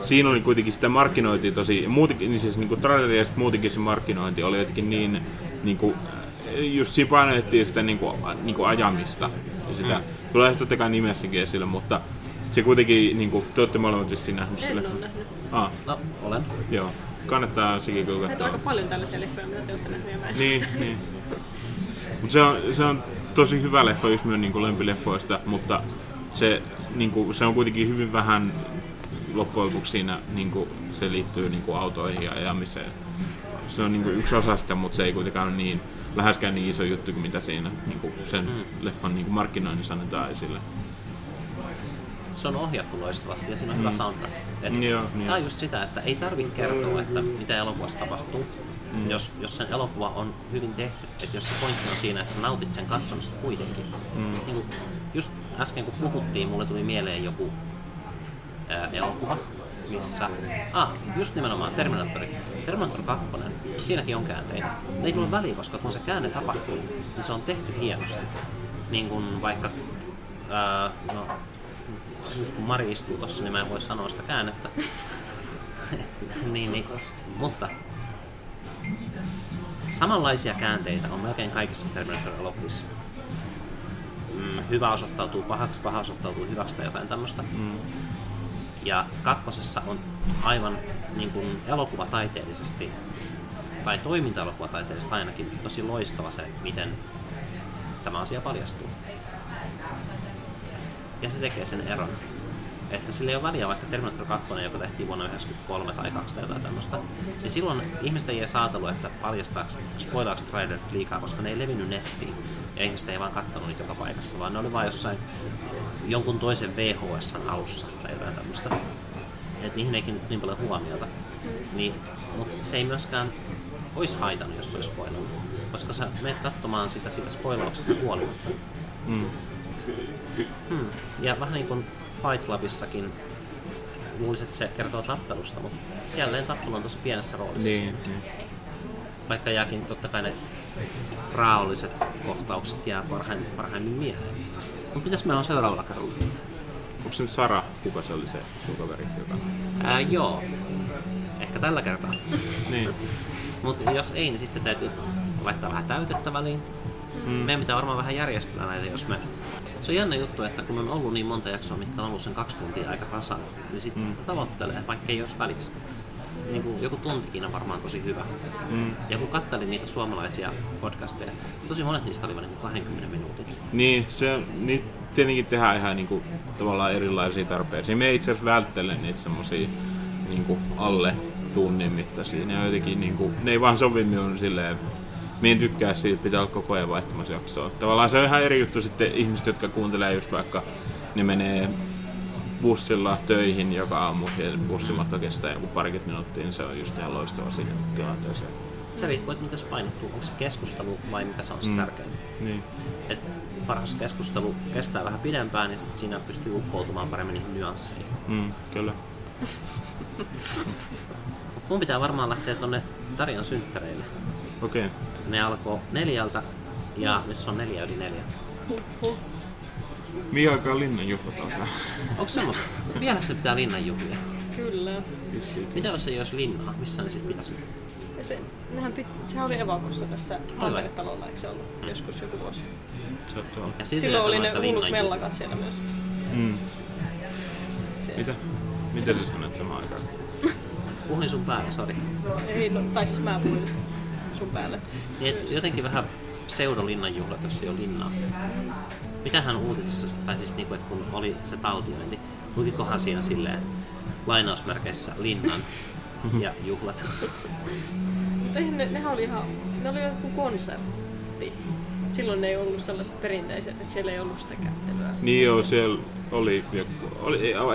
siinä oli kuitenkin sitä markkinointia tosi, muutenkin, siis niinku traileri ja sitten muutenkin se markkinointi oli jotenkin niin, niinku, just siinä painotettiin sitä niinku ajamista ja sitä, tulee se totta kai nimessäkin esille, mutta se kuitenkin, niinku, te olette molemmat vissiin nähnyt sille. En ole nähnyt. Ah. No, olen. Joo. Kannattaa sekin katsoa. Näitä on aika paljon tällaisia leffoja, mitä te olette nähneet ja mä en. Niin. Mut se on tosi hyvä leffa, jos minun niinku lempileffoista, mutta se on kuitenkin hyvin vähän loppujen lopuksi siinä, niinku, se liittyy niinku autoihin ja ajamiseen. Se on niinku yksi osa sitä, mutta se ei kuitenkaan ole niin, läheskään niin iso juttu kuin mitä siinä niinku sen leffan niinku markkinoinnissa annetaan esille. Se on ohjattu loistavasti ja siinä on hyvä soundtrack. Tää on just sitä, että ei tarvitse kertoa, että mitä elokuvassa tapahtuu, jos sen elokuva on hyvin tehty. Että jos se pointti on siinä, että sä nautit sen katsomista kuitenkin. Niin kun, just äsken kun puhuttiin, mulle tuli mieleen joku elokuva, missä... just nimenomaan Terminator. Terminator 2, siinäkin on käänteitä. Ne ei tule väliin, koska kun se käänne tapahtuu, niin se on tehty hienosti. Niin kun vaikka... nyt kun Mari istuu tossa, niin mä en voi sanoa sitä käännettä. niin. Mutta samanlaisia käänteitä on melkein kaikissa Terminator-elokuvissa. Hyvä osoittautuu pahaksi, paha osoittautuu hyväksi tai jotain tämmöstä. Ja kakkosessa on aivan niin kuin elokuvataiteellisesti, tai toiminta-elokuvataiteellisesti ainakin, tosi loistava se, miten tämä asia paljastuu. Ja se tekee sen eron. Että sillä ei ole väliä, vaikka Terminator 2, joka tehtiin vuonna 1993 tai 2 tai jotain tämmöistä, niin silloin ihmiset ei edes ajatellut, että spoilaako trailerit liikaa, koska ne ei levinnyt nettiin. Ja ihmiset ei vaan katsonut niitä joka paikassa, vaan ne oli vaan jossain jonkun toisen VHS:n alussa tai jotain tämmöistä. Että niihin ei kiinnitetty niin paljon huomiota. Niin, mutta se ei myöskään olisi haitannut, jos se olisi spoilannut. Koska sä menet katsomaan sitä siitä spoilauksesta huolimatta. Ja vähän niin kuin Fight Clubissakin, luulisin, että se kertoo tappelusta, mutta jälleen tappelu on tosi pienessä roolissa. Niin. Vaikka jääkin totta kai ne raolliset kohtaukset jää parhaimmin mieleen. Mutta mitäs meillä on seuraavalla kerralla? Onko se nyt Sara? Kuka se oli se sun kaveri? Joo. Ehkä tällä kertaa. Niin. Mutta jos ei, niin sitten täytyy laittaa vähän täytettä väliin. Meidän pitää varmaan vähän järjestellä näitä, jos me... Se on jännä juttu, että kun me on ollut niin monta jaksoa, mitkä on ollut sen 2 tuntia aika tasan, niin sitten sitä tavoittelee, vaikka ei olisi väliksi. Niin joku tuntikin on varmaan tosi hyvä. Ja kun katselin niitä suomalaisia podcasteja, tosi monet niistä oli vain niin 20 minuutin. Niin, niitä tietenkin tehdään ihan niin kuin, tavallaan erilaisia tarpeisiin. Me itse asiassa välttelen niitä semmosia niin alle tunnin mittaisia. Ne, jotenkin, niin kuin, ne ei vaan sovi minun silleen. Mie en tykkää siitä, pitää olla koko ajan vaihtamassa jaksoa. Tavallaan se on ihan eri juttu sitten ihmiset, jotka kuuntelee just vaikka ne menee bussilla töihin joka aamu ja bussimatka kestää joku parikymmentä minuuttia, niin se on just ihan loistava siihen tilanteeseen. Se riippuu, että mitä se painottuu, onko se keskustelu vai mikä se on se tärkein. Niin. Et paras keskustelu kestää vähän pidempään, niin sit siinä pystyy uppoutumaan paremmin niihin nyansseihin. Mm, kyllä. Mun pitää varmaan lähteä tonne Tarjan synttäreille. Okei. Okay. Ne alkoi 4:00 ja nyt se on 4:04. Mihin aikaan linnanjuhlat alkaa? Onks semmoset? Vielä se pitää linnanjuhlia. Kyllä. Mitä jos ei olisi linnaa? Missä ne sit pitäisi? Sehän oli evakossa tässä Tamperetalolla, eikö se ollut? Joskus joku vuosi. Ja silloin oli ne hullut mellakat siellä myös. Mm. Mitä? Miten sä sanoit samaan aikaan? Puhuin sun päälle, sori. Tai siis mä puhuin sun päälle. Jotenkin vähän pseudolinnanjuhlat, jos ei ole linnaa. Mitähän uutisissa, tai siis niinku, että kun oli se taltiointi, lukikohan siinä silleen lainausmerkeissä linnan ja juhlat? Mutta nehän oli ihan, ne oli joku konsertti. Silloin ne ei ollut sellaiset perinteiset, että siellä ei ollut sitä kättelyä. Niin joo, siellä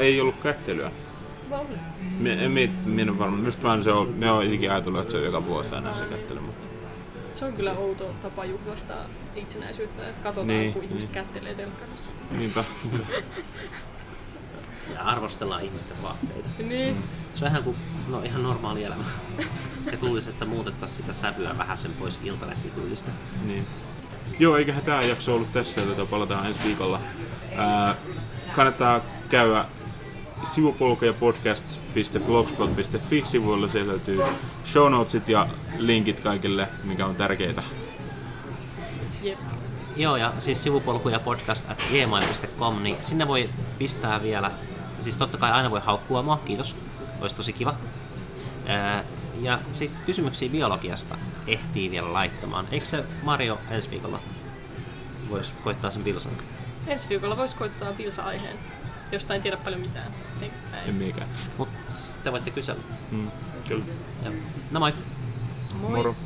ei ollut kättelyä. Minä en varmaan, mistä vaan se on, me on itsekin ajatellut, että se on joka vuosi aina se kättely. Mutta... Se on kyllä outo tapa juhlastaa itsenäisyyttä, että katsotaan, niin, kun ihmiset kättelee telkkarissa. Niinpä. Ja arvostellaan ihmisten vaatteita. Niin. Se on ihan kuin ihan normaali elämä. Et luulisi, että muutettaisiin sitä sävyä vähän sen pois iltalehtityylistä. Niin. Joo, eiköhän tää jakso ollut tässä, jota palataan ensi viikolla. Kannattaa käydä sivupolkojapodcast.blogspot.fi-sivuilla. Siellä löytyy show notesit ja linkit kaikille, mikä on tärkeitä. Yep. Joo, ja siis sivupolkujapodcast@gmail.com, niin sinne voi pistää vielä, siis totta kai aina voi haukkua mua, kiitos, olisi tosi kiva. Ja sitten kysymyksiä biologiasta ehtii vielä laittamaan. Eikö se Mario ensi viikolla voisi koittaa sen pilsan? Ensi viikolla voisi koittaa pilsa-aiheen, josta en tiedä paljon mitään. En mikään. Mutta sitten voitte kysellä. Mm, kyllä. Ja. No moi! Moi! Moro.